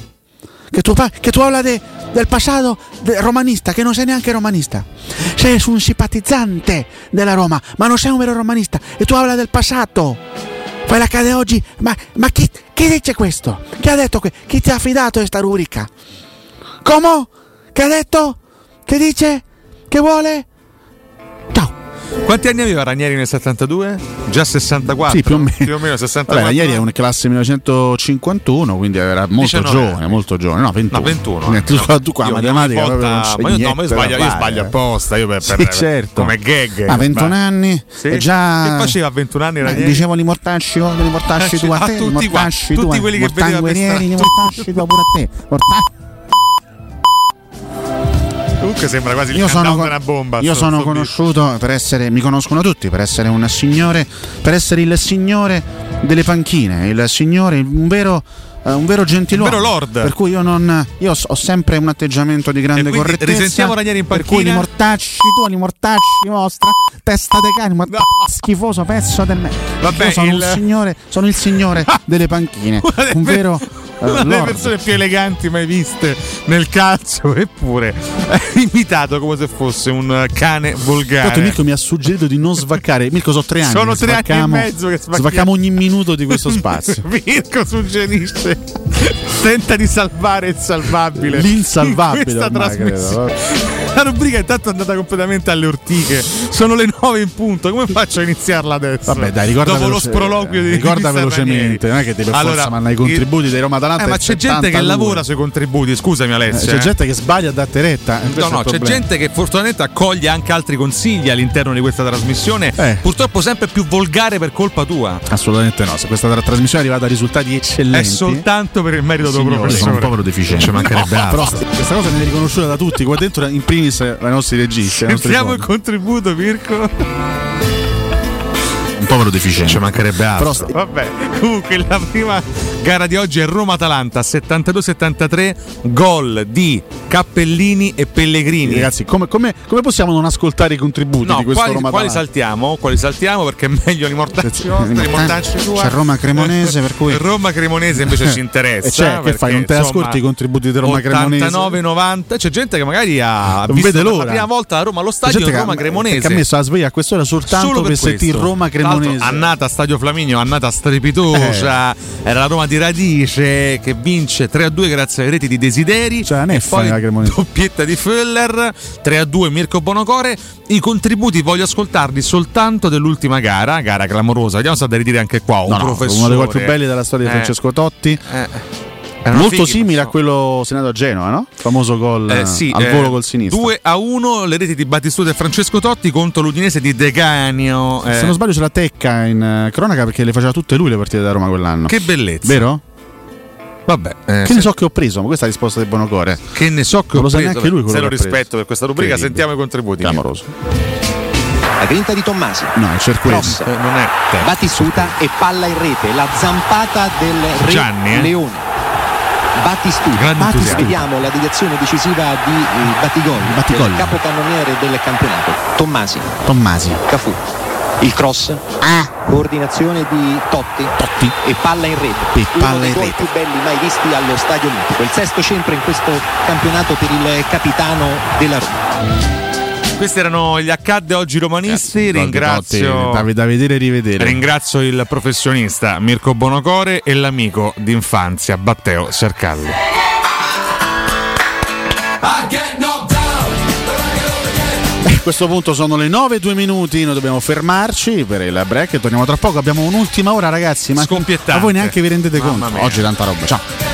Che tu pa- che tu habla de, del passato de romanista, che non sei neanche romanista. Sei un simpatizzante della Roma, ma non sei un vero romanista e tu habla del passato. Poi la cade oggi, ma, ma chi, chi dice questo? Chi ha detto que- Chi ti ha affidato questa rubrica? Come? Che ha detto? Che dice? Che vuole? Ciao. Quanti anni aveva Ranieri nel settantadue? Già sessantaquattro. Sì, più o meno, più o meno sessantaquattro. Vabbè, Ranieri è una classe millenovecentocinquantuno, quindi era molto diciannove. Giovane, molto giovane. No, ventuno. No, ventuno. No, tu, no, tu qua matematica volta, proprio non c'è ma io, niente, no, ma io sbaglio, io sbaglio apposta, io per, sì, per certo. Come gag. A ventuno ma... anni. Sì. E già che faceva a ventuno anni Ranieri? Eh, dicevo li mortacci, oh, li mortacci tu a te, li mortacci tu. Tutti quelli che vedeva questa. Li mortacci tu pure a te. Mortacci. Comunque sembra quasi il io sono con... una bomba. Io sono zombie. conosciuto per essere, mi conoscono tutti per essere un signore, per essere il signore delle panchine, il signore, un vero un vero gentiluomo, un vero lord. Per cui io non io ho sempre un atteggiamento di grande correttezza. Risentiamo Ranieri in panchina. Per cui li mortacci tu, li mortacci vostra, testa de cani, ma no. Schifoso pezzo del me. Vabbè, io sono il... un signore, sono il signore delle panchine, un vero una delle persone più eleganti mai viste nel calcio, eppure imitato come se fosse un cane volgare. Tanto Mirko mi ha suggerito di non svaccare. Mirko, sono tre anni. Sono tre anni e mezzo che svacchiamo. Svacchiamo ogni minuto di questo spazio. Mirko suggerisce, tenta di salvare il salvabile, l'insalvabile. Questa trasmissione, credo. La rubrica intanto è andata completamente alle ortiche. Sono le nove in punto. Come faccio a iniziarla adesso? Vabbè, dai, ricorda dopo veloce... lo sproloquio di ricorda di velocemente. Non è che devi allora, forza mandare i contributi il... dei Roma. Eh, ma c'è gente che lavora sui contributi, scusami Alessio. C'è eh. gente che sbaglia a darte retta. No, no, c'è gente che fortunatamente accoglie anche altri consigli all'interno di questa trasmissione. Eh. Purtroppo sempre più volgare per colpa tua. Assolutamente no, se questa trasmissione è arrivata a risultati eccellenti. È soltanto per il merito del professore. Sono un povero deficiente, mancherebbe altro. No. Questa cosa viene riconosciuta da tutti, qua dentro in primis i nostri registi. Sentiamo il contributo, Mirko. Un povero deficiente, ci mancherebbe altro. Prost- Vabbè, comunque la prima gara di oggi è Roma-Atalanta settantadue a settantatré, gol di Cappellini e Pellegrini. E ragazzi, come, come, come possiamo non ascoltare i contributi no, di questo Roma-Atalanta? Quali saltiamo? Quali saltiamo? Perché è meglio li mortacci tua. C'è Roma-Cremonese, per cui Roma-Cremonese invece ci interessa. E cioè, perché, che fai? Non te insomma, ascolti i contributi di Roma-Cremonese? ottantanove novanta C'è gente che magari ha non visto vede l'ora. La prima volta la Roma allo stadio Roma-Cremonese. Che ha messo la sveglia a quest'ora soltanto Solo per, per sentire Roma-Cremonese. Annata a Stadio Flaminio, annata strepitosa, eh. era la Roma di Radice che vince tre a due grazie ai reti di Desideri, cioè, e poi doppietta di Föller, tre a due Mirko Bonocore. I contributi voglio ascoltarli soltanto dell'ultima gara, gara clamorosa, vediamo se da ridire anche qua, un no, professore. Uno dei gol più belli della storia eh. di Francesco Totti. Eh. Molto fighi, simile a quello segnato a Genova, no? Famoso gol eh, sì, al volo eh, col sinistro. due a uno le reti di Battistuta e Francesco Totti contro l'Udinese di De Canio. Eh. Se non sbaglio c'era Tecca in uh, cronaca perché le faceva tutte lui le partite da Roma quell'anno. Che bellezza. Vero? Vabbè, eh, che ne so che ho preso, ma questa è la risposta del Bonocore. Che ne so che ho, ho preso. Neanche lui se lo rispetto per questa rubrica, sentiamo i contributi. Clamoroso. La grinta di Tommasi, no, cross, eh, non è Battistuta e palla in rete, la zampata del Re Gianni, eh? Leone. Battistuta, Battistuta. Vediamo la direzione decisiva di Battigol, Battigol. Il capocannoniere del campionato. Tommasi, Tommasi. Cafù, il cross, ah. coordinazione di Totti, Totti e palla in rete. E uno dei gol più belli mai visti allo Stadio Olimpico. Il sesto centro in questo campionato per il capitano della Roma. Questi erano gli accadde oggi romanisti. Ringrazio da, da vedere e rivedere. Ringrazio il professionista Mirko Bonocore e l'amico d'infanzia Matteo Sercalli. A questo punto sono le nove e due minuti. Noi dobbiamo fermarci per il break e torniamo tra poco. Abbiamo un'ultima ora, ragazzi, ma a voi neanche vi rendete Mamma conto mia. Oggi tanta roba. Ciao.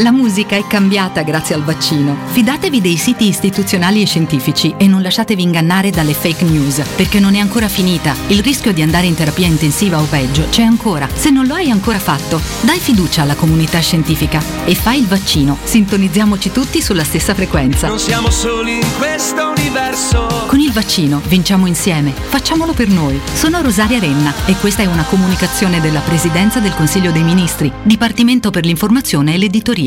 La musica è cambiata grazie al vaccino. Fidatevi dei siti istituzionali e scientifici e non lasciatevi ingannare dalle fake news, perché non è ancora finita. Il rischio di andare in terapia intensiva o peggio c'è ancora. Se non lo hai ancora fatto, dai fiducia alla comunità scientifica e fai il vaccino. Sintonizziamoci tutti sulla stessa frequenza. Non siamo soli in questo universo. Con il vaccino vinciamo insieme. Facciamolo per noi. Sono Rosaria Renna e questa è una comunicazione della Presidenza del Consiglio dei Ministri, Dipartimento per l'Informazione e l'Editoria.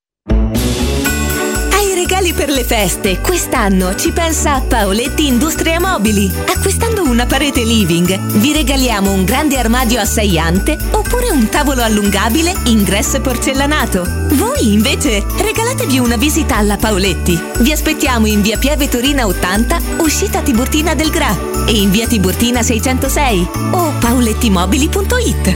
Per le feste, quest'anno ci pensa Paoletti Industria Mobili. Acquistando una parete living, vi regaliamo un grande armadio a sei ante oppure un tavolo allungabile ingresso porcellanato. Voi, invece, regalatevi una visita alla Paoletti. Vi aspettiamo in via Pieve Torina ottanta, uscita Tiburtina del Gra, e in via Tiburtina seicentosei o paolettimobili punto it.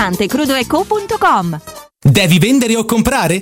crudo e co punto com. Devi vendere o comprare?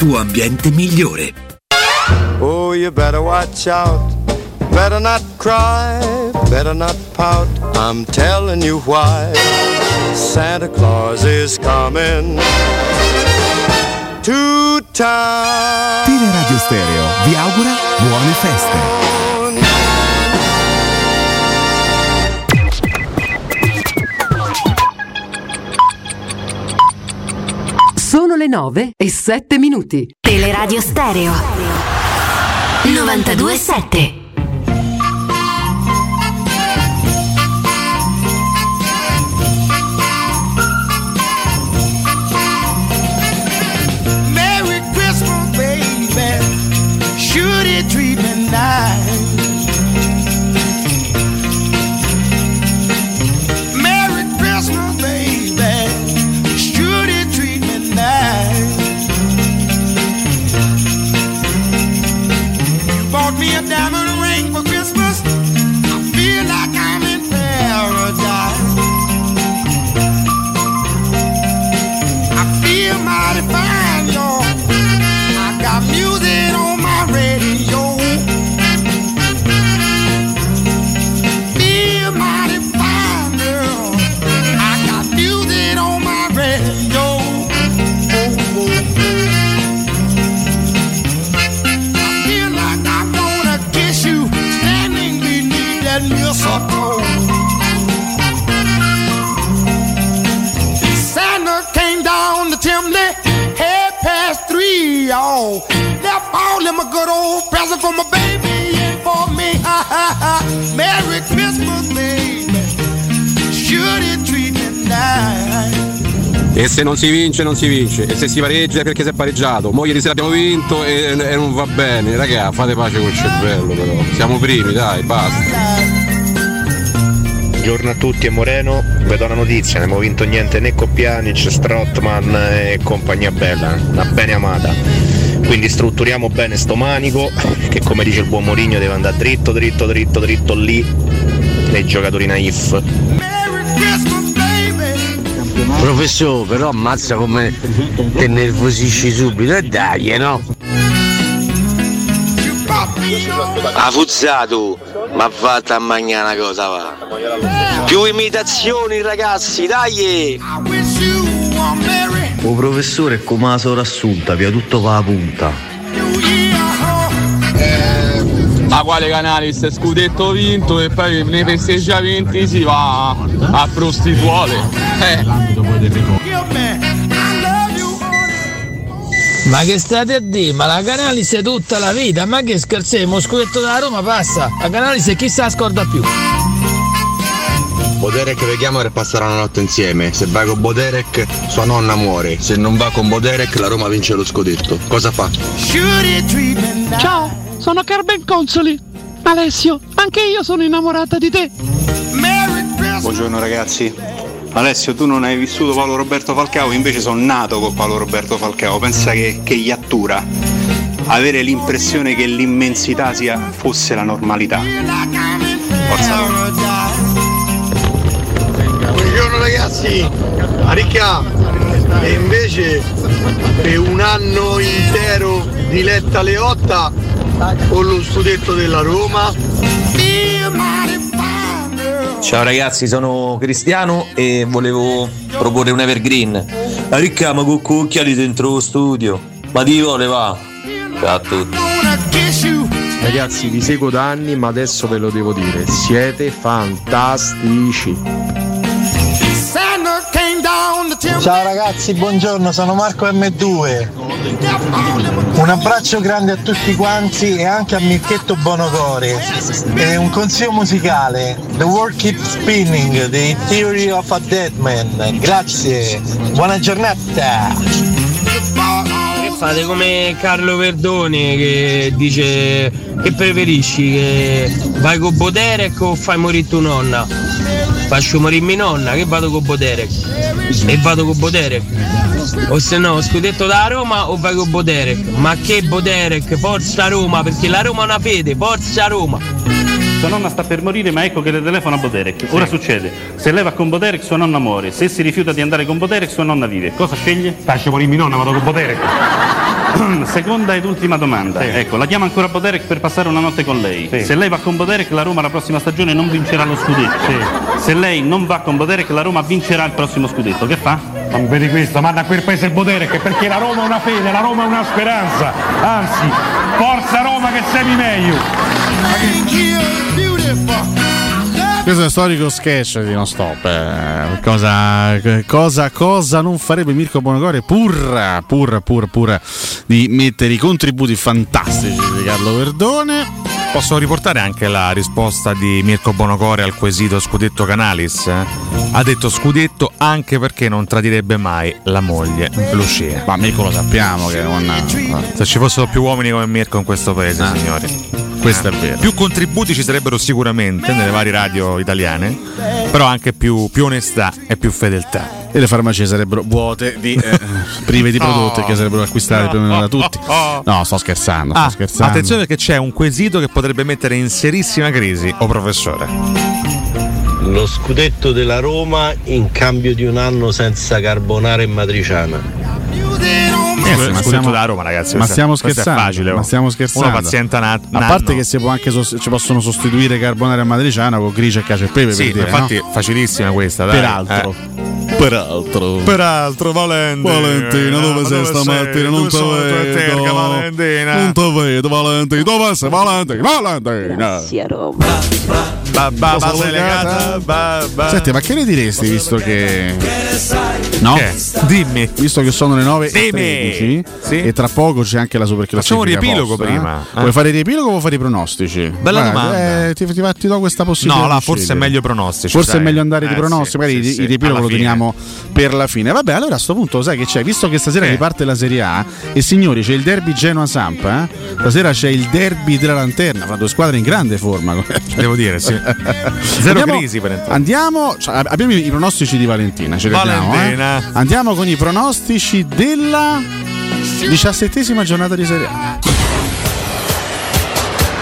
tuo ambiente migliore. Oh, you better watch out, better not cry, better not pout, I'm telling you why. Santa Claus is coming to town. Teleradio Stereo vi augura buone feste. Sono le nove e sette minuti. Teleradio Stereo novantadue e sette. Merry Christmas, baby. Should it treat me nice? Merry Christmas, baby. Bought me a diamond ring for Christmas. I feel like I'm in paradise. I feel mighty fine, y'all. I got music on my radio. Feel mighty fine, girl. I got music on my radio. Oh, oh, oh. I feel like I'm gonna kiss you. on. Left all in my good old present for my baby and for me. Merry Christmas, baby. Should it treat me nice. E se non si vince non si vince, e se si pareggia è perché si è pareggiato. Mo ieri sera abbiamo vinto e, e non va bene, raga, fate pace col cervello però. Siamo primi, dai, basta. Buongiorno a tutti, è Moreno, vedo una notizia, non abbiamo vinto niente né con Pjanic, Strootman e compagnia bella, una bene amata. Quindi strutturiamo bene sto manico, che come dice il buon Mourinho deve andare dritto, dritto, dritto, dritto lì, nei giocatori naif. Professore, però ammazza come te nervosisci subito, e dai, no? A Fusato, ma fatta a mangiare una cosa, va. Più imitazioni, ragazzi, dai! O professore è come la sovrassunta, via tutto va a punta. Ma quale Canalis, scudetto vinto e poi nei festeggiamenti si va a prostituole. Eh. Ma che state a dire? Ma la Canalis è tutta la vita, ma che scherziamo, scudetto della Roma passa, la Canalis e chi se la scorda più. Bo Derek vi chiama per passare una notte insieme, se vai con Bo Derek sua nonna muore, se non va con Bo Derek la Roma vince lo scudetto, cosa fa? Ciao, sono Carmen Consoli, Alessio, anche io sono innamorata di te. Buongiorno ragazzi. Alessio, tu non hai vissuto Paolo Roberto Falcao, invece sono nato con Paolo Roberto Falcao, pensa che, che iattura, avere l'impressione che l'immensità sia fosse la normalità. Forza. Buongiorno ragazzi, Aricca, e invece per un anno intero di Letta Leotta con lo scudetto della Roma. Ciao ragazzi, sono Cristiano e volevo proporre un evergreen. La ricca ma con cucchiali dentro lo studio. Ma di vuole va? Ciao a tutti. Ragazzi, vi seguo da anni ma adesso ve lo devo dire, siete fantastici. Ciao ragazzi, buongiorno, sono Marco emme due. Un abbraccio grande a tutti quanti e anche a Mirchetto Bonocore. E un consiglio musicale, The World Keeps Spinning dei Theory of a Dead Man. Grazie, buona giornata. Che fate come Carlo Verdone che dice che preferisci, che vai con Bo Derek o fai morire tua nonna? Faccio morire mia nonna, che vado con Bo Derek. E vado con Bo Derek. O se no, scudetto da Roma o vai con Bo Derek? Ma che Bo Derek, forza Roma, perché la Roma è una fede, forza Roma. Sua nonna sta per morire, ma ecco che le telefona Bo Derek. Ora sì. Succede, se lei va con Bo Derek sua nonna muore, se si rifiuta di andare con Bo Derek sua nonna vive. Cosa sceglie? Faccio morire mia nonna, vado con Bo Derek. Seconda ed ultima domanda, sì. Ecco, la chiama ancora Bo Derek per passare una notte con lei, sì. Se lei va con Bo Derek la Roma la prossima stagione non vincerà lo scudetto, sì. Se lei non va con Bo Derek la Roma vincerà il prossimo scudetto, che fa? Non vedi questo, manda a quel paese il Bo Derek, perché la Roma è una fede, la Roma è una speranza, anzi, forza Roma che sei meglio. Questo è un storico sketch di Non Stop, eh, cosa, cosa, cosa non farebbe Mirko Bonocore pur, pur, pur, pur di mettere i contributi fantastici di Carlo Verdone. Posso riportare anche la risposta di Mirko Bonocore al quesito scudetto Canalis? Ha detto scudetto anche perché non tradirebbe mai la moglie, Lucia. Ma Mirko lo sappiamo che non... Se ci fossero più uomini come Mirko in questo paese, ah, signori, questo è vero. Più contributi ci sarebbero sicuramente nelle varie radio italiane, però anche più, più onestà e più fedeltà. E le farmacie sarebbero vuote, di, eh, prive di prodotti, oh, che sarebbero acquistati, no, più o meno da tutti. No, sto scherzando, sto ah, scherzando. Attenzione perché c'è un quesito che potrebbe mettere in serissima crisi, oh professore. Lo scudetto della Roma in cambio di un anno senza carbonara e matriciana. Eh, ma siamo da Roma, ragazzi. Ma stiamo scherzando. È facile, oh. Ma stiamo scherzando. Uno pazienta nat- A parte che si può anche sost- ci possono sostituire carbonara e matriciana con gricia e cacio e pepe. Sì, per dire, infatti, no? Facilissima questa. Dai. Peraltro. Eh. Peraltro. Peraltro, Valentina. Valentina, dove, dove sei stamattina? Non ti vedo. Non ti vedo, Valentina. Dove sei, Valentina? Valentina. Grazie a Roma. Ba, ba, ba, legata. Ba, ba. Senti, ma che ne diresti visto che... No? Che? Dimmi, visto che sono le nove e tredici sì. E tra poco c'è anche la superclassifica. Facciamo un riepilogo posta, prima eh? Ah. Vuoi fare il riepilogo o vuoi fare i pronostici? Bella Beh, domanda eh, ti, ti, ti do questa possibilità. No, là, forse è meglio pronostici. Forse dai. È meglio andare eh, di pronostici sì, magari sì, sì. Il riepilogo alla lo fine. Teniamo per la fine. Vabbè, allora a sto punto sai che c'è? Visto che stasera eh. riparte la Serie A. E signori, c'è il derby Genoa-Sampa eh? Stasera c'è il derby della lanterna fra due squadre in grande forma. Devo dire, sì. Zero andiamo, crisi per entrare. Andiamo, cioè, abbiamo i pronostici di Valentina, ce li abbiamo, eh? Andiamo con i pronostici della diciassettesima giornata di Serie A.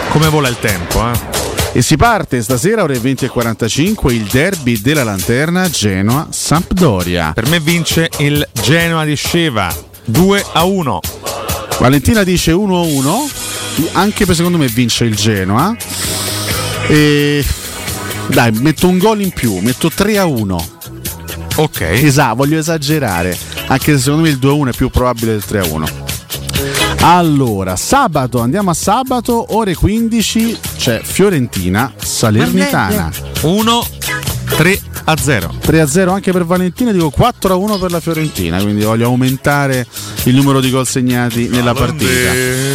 Come vola il tempo, eh? E si parte stasera ore venti e quarantacinque il derby della lanterna Genoa-Sampdoria. Per me vince il Genoa di Sceva due a uno. Valentina dice uno a uno. Anche per secondo me vince il Genoa. E dai, metto un gol in più, metto tre a uno. Ok. Esatto, voglio esagerare. Anche se secondo me il due a uno è più probabile del tre a uno. Allora, sabato, andiamo a sabato, ore quindici, c'è Fiorentina Salernitana. uno tre a zero. tre a zero anche per Valentina, dico quattro a uno per la Fiorentina, quindi voglio aumentare il numero di gol segnati nella partita.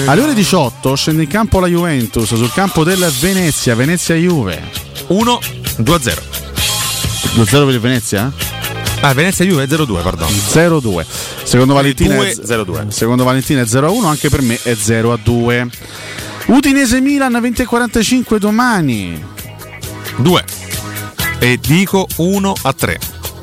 Alle ore diciotto scende in campo la Juventus sul campo del Venezia, Venezia-Juve. uno due a zero. due a zero per il Venezia? Ah, Venezia-Juve è zero due, perdono. zero due. Secondo Valentina è zero due. Secondo Valentina è zero a uno, anche per me è zero a due. Udinese-Milan venti e quarantacinque domani. due. E dico uno a tre.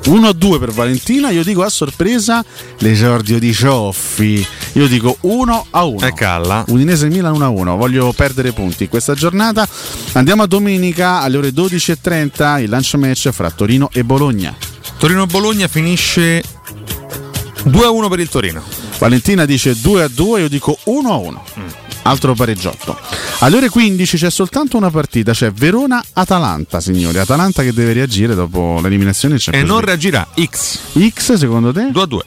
uno a due per Valentina, io dico a sorpresa l'esordio di Cioffi. Io dico uno a uno. E calla. Udinese Milan uno a uno. Voglio perdere punti questa giornata. Andiamo a domenica alle ore dodici e trenta il lancio match fra Torino e Bologna. Torino-Bologna finisce due a uno per il Torino. Valentina dice due a due, io dico uno a uno. Mm. Altro pareggiotto. Alle ore quindici c'è soltanto una partita, c'è Verona-Atalanta, signori. Atalanta che deve reagire dopo l'eliminazione. C'è e non reagirà. X. X secondo te? due a due.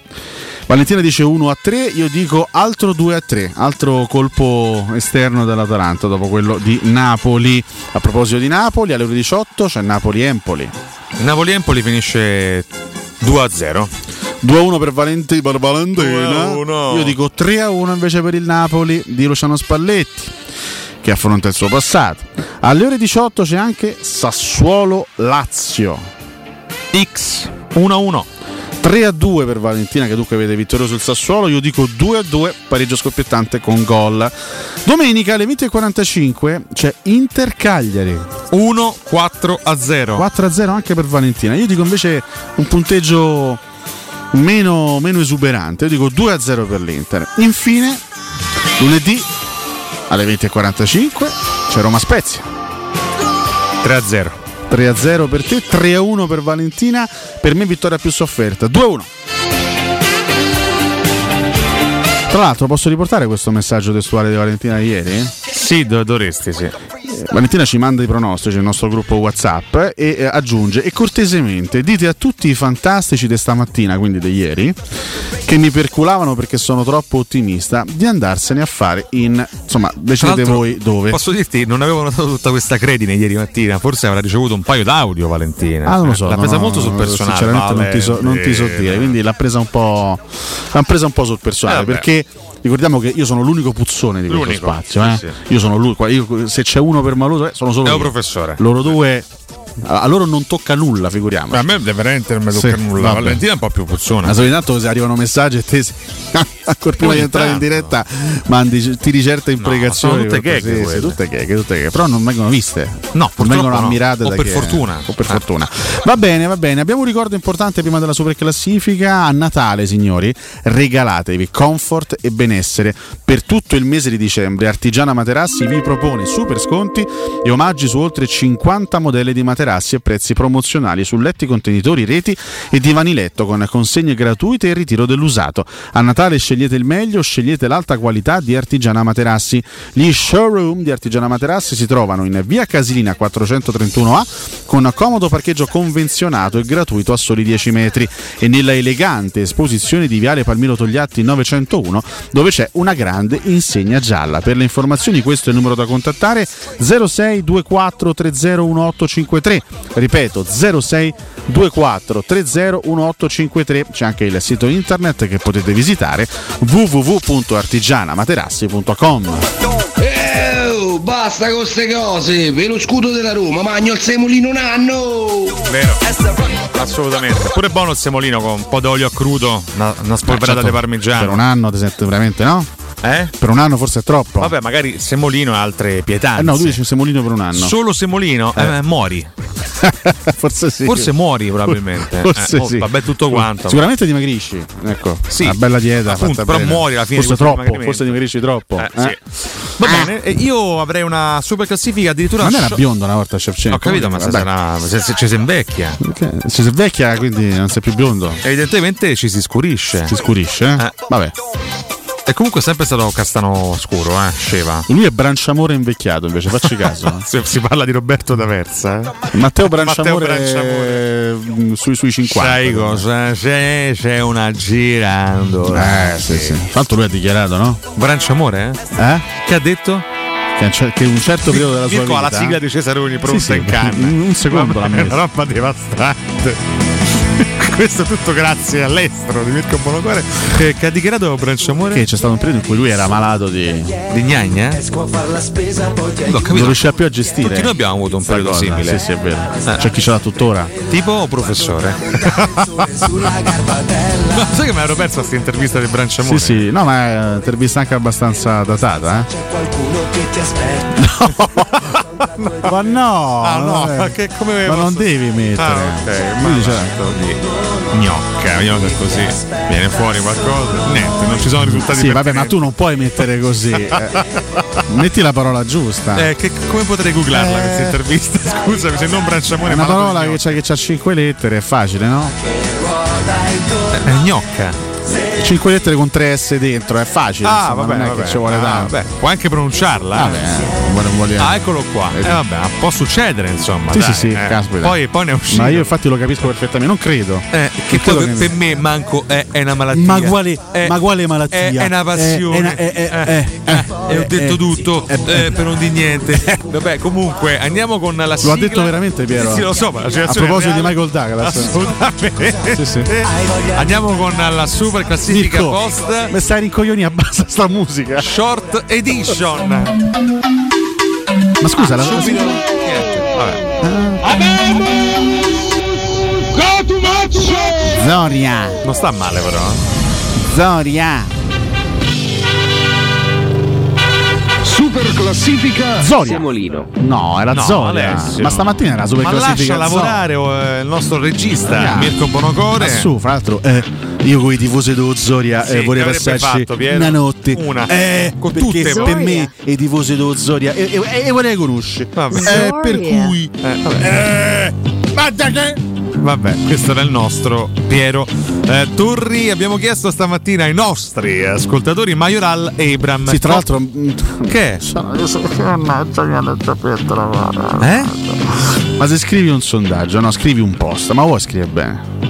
Valentina dice uno a tre, io dico altro due a tre, altro colpo esterno dell'Atalanta dopo quello di Napoli. A proposito di Napoli, alle ore diciotto c'è Napoli-Empoli. Napoli-Empoli finisce due a zero. due a uno per Valenti, per Valentina. Io dico tre a uno invece per il Napoli di Luciano Spalletti, che affronta il suo passato. Alle ore diciotto c'è anche Sassuolo-Lazio. X uno a uno. tre a due per Valentina, che dunque vede vittorioso il Sassuolo. Io dico due a due, pareggio scoppiettante con gol. Domenica alle venti e quarantacinque c'è Inter-Cagliari. uno quattro a zero. quattro a zero anche per Valentina. Io dico invece un punteggio meno, meno esuberante. Io dico due a zero per l'Inter. Infine, lunedì alle venti e quarantacinque c'è Roma-Spezia. tre a zero. tre a zero per te, tre a uno per Valentina, per me vittoria più sofferta, due a uno. Tra l'altro posso riportare questo messaggio testuale di Valentina ieri? Sì, dovresti, sì. Valentina ci manda i pronostici nel nostro gruppo WhatsApp e eh, aggiunge: e cortesemente dite a tutti i fantastici di stamattina, quindi di ieri, che mi perculavano perché sono troppo ottimista, di andarsene a fare in, insomma, decidete voi dove. Posso dirti, non avevo notato tutta questa credine ieri mattina, forse avrà ricevuto un paio d'audio Valentina. Ah, non lo so, l'ha presa no, molto sul personale. Sinceramente Valente. non ti so, non ti so dire, quindi l'ha presa un po', l'ha presa un po' sul personale eh, perché ricordiamo che io sono l'unico puzzone di questo l'unico, spazio. Eh? Sì, sì. Io sono lui. Io, se c'è uno per Maloso, eh, sono solo io. Professore. Loro due. A loro non tocca nulla, figuriamoci. A me veramente non mi tocca sì, nulla. Vabbè. Valentina è un po' più puzzona. Ma soltanto se arrivano messaggi e te se... ancora prima di entrare in diretta mandi, tiri certe imprecazioni. No, tutte gag, sì, tutte gag, tutte gag. Però non vengono viste. No, non vengono ammirate no. O da per chi fortuna. È. O per ah. fortuna. Va bene, va bene. Abbiamo un ricordo importante prima della superclassifica. A Natale, signori, regalatevi comfort e benessere per tutto il mese di dicembre. Artigiana Materassi vi propone super sconti e omaggi su oltre cinquanta modelli di materassi e prezzi promozionali su letti, contenitori, reti e divani letto con consegne gratuite e ritiro dell'usato. A Natale scegli scegliete il meglio, scegliete l'alta qualità di Artigiana Materassi. Gli showroom di Artigiana Materassi si trovano in via Casilina quattrocentotrentuno A, con comodo parcheggio convenzionato e gratuito a soli dieci metri, e nella elegante esposizione di viale Palmiro Togliatti novecentouno, dove c'è una grande insegna gialla. Per le informazioni questo è il numero da contattare: zero sei due quattro tre zero uno otto cinque tre, ripeto zero sei due quattro tre zero uno otto cinque tre. C'è anche il sito internet che potete visitare, w w w punto artigiana materassi punto com. Eeeh, basta con queste cose, ve lo scudo della Roma, magno il semolino un anno. Vero, assolutamente, pure buono il semolino con un po' d'olio a crudo, una, una spolverata di parmigiano. Per un anno ti sento veramente, no? Eh? Per un anno forse è troppo. Vabbè, magari semolino e altre pietanze. Eh no, tu dici semolino per un anno. Solo semolino? Eh. Eh, muori. Forse sì. Forse muori probabilmente. Forse eh, oh, sì. Vabbè, tutto quanto. Sicuramente dimagrisci. Ecco. Sì. Una bella dieta. Appunto, fatta però bene. Muori alla fine. Forse troppo. Forse dimagrisci troppo. Eh, eh. Sì. Va bene. Eh, io avrei una super classifica addirittura. Ma non era sci- bionda una volta Shevchenko. Ho capito, ma se sarà, se, se ci si invecchia. Okay. Se si invecchia, quindi non sei più biondo. Evidentemente ci si scurisce. Si scurisce. Eh? Eh. Vabbè. E comunque è sempre stato castano scuro, eh, Sceva. Lui è Branciamore invecchiato, invece, facci caso. Eh. Si parla di Roberto D'Aversa, eh? Matteo Branciamore, Matteo Branciamore. Sui, sui cinquanta. Sai cosa c'è? C'è una girandola. Eh, sì, sì. Tra l'altro lui ha dichiarato, no? Branciamore, eh? eh? Che ha detto? Che un certo periodo della sua vita, la sigla di Cesaroni pronta sì, sì, in canna. Un secondo la messa. È una roba devastante. Questo tutto grazie all'estero di Mirko Bonocore, eh, che ha dichiarato Branciamore che c'è stato un periodo in cui lui era malato di di gnagna. Non riusciva più a gestire. Tutti noi abbiamo avuto un periodo simile. Sì, sì, è vero. Ah. C'è chi ce l'ha tuttora. Tipo professore. No, sai che mi ero perso questa intervista di Branciamore? Sì, sì, no, ma è un'intervista anche abbastanza datata, eh? C'è qualcuno che ti aspetta. No. Ma no, ah, no, no. Che come ma posso... non devi mettere. Ah, ok, ma certo. Gnocca, gnocca così. Viene fuori qualcosa. Niente, non ci sono risultati. Sì, vabbè, ma tu non puoi mettere così. Metti la parola giusta. Eh, che, come potrei googlarla eh... questa intervista? Scusami, se non Branciamore. È una parola che c'ha, che c'ha cinque lettere, è facile, no? Eh, gnocca. cinque lettere con tre S dentro, è facile. Ah, insomma, vabbè, non è vabbè, che ci vuole tanto. Ah, puoi anche pronunciarla. Vabbè, eh. Ah, eccolo qua. Eh, vabbè, può succedere, insomma. Sì, dai, sì, sì. Eh. Caspita. Poi, poi ne è uscito. Ma io, infatti, lo capisco perfettamente. Non credo. Eh, che poi per, ne... per me, manco è, è una malattia. Ma quale, è, ma quale malattia? È, è una passione. E eh, eh, eh, eh, eh, eh, ho detto eh, tutto, eh, eh, eh, per non di niente. Eh. Vabbè, comunque, andiamo con la sigla. Lo ha detto veramente, Piero. Sì, sì, lo so. Ma la a proposito reale, di Michael Douglas. Assolutamente. Sì, sì. Andiamo con la super classifica. Mirko, post mi stai rincoglioni, abbassa sta musica. Short Edition. Ma scusa, ah, la musica. Vabbè. Zoria. Non sta male però. Zoria. Super classifica Zoria. Semolino. No, era no, Zoria. Alessio. Ma stamattina era super ma classifica. Ma lascia lavorare oh, eh, il nostro regista Zoria. Mirko Bonocore. Su, fra l'altro. Eh. Io con i tifosi d'Ozoria sì, eh, vorrei passarci fatto, una notte una. Eh, con perché tutte per me i tifosi d'Ozoria e eh, eh, eh, vorrei conoscere eh, per cui eh, vabbè. Eh, guarda che vabbè, questo era il nostro Piero eh, Turri. Abbiamo chiesto stamattina ai nostri ascoltatori Mayoral e Abraham. Sì, tra l'altro oh. Che? Io so che mannaggia mi ha letto per trovare. Eh? Ma se scrivi un sondaggio, no, scrivi un post, ma vuoi scrivere bene?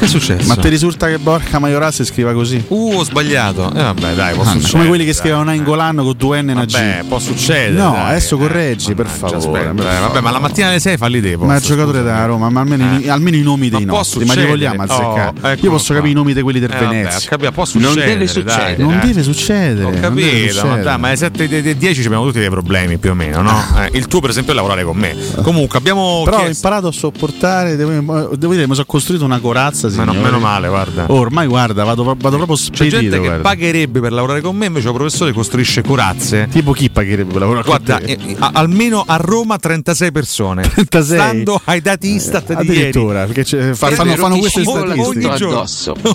Che è successo? Ma ti risulta che Borja Mayoral si scriva così? Uh, ho sbagliato. Eh, vabbè, dai, può ah, succedere. Come quelli che scrivono Nainggolan con due N e una G. Vabbè, può succedere. No, dai, adesso correggi, eh, per favore. Aspetta, per vabbè, favore. Ma la mattina alle sei falli devo. Ma il giocatore della Roma, ma almeno, eh. almeno i nomi dei ma nostri. Ma li vogliamo azzeccare. Oh, ecco, io posso capire i nomi di quelli del eh, Venezia. Vabbè, può succedere. Non deve succedere. Dai, non eh. deve succedere. Ho capito, ma, dai, ma alle sette e dieci abbiamo tutti dei problemi più o meno, no? Eh, il tuo, per esempio, è lavorare con me. Comunque, abbiamo. Però ho imparato a sopportare. Devo dire, mi sono costruito una corazza. Meno, meno male, guarda. Oh, ormai guarda, vado, vado proprio spedito. C'è gente che guarda. Pagherebbe per lavorare con me, invece il professore costruisce corazze. Tipo chi pagherebbe per lavorare guarda, con te? Guarda, eh, almeno a Roma trentasei persone. trentasei? Stando ai dati Istat eh, di addirittura, ieri. Perché fa, fanno, fanno queste statistiche. Ogni giorno.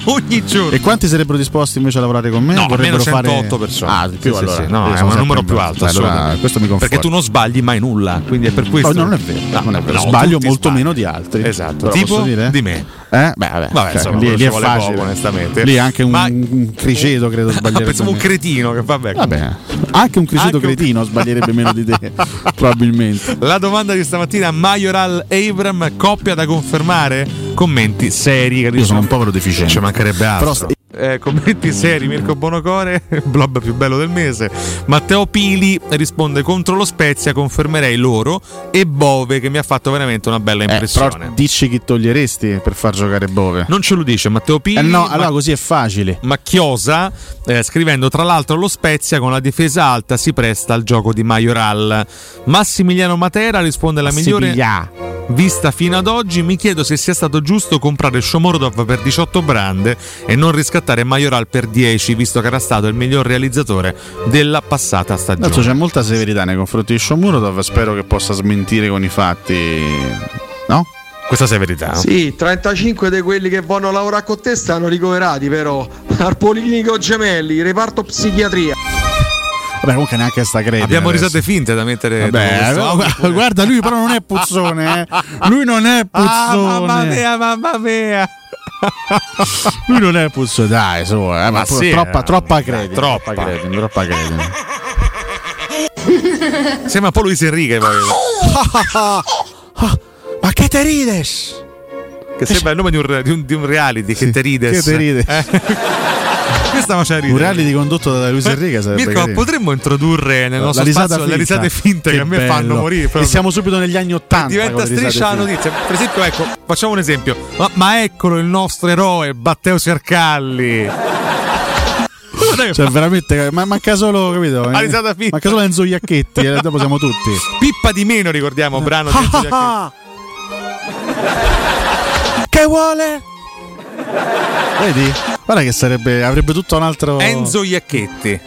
Ogni giorno. E quanti sarebbero disposti invece a lavorare con me? No, vorrebbero fare centootto persone. Ah, di più sì, allora. Sì, no, è un numero più alto. Allora, questo mi conforta. Perché tu non sbagli mai nulla, quindi è per questo. No, non è vero. Sbaglio molto meno di altri. Esatto. Tipo di me. Eh? Beh, vabbè, vabbè, cioè, insomma, lì, lì è facile poco, onestamente. Lì è anche un, Ma... un criceto, credo, sbaglierebbe. Pensavo un cretino, che vabbè. vabbè. Anche un criceto anche cretino un... sbaglierebbe meno di te, probabilmente. La domanda di stamattina: Mayoral e Abraham, coppia da confermare? Commenti seri. Io sono un povero deficiente, ci mancherebbe altro. Però... Eh, commenti seri, Mirko Bonocore, blob più bello del mese. Matteo Pili risponde: contro lo Spezia confermerei loro e Bove, che mi ha fatto veramente una bella impressione. Eh, dici chi toglieresti per far giocare Bove? Non ce lo dice Matteo Pili. Eh no, ma... allora così è facile. Macchiosa, eh, scrivendo: tra l'altro lo Spezia con la difesa alta si presta al gioco di Mayoral. Massimiliano Matera risponde: la migliore Sibiglia vista fino ad oggi, mi chiedo se sia stato giusto comprare Shomurodov per diciotto brande e non riscattare Mayoral per dieci, visto che era stato il miglior realizzatore della passata stagione. Adesso c'è molta severità nei confronti di Shomurodov, spero che possa smentire con i fatti, no? Questa severità, no? Sì, trentacinque di quelli che vanno a lavorare con te stanno ricoverati, però al Policlinico Gemelli, reparto psichiatria. Vabbè, comunque neanche sta crede. Abbiamo adesso risate finte da mettere. Vabbè, da guarda, lui però non è puzzone, eh. Lui non è puzzone. Ah, mamma mia, mamma mia. Lui non è puzzone, dai, su, eh, ma, ma sì, troppa, eh, troppa crede. Troppa crede, troppa crede. Sembra un po' Luis Enrique. Ma che te rides? Che sembra il nome di un, di un, di un reality, sì, che te rides. Che te rides. Eh? Un reality condotto da Luis Enrique sarebbe Mirko, carino. Potremmo introdurre nel nostro la spazio le risate finte che, che a me bello. fanno morire. E siamo subito negli anni ottanta. Diventa striscia la notizia. Per esempio, ecco, facciamo un esempio. Ma, ma eccolo il nostro eroe, Matteo Cercalli. Cioè, veramente, ma manca solo, capito? La risata finta. Manca solo Enzo Iacchetti, e dopo siamo tutti. Pippa di meno, ricordiamo, brano di Enzo Iacchetti. Che vuole? Vedi? Guarda che sarebbe, avrebbe tutto un altro. Enzo Iacchetti.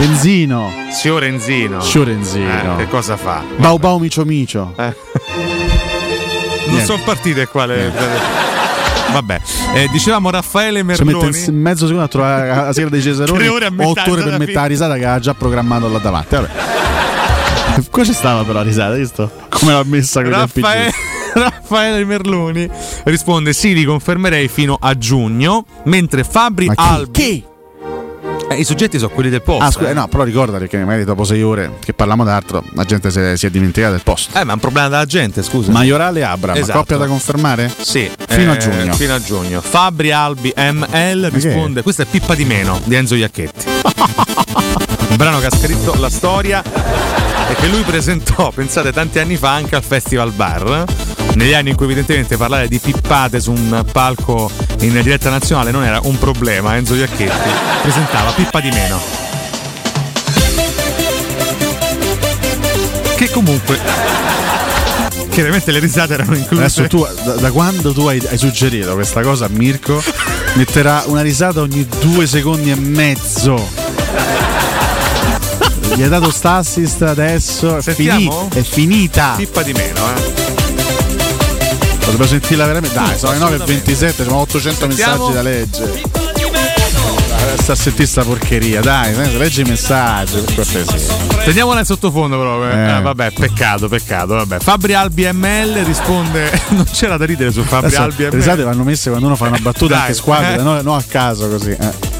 Enzino. Signor Enzino. Signor Enzino. Eh, che cosa fa? Bau bau micio micio. Eh. Non sono partite qua le... Vabbè, eh, dicevamo Raffaele Merloni. Ci mette mezzo secondo a trovare la sera dei Cesaroni. Ore otto ore per mettere la risata che aveva già programmato là davanti. Vabbè. Qua ci stava però la risata, visto? Come l'ha messa con Raffaele... Raffaele Merloni risponde: sì, li confermerei fino a giugno. Mentre Fabri Albi, eh, i soggetti sono quelli del post. Ah, scu- eh. No, però ricorda che magari dopo sei ore che parliamo d'altro la gente si è, si è dimenticata del post. Eh, ma è un problema della gente, scusa. Mayoral e Abraham, esatto. Coppia da confermare? Sì, fino, eh, a giugno. Fino a giugno. Fabri Albi M L risponde: questa è Pippa di meno di Enzo Iacchetti. Un brano che ha scritto la storia e che lui presentò, pensate, tanti anni fa anche al Festival Bar. Negli anni in cui evidentemente parlare di pippate su un palco in diretta nazionale non era un problema, Enzo Iacchetti presentava Pippa di meno, che comunque chiaramente le risate erano incluse. Adesso tu, da, da quando tu hai, hai suggerito questa cosa a Mirko, metterà una risata ogni due secondi e mezzo. Gli hai dato st'assist adesso. Sentiamo? È finita. Pippa di meno, eh. Dobbiamo sentirla veramente. Dai, sono le nove e ventisette, sono ottocento Sentiamo. Messaggi da leggere. Sta a sentire sta porcheria, dai, leggi i messaggi, per cortesia. Teniamola in sottofondo proprio. Eh. Eh, vabbè, peccato, peccato, vabbè. Fabri Albi M L risponde. Non c'era da ridere su Fabri adesso, Albi M L. Le risate vanno messe quando uno fa una battuta dai, anche squadra, eh. no, no a caso così. Eh.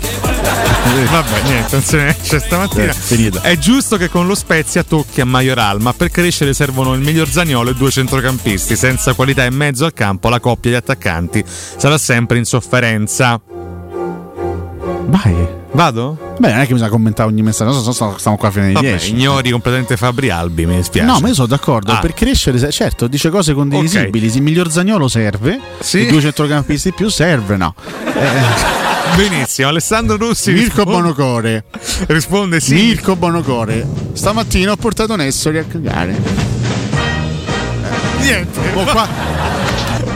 Vabbè, niente, non se ne esce stamattina. È, è giusto che con lo Spezia tocchi a Mayoral, ma per crescere servono il miglior Zaniolo e due centrocampisti. Senza qualità in mezzo al campo, la coppia di attaccanti sarà sempre in sofferenza. Vai. Vado? Beh, non è che bisogna commentare ogni messaggio, no, stiamo, stiamo qua fino alle dieci. Ignori completamente Fabri Albi, mi dispiace. No, ma io sono d'accordo, ah. per crescere, certo, dice cose condivisibili, okay. Il miglior Zaniolo serve, sì. I due centrocampisti più serve, no. Eh. Benissimo, Alessandro Russi. Mirko risponde... Bonocore risponde sì. Mirko Bonocore, stamattina ho portato Nessoli a cagare. Niente. Oh, qua...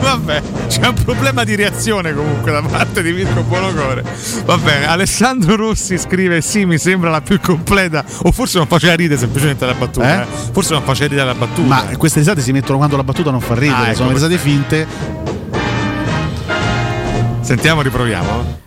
Vabbè, c'è un problema di reazione comunque da parte di Mirko Bonocore. Va bene, Alessandro Russi scrive: sì, mi sembra la più completa. O forse non faceva ridere semplicemente la battuta. Eh? Eh. Forse non faceva ridere la battuta. Ma queste risate si mettono quando la battuta non fa ridere, ah, ecco, sono risate finte. Sentiamo, riproviamo.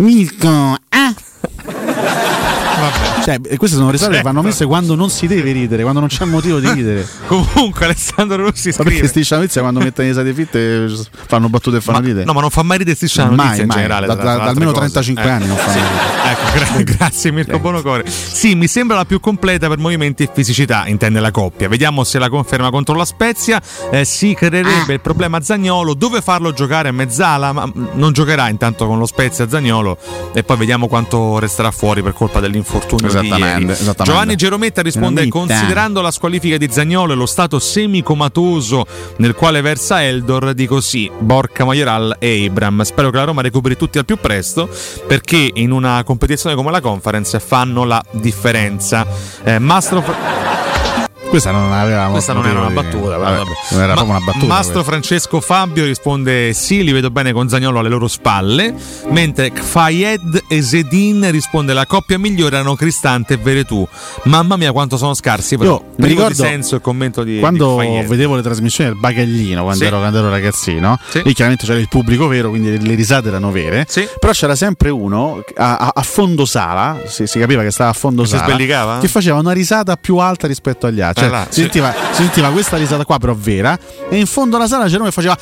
Mirko, ah! Vabbè, Cioè, queste sono risate certo. che vanno messe quando non si deve ridere, quando non c'è motivo di ridere. Comunque Alessandro Rossi scrive, perché Striscia la Notizia quando mette le risate fitte fanno battute e fanno ridere. No, ma non fa mai ridere Striscia la Notizia in generale, da, da, da, da almeno cose. trentacinque eh. anni non fa sì. Ecco, gra- grazie Mirko eh. Bonocore. Sì, mi sembra la più completa per movimenti e fisicità, intende la coppia. Vediamo se la conferma contro la Spezia. eh, Si creerebbe ah. il problema Zaniolo, dove farlo giocare a mezzala, ma non giocherà intanto con lo Spezia Zaniolo, e poi vediamo quanto resterà fuori per colpa dell'infortunio di ieri. Giovanni Gerometta risponde: considerando la squalifica di Zaniolo e lo stato semicomatoso nel quale versa Eldor, dico sì, Borja Mayoral e Abraham. Spero che la Roma recuperi tutti al più presto, perché in una competizione come la Conference fanno la differenza. eh, Mastro Questa non, aveva questa non era una battuta, vabbè, vabbè. Non era Ma, proprio una battuta. Mastro questa. Francesco Fabio risponde: sì, li vedo bene con Zaniolo alle loro spalle. Mentre Kfayed e Zedin risponde: la coppia migliore erano Cristante e Veretù. Mamma mia quanto sono scarsi. Io mi ricordo di senso il commento di quando di vedevo le trasmissioni del Bagaglino quando, sì. ero, quando ero ragazzino, sì. lì chiaramente c'era il pubblico vero, quindi le risate erano vere, sì. però c'era sempre uno a, a, a fondo sala, si, si capiva che stava a fondo che sala, si sbellicava, che faceva una risata più alta rispetto agli altri. Cioè, si sentiva, si sentiva questa risata qua però vera, e in fondo alla sala c'era uno che faceva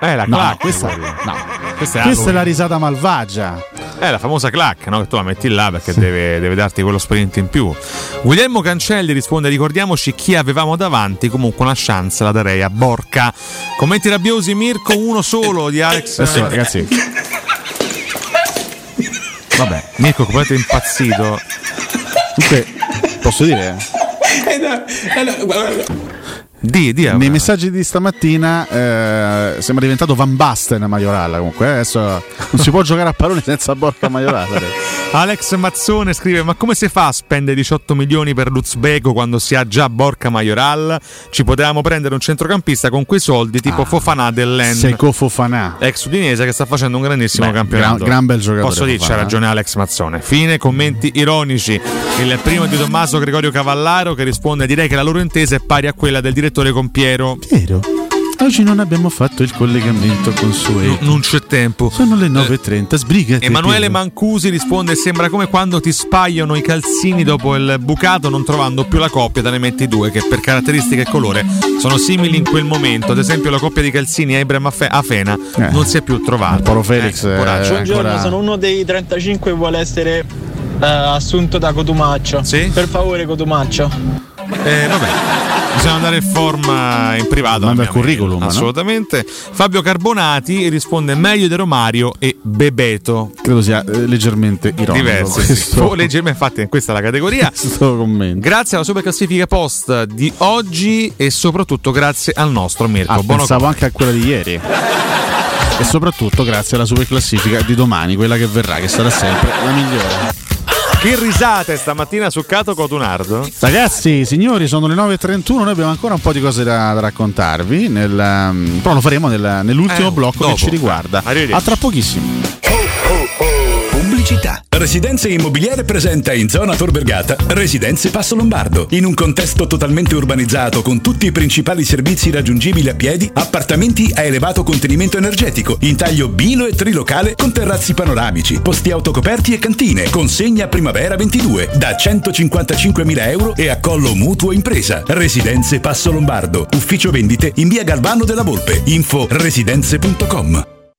eh, la no, clac. Questa, no. questa, è, questa è la risata malvagia, è la famosa clac, no? Che tu la metti là perché sì. deve, deve darti quello sprint in più. Guglielmo Cancelli risponde: ricordiamoci chi avevamo davanti, comunque una chance la darei a Borca. Commenti rabbiosi Mirko, uno solo di Alex. Adesso, ragazzi, vabbè, Mirko completamente impazzito. Ok, posso dire? Eh no, eh no, guarda, guarda. Di, di, nei messaggi di stamattina eh, sembra diventato Van Basten Mayoral, comunque eh, adesso non si può giocare a parole senza Borja Mayoral. Alex Mazzone scrive: ma come si fa a spendere diciotto milioni per l'uzbeko quando si ha già Borja Mayoral? Ci potevamo prendere un centrocampista con quei soldi tipo ah, Fofana dell'En Seco Fofana, ex udinese, che sta facendo un grandissimo Beh, campionato, gran, gran bel giocatore. Posso dirci, ha ragione Alex Mazzone. Fine commenti ironici. Il primo di Tommaso Gregorio Cavallaro, che risponde: direi che la loro intesa è pari a quella del direttore con Piero. Piero, oggi non abbiamo fatto il collegamento consueto. No, non c'è tempo. Sono le nove e trenta, eh, sbrigati. Emanuele Piero. Mancusi risponde: sembra come quando ti spaiono i calzini dopo il bucato, non trovando più la coppia, te ne metti due che per caratteristiche e colore sono simili in quel momento. Ad esempio la coppia di calzini Abraham Afena eh. non si è più trovata. Paolo Felix eh, eh, buongiorno, ancora... sono uno dei trentacinque che vuole essere eh, assunto da Cotumaccio. Sì? Per favore Cotumaccio. Eh, vabbè, bisogna andare in forma in privato, manda il curriculum, assolutamente, no? Fabio Carbonati risponde: meglio di Romario e Bebeto. Credo sia eh, leggermente ironico, diverso, sì. o leggermente, infatti questa è la categoria. Grazie alla super classifica post di oggi e soprattutto grazie al nostro Mirko ah, Bonocore. Pensavo anche a quella di ieri. E soprattutto grazie alla super classifica di domani, quella che verrà, che sarà sempre la migliore. Che risate stamattina su Cato Cotunardo. Ragazzi, signori, sono le nove e trentuno, noi abbiamo ancora un po' di cose da, da raccontarvi nel, um, però lo faremo nel, nell'ultimo eh, blocco dopo, che ci riguarda. A tra pochissimo. Città. Residenze Immobiliare presenta in zona Tor Vergata Residenze Passo Lombardo. In un contesto totalmente urbanizzato con tutti i principali servizi raggiungibili a piedi, appartamenti a elevato contenimento energetico, in taglio bilo e trilocale con terrazzi panoramici, posti autocoperti e cantine, consegna primavera ventidue da centocinquantacinquemila euro e accollo mutuo impresa. Residenze Passo Lombardo, ufficio vendite in via Galvano della Volpe, info residenze punto com.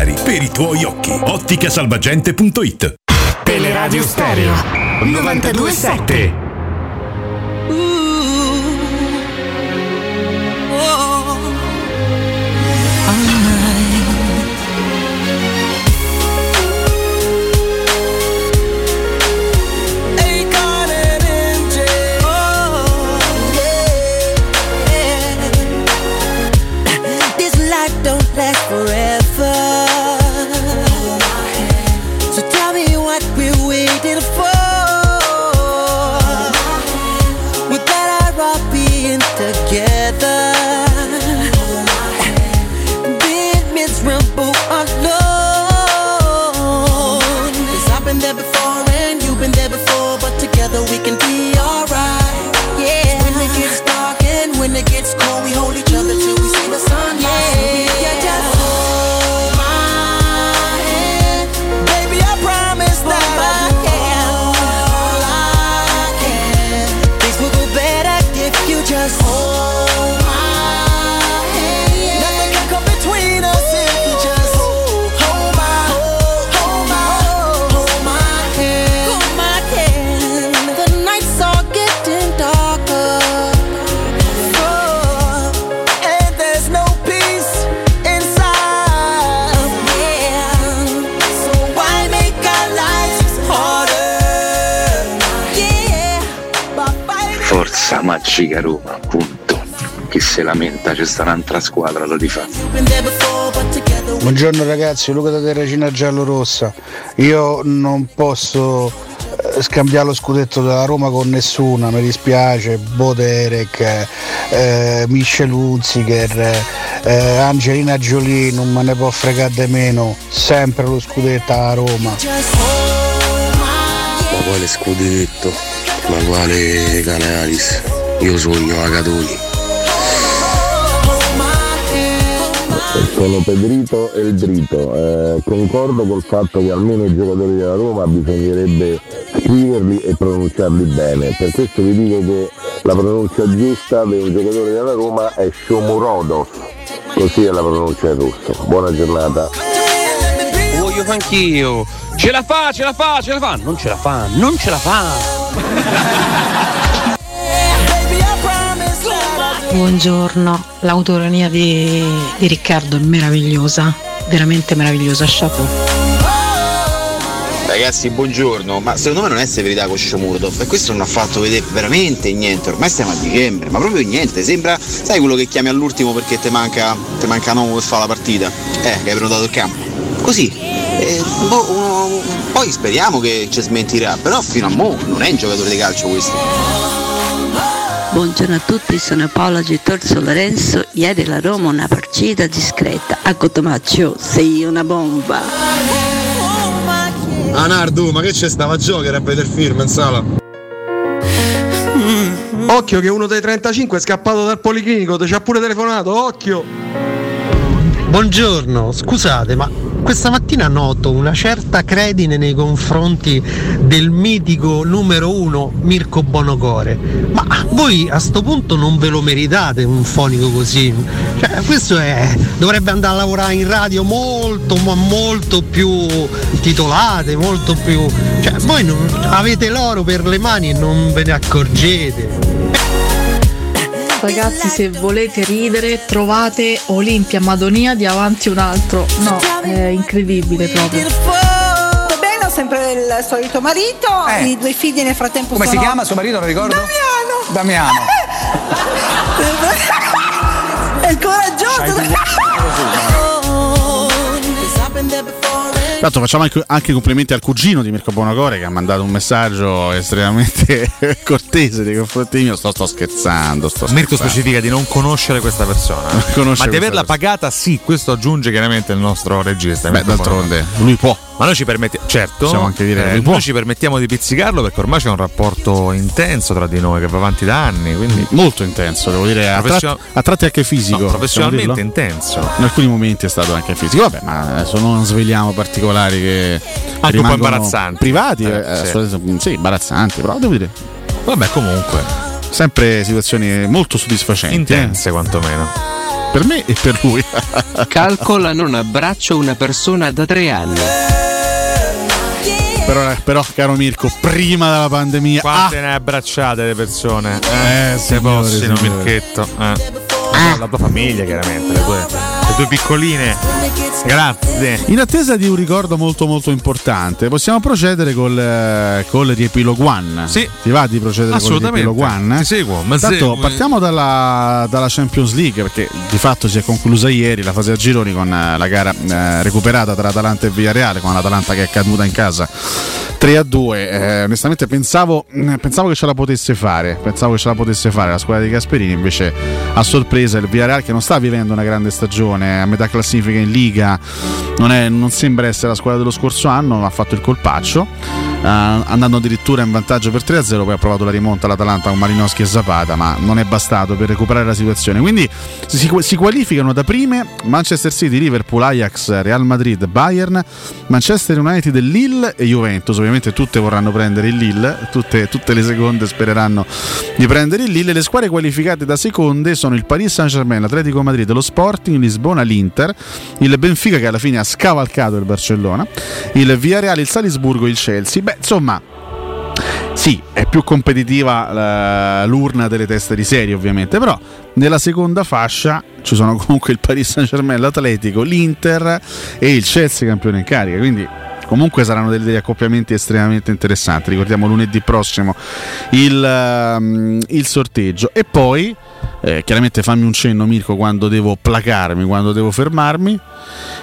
per i tuoi occhi. Otticasalvagente.it. Teleradio Stereo novantadue sette. uh, oh. This life don't last forever. Magica Roma, appunto. Chi se lamenta, c'è sta un'altra squadra, lo rifà. Buongiorno ragazzi, Luca da Terracina Giallorossa. Io non posso scambiare lo scudetto della Roma con nessuno, mi dispiace. Bo Derek, eh, Michel Hunziker, eh, Angelina Jolie, non me ne può fregare di meno, sempre lo scudetto alla Roma. Ma quale scudetto? Ma quale Canalis? Io sogno Agatoni. Sono Pedrito e il Drito, eh, concordo col fatto che almeno i giocatori della Roma bisognerebbe scriverli e pronunciarli bene, per questo vi dico che la pronuncia giusta per un giocatore della Roma è Shomurodov, così è la pronuncia russa. Buona giornata. Voglio anch'io, ce la fa, ce la fa, ce la fa, non ce la fa, non ce la fa. Buongiorno, l'autoironia di, di Riccardo è meravigliosa, veramente meravigliosa, chapeau. Ragazzi, buongiorno, ma secondo me non è severità con Shomurodov, e questo non ha fatto vedere veramente niente, ormai stiamo a dicembre, ma proprio niente, sembra, sai quello che chiami all'ultimo perché te manca te manca uomo che fa la partita, eh, che hai prenotato il campo, così, eh, boh, uno, uno, poi speriamo che ci smentirà, però fino a mo' non è un giocatore di calcio questo. Buongiorno a tutti, sono Paola Gittorzo Lorenzo. Ieri la Roma una partita discreta. A Cotomaccio sei una bomba. Anardu, ma che c'è stava a giocare a vedere il film in sala? Mm. Occhio che uno dei trentacinque è scappato dal policlinico, ti ci ha pure telefonato, occhio! Buongiorno, scusate ma questa mattina noto una certa credine nei confronti del mitico numero uno Mirko Bonocore, ma voi a sto punto non ve lo meritate un fonico così, cioè, questo è, dovrebbe andare a lavorare in radio molto ma molto più titolate, molto più, cioè voi non, avete l'oro per le mani e non ve ne accorgete. Ragazzi, se volete ridere trovate Olimpia Madonia di Avanti un altro. No, è incredibile proprio. Bene, sempre il solito marito, eh. I due figli nel frattempo come sono... si chiama suo marito, non ricordo? Damiano. Damiano. È coraggioso. Tanto facciamo anche, anche complimenti al cugino di Mirko Bonocore che ha mandato un messaggio estremamente cortese nei confronti mio. Sto, sto scherzando. Sto Mirko scherzando. Specifica di non conoscere questa persona, conosce ma di averla persona. Pagata, sì. Questo aggiunge chiaramente il nostro regista. Beh, d'altronde lui può. Ma noi ci permettiamo, certo, possiamo anche dire, eh, noi ci permettiamo di pizzicarlo perché ormai c'è un rapporto intenso tra di noi che va avanti da anni, quindi molto intenso, devo dire, a, Profession... tratti, a tratti anche fisico, no, professionalmente intenso. In alcuni momenti è stato anche fisico, vabbè, ma adesso non sveliamo particolari che anche un po' imbarazzanti, privati, eh, eh, sì. sì, imbarazzanti, però devo dire, vabbè, comunque, sempre situazioni molto soddisfacenti, intense eh. quantomeno. Per me e per lui. Calcola, non abbraccio una persona da tre anni. Però, però caro Mirko, prima della pandemia. Quante ah. ne abbracciate le persone? Eh, eh se possino, Mirchetto. Eh. Ah. La tua famiglia, chiaramente, le tue, le tue piccoline. Grazie. In attesa di un ricordo molto molto importante, possiamo procedere col, col riepilogo one. Sì. Ti va di procedere con il riepilogo one? Ti seguo. Ma Tanto se... partiamo dalla, dalla Champions League, perché di fatto si è conclusa ieri la fase a gironi con la gara eh, recuperata tra Atalanta e Villarreale, con l'Atalanta che è caduta in casa tre a due. Eh, onestamente pensavo, pensavo che ce la potesse fare, pensavo che ce la potesse fare la squadra di Gasperini, invece a sorpresa il Villarreal che non sta vivendo una grande stagione, a metà classifica in Liga, non, è, non sembra essere la squadra dello scorso anno, ha fatto il colpaccio uh, andando addirittura in vantaggio per tre a zero, poi ha provato la rimonta all'Atalanta con Malinowski e Zapata, ma non è bastato per recuperare la situazione, quindi si, si qualificano da prime Manchester City, Liverpool, Ajax, Real Madrid, Bayern, Manchester United, Lille e Juventus. Ovviamente tutte vorranno prendere il Lille, tutte, tutte le seconde spereranno di prendere il Lille. Le squadre qualificate da seconde sono il Paris Saint-Germain, l'Atletico Madrid, lo Sporting Lisbona, l'Inter, il Benfica che alla fine ha scavalcato il Barcellona, il Villarreal, il Salisburgo e il Chelsea. Beh, insomma, sì, è più competitiva l'urna delle teste di serie ovviamente, però nella seconda fascia ci sono comunque il Paris Saint-Germain, l'Atletico, l'Inter e il Chelsea campione in carica, quindi comunque saranno degli accoppiamenti estremamente interessanti. Ricordiamo lunedì prossimo il, il sorteggio e poi eh, chiaramente fammi un cenno, Mirko, quando devo placarmi, quando devo fermarmi.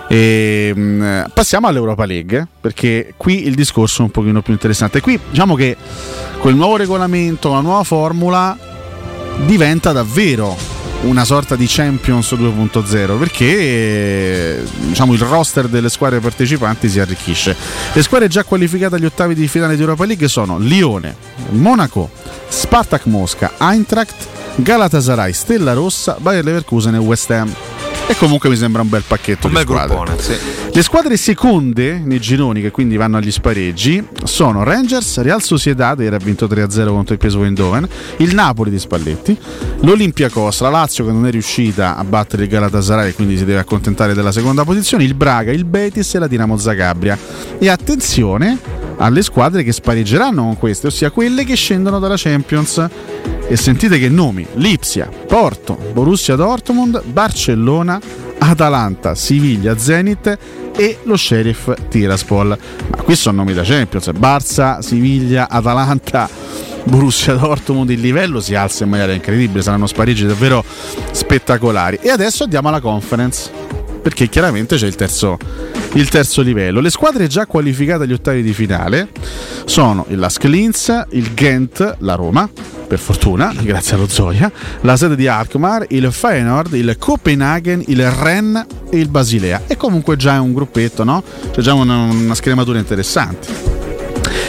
E, mh, passiamo all'Europa League, perché qui il discorso è un pochino più interessante. Qui diciamo che col nuovo regolamento, la nuova formula diventa davvero una sorta di Champions due punto zero, perché diciamo il roster delle squadre partecipanti si arricchisce. Le squadre già qualificate agli ottavi di finale di Europa League sono Lione, Monaco, Spartak Mosca, Eintracht, Galatasaray, Stella Rossa, Bayer Leverkusen e West Ham. E comunque mi sembra un bel pacchetto un di bel squadre. Gruppone, sì. Le squadre seconde nei gironi, che quindi vanno agli spareggi, sono Rangers, Real Sociedad, era vinto tre a zero contro il P S V Eindhoven, il Napoli di Spalletti, l'Olympiakos, la Lazio che non è riuscita a battere il Galatasaray e quindi si deve accontentare della seconda posizione, il Braga, il Betis e la Dinamo Zagabria. E attenzione alle squadre che spareggeranno con queste, ossia quelle che scendono dalla Champions. E sentite che nomi: Lipsia, Porto, Borussia Dortmund, Barcellona, Atalanta, Siviglia, Zenit e lo Sheriff Tiraspol. Ma qui sono nomi da Champions: Barça, Siviglia, Atalanta, Borussia Dortmund. Il livello si alza in maniera incredibile, saranno spareggi davvero spettacolari. E adesso andiamo alla Conference, perché chiaramente c'è il terzo, il terzo livello. Le squadre già qualificate agli ottavi di finale sono il L A S K Linz, il Gent, la Roma, per fortuna, grazie allo Zoria, la sede di Alkmaar, il Feyenoord, il Copenaghen, il Rennes e il Basilea. E comunque già è un gruppetto, no? C'è già una, una scrematura interessante.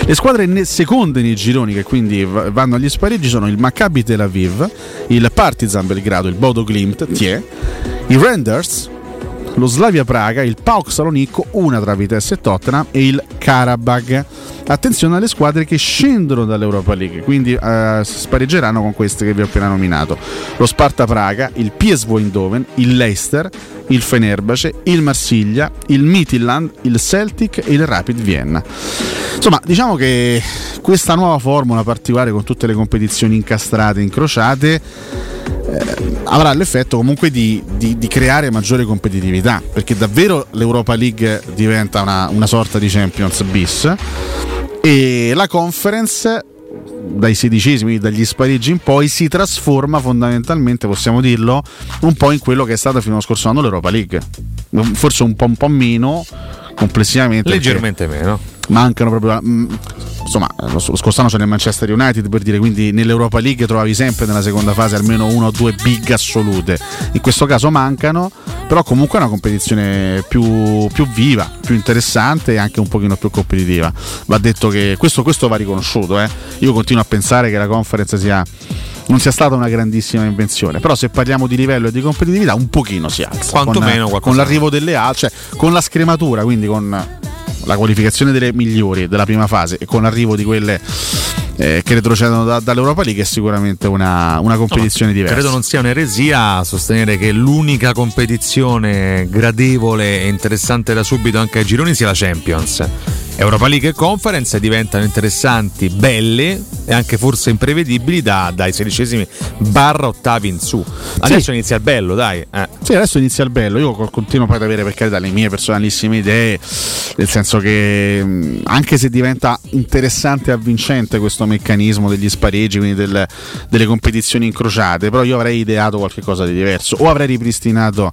Le squadre seconde nei gironi, che quindi vanno agli spareggi, sono il Maccabi Tel Aviv, il Partizan Belgrado, il Bodo Glimt, Thier, i Renders, lo Slavia Praga, il P A O K Salonicco, una tra Vitesse e Tottenham, e il Karabag. Attenzione alle squadre che scendono dall'Europa League, quindi eh, spareggeranno con queste che vi ho appena nominato: lo Sparta Praga, il P S V Eindhoven, il Leicester, il Fenerbahce, il Marsiglia, il Midtjylland, il Celtic e il Rapid Vienna. Insomma, diciamo che questa nuova formula particolare, con tutte le competizioni incastrate, incrociate, eh, avrà l'effetto comunque di, di, di creare maggiore competitività, perché davvero l'Europa League diventa una, una sorta di Champions bis, e la Conference dai sedicesimi, dagli spareggi in poi, si trasforma fondamentalmente, possiamo dirlo, un po' in quello che è stato fino allo scorso anno l'Europa League, forse un po', un po' meno complessivamente, leggermente meno, mancano proprio, mh, insomma lo scorso anno c'era il Manchester United, per dire, quindi nell'Europa League trovavi sempre nella seconda fase almeno una o due big assolute, in questo caso mancano, però comunque è una competizione più, più viva, più interessante e anche un pochino più competitiva. Va detto che questo, questo va riconosciuto, eh. Io continuo a pensare che la Conference sia, non sia stata una grandissima invenzione, però se parliamo di livello e di competitività un pochino si alza, quanto con, meno, con l'arrivo delle A, cioè con la scrematura, quindi con la qualificazione delle migliori della prima fase e con l'arrivo di quelle eh, che retrocedono da, dall'Europa League, è sicuramente una, una competizione no, diversa. Credo non sia un'eresia sostenere che l'unica competizione gradevole e interessante da subito anche ai gironi sia la Champions. Europa League e Conference diventano interessanti, belle e anche forse imprevedibili da, dai sedicesimi barra ottavi in su. Adesso sì, inizia il bello, dai. Eh. Sì, adesso inizia il bello. Io continuo poi ad avere, per carità, le mie personalissime idee, nel senso che anche se diventa interessante e avvincente questo meccanismo degli spareggi, quindi del, delle competizioni incrociate, però io avrei ideato qualche cosa di diverso, o avrei ripristinato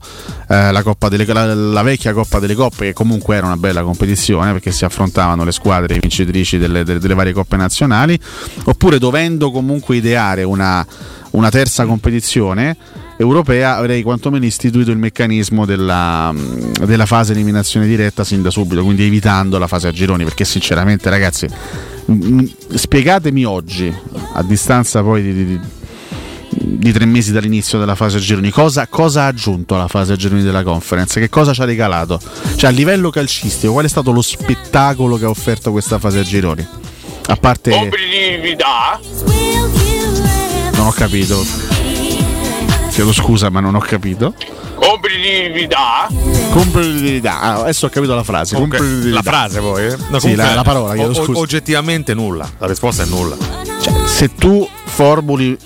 eh, la, Coppa delle, la, la vecchia Coppa delle Coppe, che comunque era una bella competizione perché si affronta le squadre vincitrici delle, delle, delle varie coppe nazionali, oppure, dovendo comunque ideare una, una terza competizione europea, avrei quantomeno istituito il meccanismo della, della fase eliminazione diretta sin da subito, quindi evitando la fase a gironi, perché sinceramente, ragazzi, spiegatemi oggi, a distanza poi di, di, di tre mesi dall'inizio della fase a gironi, cosa, cosa ha aggiunto alla fase a gironi della Conference, che cosa ci ha regalato, cioè a livello calcistico qual è stato lo spettacolo che ha offerto questa fase a gironi, a parte obbligività. Non ho capito, chiedo scusa ma non ho capito. Competitività. Competitività. Ah, adesso ho capito la frase. Okay. La frase poi. Eh? No, sì, la, la parola. O, o, oggettivamente nulla. La risposta è nulla. Cioè, se tu formuli,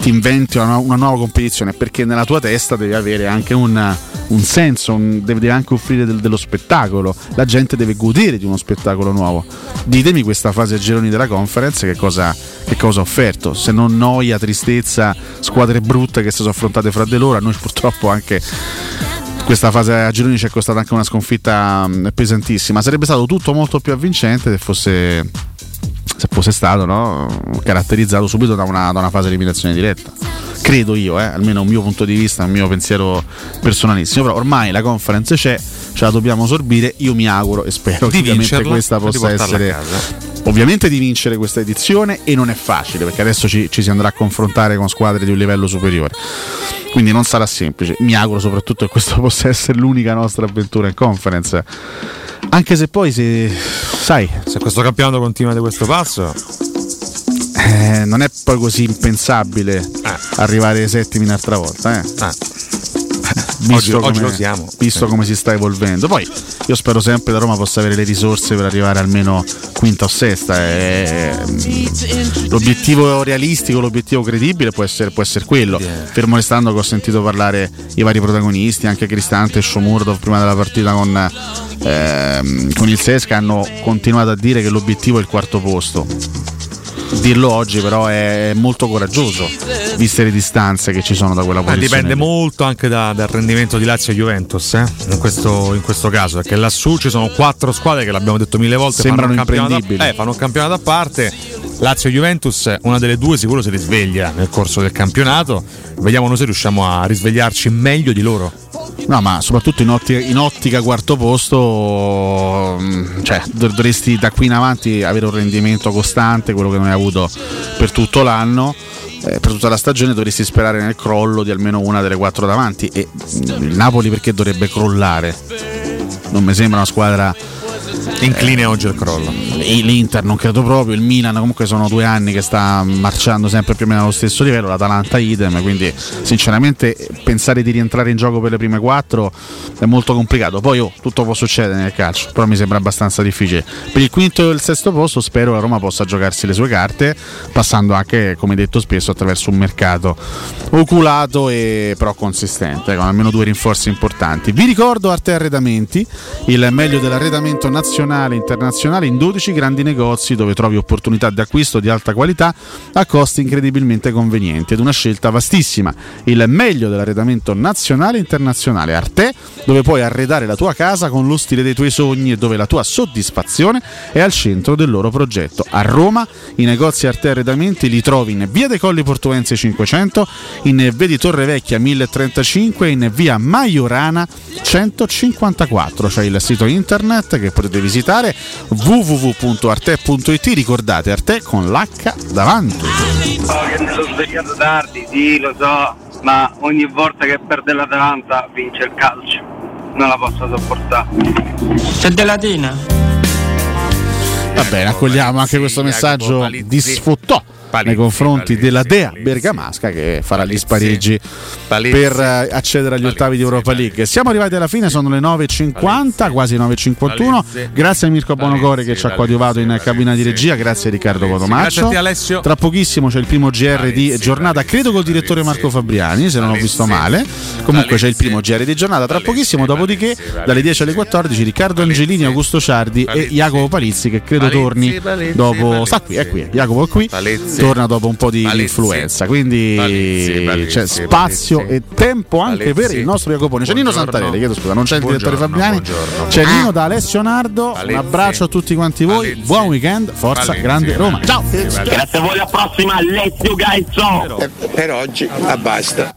ti inventi una, una nuova competizione, perché nella tua testa devi avere anche un un senso, un, deve anche offrire del, dello spettacolo. La gente deve godere di uno spettacolo nuovo. Ditemi questa fase a gironi della Conference che cosa, che cosa ha offerto, se non noia, tristezza, squadre brutte che si sono affrontate fra di loro. A noi purtroppo anche questa fase a gironi ci è costata anche una sconfitta pesantissima. Sarebbe stato tutto molto più avvincente se fosse, se fosse stato, no, caratterizzato subito da una, da una fase di eliminazione diretta, credo io, eh, almeno un mio punto di vista, un mio pensiero personalissimo. Però ormai la Conference c'è, ce la dobbiamo sorbire. Io mi auguro e spero di vincerla, questa possa essere, ovviamente, di vincere questa edizione, e non è facile perché adesso ci, ci si andrà a confrontare con squadre di un livello superiore, quindi non sarà semplice. Mi auguro soprattutto che questa possa essere l'unica nostra avventura in Conference, anche se poi, se sai, se questo campionato continua di questo passo, eh, non è poi così impensabile eh. arrivare ai settimi un'altra volta, eh. eh. Visto, oggi, come, oggi lo siamo. visto eh. come si sta evolvendo. Poi io spero sempre la Roma possa avere le risorse per arrivare almeno quinta o sesta. È... l'obiettivo realistico, l'obiettivo credibile può essere, può essere quello. Yeah. Fermo restando che ho sentito parlare i vari protagonisti, anche Cristante e Shomurodov prima della partita con, ehm, con il Sesca, hanno continuato a dire che l'obiettivo è il quarto posto. Dirlo oggi però è molto coraggioso, viste le distanze che ci sono da quella posizione. Eh, dipende molto anche da, dal rendimento di Lazio e Juventus, eh? in, questo, in questo caso, perché lassù ci sono quattro squadre che, l'abbiamo detto mille volte, sembrano imprendibili, eh, fanno un campionato a parte. Lazio e Juventus, una delle due sicuro si risveglia nel corso del campionato. Vediamo noi se riusciamo a risvegliarci meglio di loro. No, ma soprattutto in ottica, in ottica quarto posto, cioè dovresti da qui in avanti avere un rendimento costante, quello che non hai avuto per tutto l'anno, eh, per tutta la stagione. Dovresti sperare nel crollo di almeno una delle quattro davanti. E il Napoli perché dovrebbe crollare? Non mi sembra una squadra incline oggi al crollo. L'Inter non credo proprio, il Milan comunque sono due anni che sta marciando sempre più o meno allo stesso livello, l'Atalanta idem, quindi sinceramente pensare di rientrare in gioco per le prime quattro è molto complicato. Poi oh, tutto può succedere nel calcio, però mi sembra abbastanza difficile. Per il quinto e il sesto posto spero la Roma possa giocarsi le sue carte, passando anche, come detto spesso, attraverso un mercato oculato e però consistente, con almeno due rinforzi importanti. Vi ricordo Arte Arredamenti, il meglio dell'arredamento nazionale, nazionale, internazionale, in dodici grandi negozi dove trovi opportunità di acquisto di alta qualità a costi incredibilmente convenienti ed una scelta vastissima. Il meglio dell'arredamento nazionale e internazionale. Arte, dove puoi arredare la tua casa con lo stile dei tuoi sogni e dove la tua soddisfazione è al centro del loro progetto. A Roma i negozi Arte Arredamenti li trovi in via dei Colli Portuensi cinquecento, in via di Torre Vecchia mille e trentacinque, in via Maiorana centocinquantaquattro. C'è il sito internet che potete visitare, vu vu vu punto arte punto it. Ricordate Arte con l'H davanti. Oh, che mi sono svegliato tardi, sì lo so, ma ogni volta che perde l'Atalanta vince il calcio, non la posso sopportare. C'è della Tina. Va bene, accogliamo anche questo messaggio di sfottò nei confronti della Dea bergamasca che farà gli spareggi per accedere agli ottavi di Europa League. Siamo arrivati alla fine, sono le nove e cinquanta, quasi nove e cinquantuno. Grazie a Mirko Bonocore che ci ha coadiuvato in cabina di regia, grazie a Riccardo Cotomaccio. Tra pochissimo c'è il primo G R di giornata, credo col direttore Marco Fabriani, se non ho visto male. Comunque c'è il primo G R di giornata tra pochissimo, dopodiché dalle dieci alle quattordici Riccardo Angelini, Augusto Ciardi e Jacopo Palizzi, che credo torni dopo. Sta qui, è qui, Jacopo è qui, torna dopo un po' di Palizzi, influenza, quindi Palizzi, Palizzi, c'è spazio Palizzi, e tempo anche Palizzi, per il nostro Jacopone. C'è Nino Santarelli, chiedo scusa, non c'è il direttore Fabriani, buongiorno. C'è Nino da Alessio Nardo, Palizzi, un abbraccio a tutti quanti voi, Palizzi, buon weekend, forza Palizzi, grande Roma, ciao! Grazie a voi, alla prossima, Alessio Gaizzo! Per, per oggi, ah, basta.